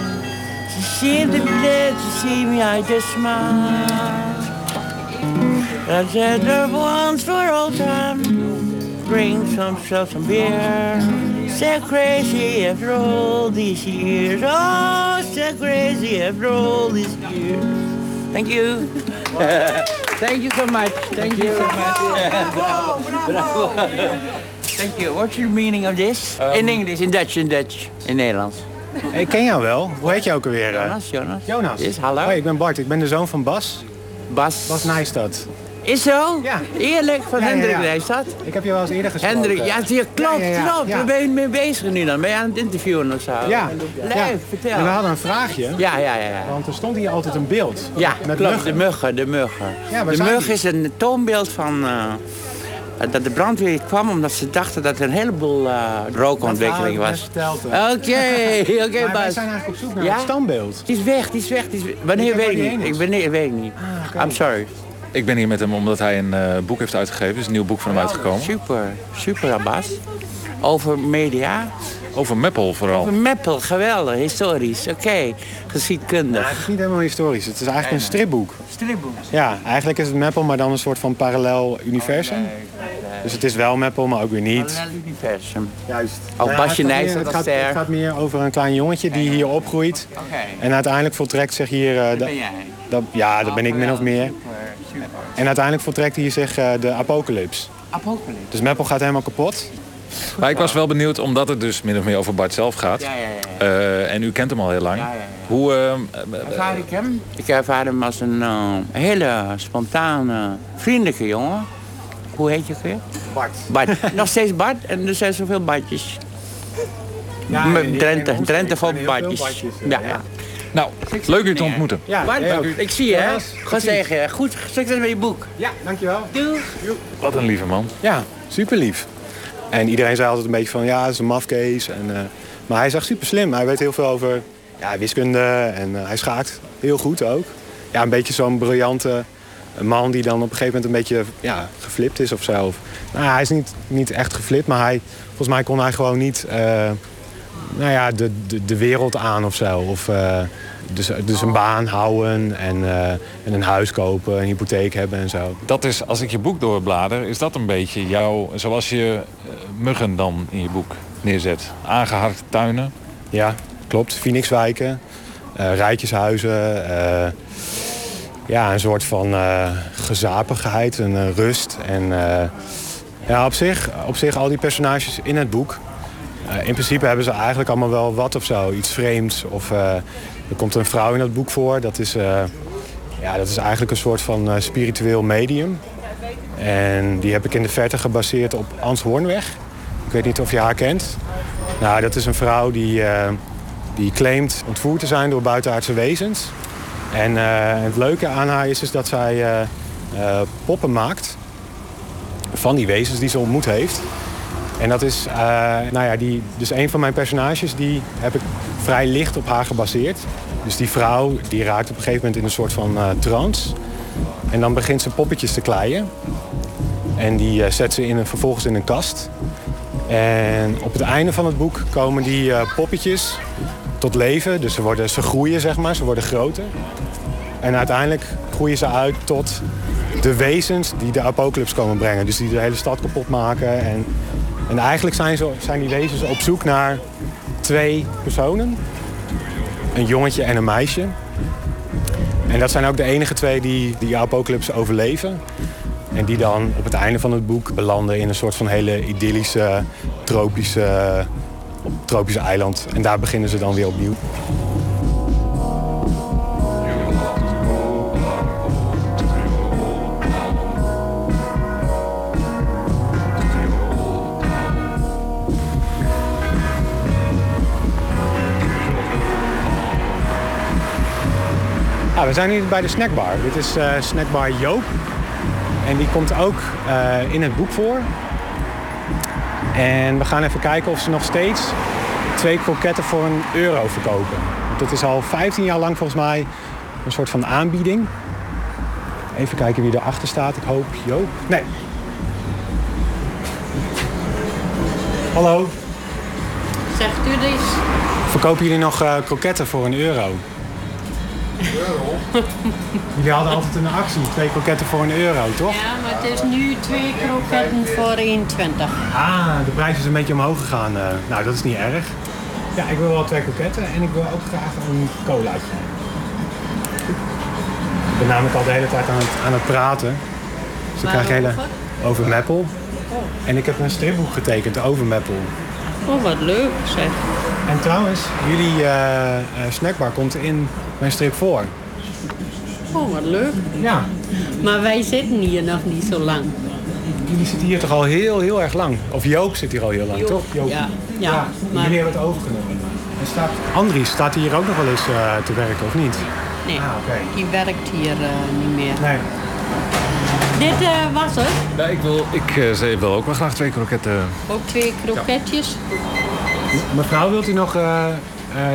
She seemed to be glad to see me, I just smiled. I said, loved ones for old time, bring some beer. So crazy after all these years. Oh, so crazy after all these years. Thank you. Thank you so much. Thank you so much. Bravo, bravo, bravo. Thank you. What's your meaning of this? In English, in Dutch, in Nederlands. Ik ken jou wel. Hoe heet je ook alweer? Jonas. Yes, hallo. Hoi, ik ben Bart. Ik ben de zoon van Bas. Bas Nijstad. Is zo? Ja. Eerlijk, van Hendrik Nijstad. Ik heb je wel eens eerder gesproken. Hendrik, klopt. Waar ben je mee bezig nu dan? Ben je aan het interviewen of zo? Ja. Leuk, vertel. En we hadden een vraagje. Ja. Want er stond hier altijd een beeld. Ja, met klopt. Muggen. De muggen. Ja, de mug is een toonbeeld van... dat de brandweer kwam omdat ze dachten dat er een heleboel rookontwikkeling was. Oké, Bas. Wij zijn eigenlijk op zoek naar het standbeeld. Die is weg. Wanneer weet ik niet. Ah, okay. I'm sorry. Ik ben hier met hem omdat hij een boek heeft uitgegeven. Er is een nieuw boek van hem uitgekomen. Super, Bas. Over media. Over Meppel vooral. Over Meppel, geweldig, historisch. Oké, geschiedkundig. Ja, het is niet helemaal historisch, het is eigenlijk een stripboek. Ja, eigenlijk is het Meppel, maar dan een soort van parallel universum. Nee. Dus het is wel Meppel, maar ook weer niet. Parallel universum. Juist. Ook Basje Nijssen, dat ster. Het gaat meer over een klein jongetje die hier opgroeit. Okay. En uiteindelijk voltrekt zich hier... dat ben jij. Dat ben ik min of meer. Super. En uiteindelijk voltrekt hier zich de apocalyps. Dus Meppel gaat helemaal kapot. Maar ik was wel benieuwd, omdat het dus min of meer over Bart zelf gaat. Ja. En u kent hem al heel lang. Ja. Hoe ervaar ik hem? Ik ervaar hem als een hele spontane, vriendelijke jongen. Hoe heet je weer? Bart. Nog steeds Bart en er zijn zoveel Bartjes. Drenthe vol Bartjes. Ja. Nou, leuk u te ontmoeten. Ja, Bart, ik zie je, hè? Gezegd, goed succes met je boek. Ja, dankjewel. Doei. Wat een lieve man. Ja, super lief. En iedereen zei altijd een beetje van, het is een mafkees. Maar hij is echt super slim. Hij weet heel veel over wiskunde en hij schaakt heel goed ook. Ja, een beetje zo'n briljante man die dan op een gegeven moment een beetje geflipt is of zo. Nou, hij is niet echt geflipt, maar volgens mij kon hij gewoon niet de wereld aan of zo. Of, dus een baan houden en een huis kopen, een hypotheek hebben en zo. Dat is, als ik je boek doorblader, is dat een beetje jouw... Zoals je Muggen dan in je boek neerzet. Aangeharkte tuinen. Ja, klopt. Phoenixwijken, rijtjeshuizen. Een soort van gezapigheid, een rust. En op zich al die personages in het boek. In principe hebben ze eigenlijk allemaal wel wat of zo. Iets vreemds of... Er komt een vrouw in dat boek voor. Dat is eigenlijk een soort van spiritueel medium. En die heb ik in de verte gebaseerd op Ans Hoornweg. Ik weet niet of je haar kent. Nou, dat is een vrouw die claimt ontvoerd te zijn door buitenaardse wezens. En het leuke aan haar is dat zij poppen maakt van die wezens die ze ontmoet heeft. En dat is, dus een van mijn personages, die heb ik vrij licht op haar gebaseerd. Dus die vrouw, die raakt op een gegeven moment in een soort van trance. En dan begint ze poppetjes te kleien. En die zet ze vervolgens in een kast. En op het einde van het boek komen die poppetjes tot leven. Dus ze groeien, zeg maar, ze worden groter. En uiteindelijk groeien ze uit tot de wezens die de apocalyps komen brengen. Dus die de hele stad kapot maken en... En eigenlijk zijn die wezens op zoek naar twee personen. Een jongetje en een meisje. En dat zijn ook de enige twee die apocalypse overleven. En die dan op het einde van het boek belanden in een soort van hele idyllische, tropische eiland. En daar beginnen ze dan weer opnieuw. We zijn hier bij de snackbar. Dit is snackbar Joop. En die komt ook in het boek voor. En we gaan even kijken of ze nog steeds twee kroketten voor €1 verkopen. Dat is al 15 jaar lang volgens mij een soort van aanbieding. Even kijken wie erachter staat. Ik hoop Joop. Nee. Hallo. Zegt u dus. Verkopen jullie nog kroketten voor €1? €1. Jullie hadden altijd een actie, twee kroketten voor €1, toch? Ja, maar het is nu twee kroketten voor €1,20. Ah, de prijs is een beetje omhoog gegaan. Nou, dat is niet erg. Ja, ik wil wel twee kroketten en ik wil ook graag een colaatje. Ik ben namelijk al de hele tijd aan het praten. Dus ik krijg hele over Meppel. Oh. En ik heb een stripboek getekend over Meppel. Oh, wat leuk zeg. En trouwens, jullie snackbar komt in mijn strip voor. Oh, wat leuk. Ja. Maar wij zitten hier nog niet zo lang. Jullie zitten hier toch al heel, heel erg lang? Of Joop zit hier al heel lang, toch? Joop. Ja. Maar... Jullie hebben het overgenomen. En Andries staat hier ook nog wel eens te werken, of niet? Nee, okay. Die werkt hier niet meer. Nee. Dit was het? Ja, ik wil ook wel graag twee kroketten. Ook twee kroketjes? Ja. Mevrouw, wilt u nog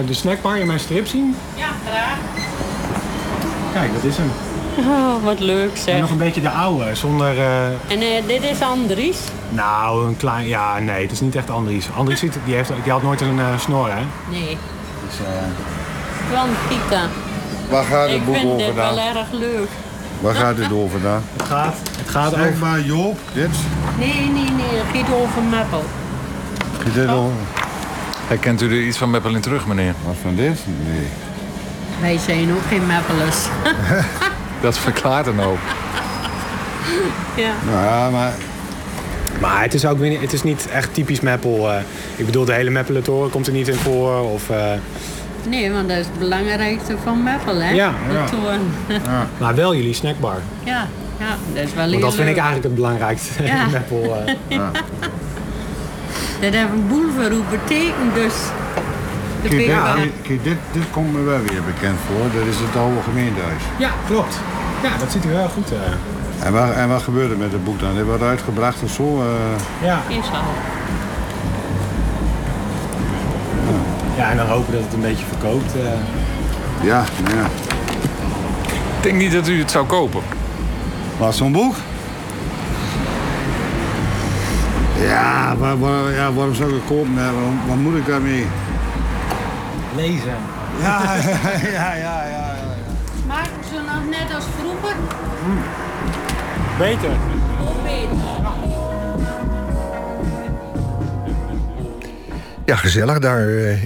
de snackbar in mijn strip zien? Ja, graag. Kijk, dat is hem. Oh, wat leuk zeg. En nog een beetje de oude, zonder... En dit is Andries? Nou, een klein... Ja, nee, het is niet echt Andries. Andries die had nooit een snor, hè? Nee. Dus, Van Pika. Waar gaat het boek over? Ik vind dit wel erg leuk. Waar gaat dit over dan? Het gaat over... maar Joop, dit? Nee, het gaat over Meppel. Gaat dit over... Herkent u er iets van Meppel in terug, meneer? Wat van dit? Nee. Wij zijn ook geen Meppelers. Dat verklaart een hoop. Ja. Nou, maar het is ook weer, het is niet echt typisch Meppel. Ik bedoel, de hele Meppelentoren komt er niet in voor. Of, Nee, want dat is het belangrijkste van Meppel, hè? Ja. De toren. Ja. Maar wel jullie snackbar. Ja, dat is wel leuk. Want dat vind ik eigenlijk het belangrijkste. Ja. Meppel. Ja. Dat heeft een boel verroep betekend, dus... Kijk, dit komt me wel weer bekend voor. Dat is het oude gemeentehuis. Ja, klopt. Ja, dat ziet u wel goed. En wat gebeurde met het boek dan? Het werd uitgebracht of zo? Ja. Ja, en dan hopen dat het een beetje verkoopt. Ja. Ik denk niet dat u het zou kopen. Was zo'n boek? Ja, waarom zou ik het kopen? Wat moet ik daarmee? Lezen. Ja. Maken ze nog net als vroeger? Beter. Ja, gezellig daar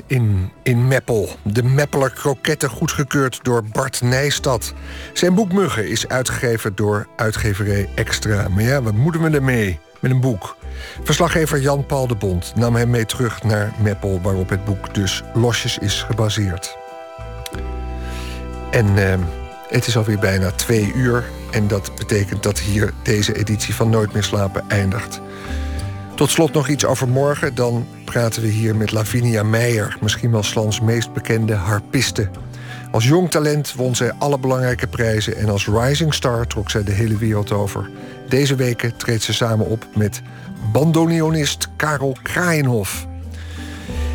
in Meppel. De Meppeler kroketten, goedgekeurd door Bart Nijstad. Zijn boek Muggen is uitgegeven door uitgeverij Extra. Maar ja, wat moeten we ermee? Met een boek. Verslaggever Jan-Paul de Bond nam hem mee terug naar Meppel, waarop het boek dus losjes is gebaseerd. En het is alweer bijna 2 uur... en dat betekent dat hier deze editie van Nooit meer slapen eindigt. Tot slot nog iets over morgen. Dan praten we hier met Lavinia Meijer, misschien wel 's lands meest bekende harpiste. Als jong talent won zij alle belangrijke prijzen en als rising star trok zij de hele wereld over. Deze weken treedt ze samen op met bandoneonist Karel Kraaienhof.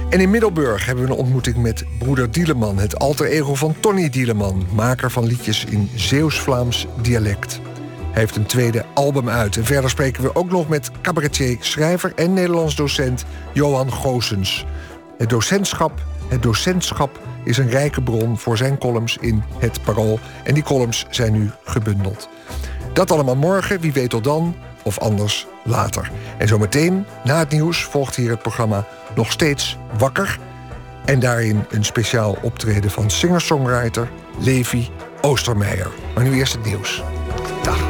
En in Middelburg hebben we een ontmoeting met broeder Dieleman, het alter ego van Tony Dieleman, maker van liedjes in Zeeuws-Vlaams dialect. Hij heeft een tweede album uit. En verder spreken we ook nog met cabaretier, schrijver en Nederlands docent Johan Goossens. Het docentschap is een rijke bron voor zijn columns in Het Parool. En die columns zijn nu gebundeld. Dat allemaal morgen, wie weet tot dan, of anders later. En zometeen, na het nieuws, volgt hier het programma Nog Steeds Wakker. En daarin een speciaal optreden van singer-songwriter Levi Oostermeijer. Maar nu eerst het nieuws. Dag.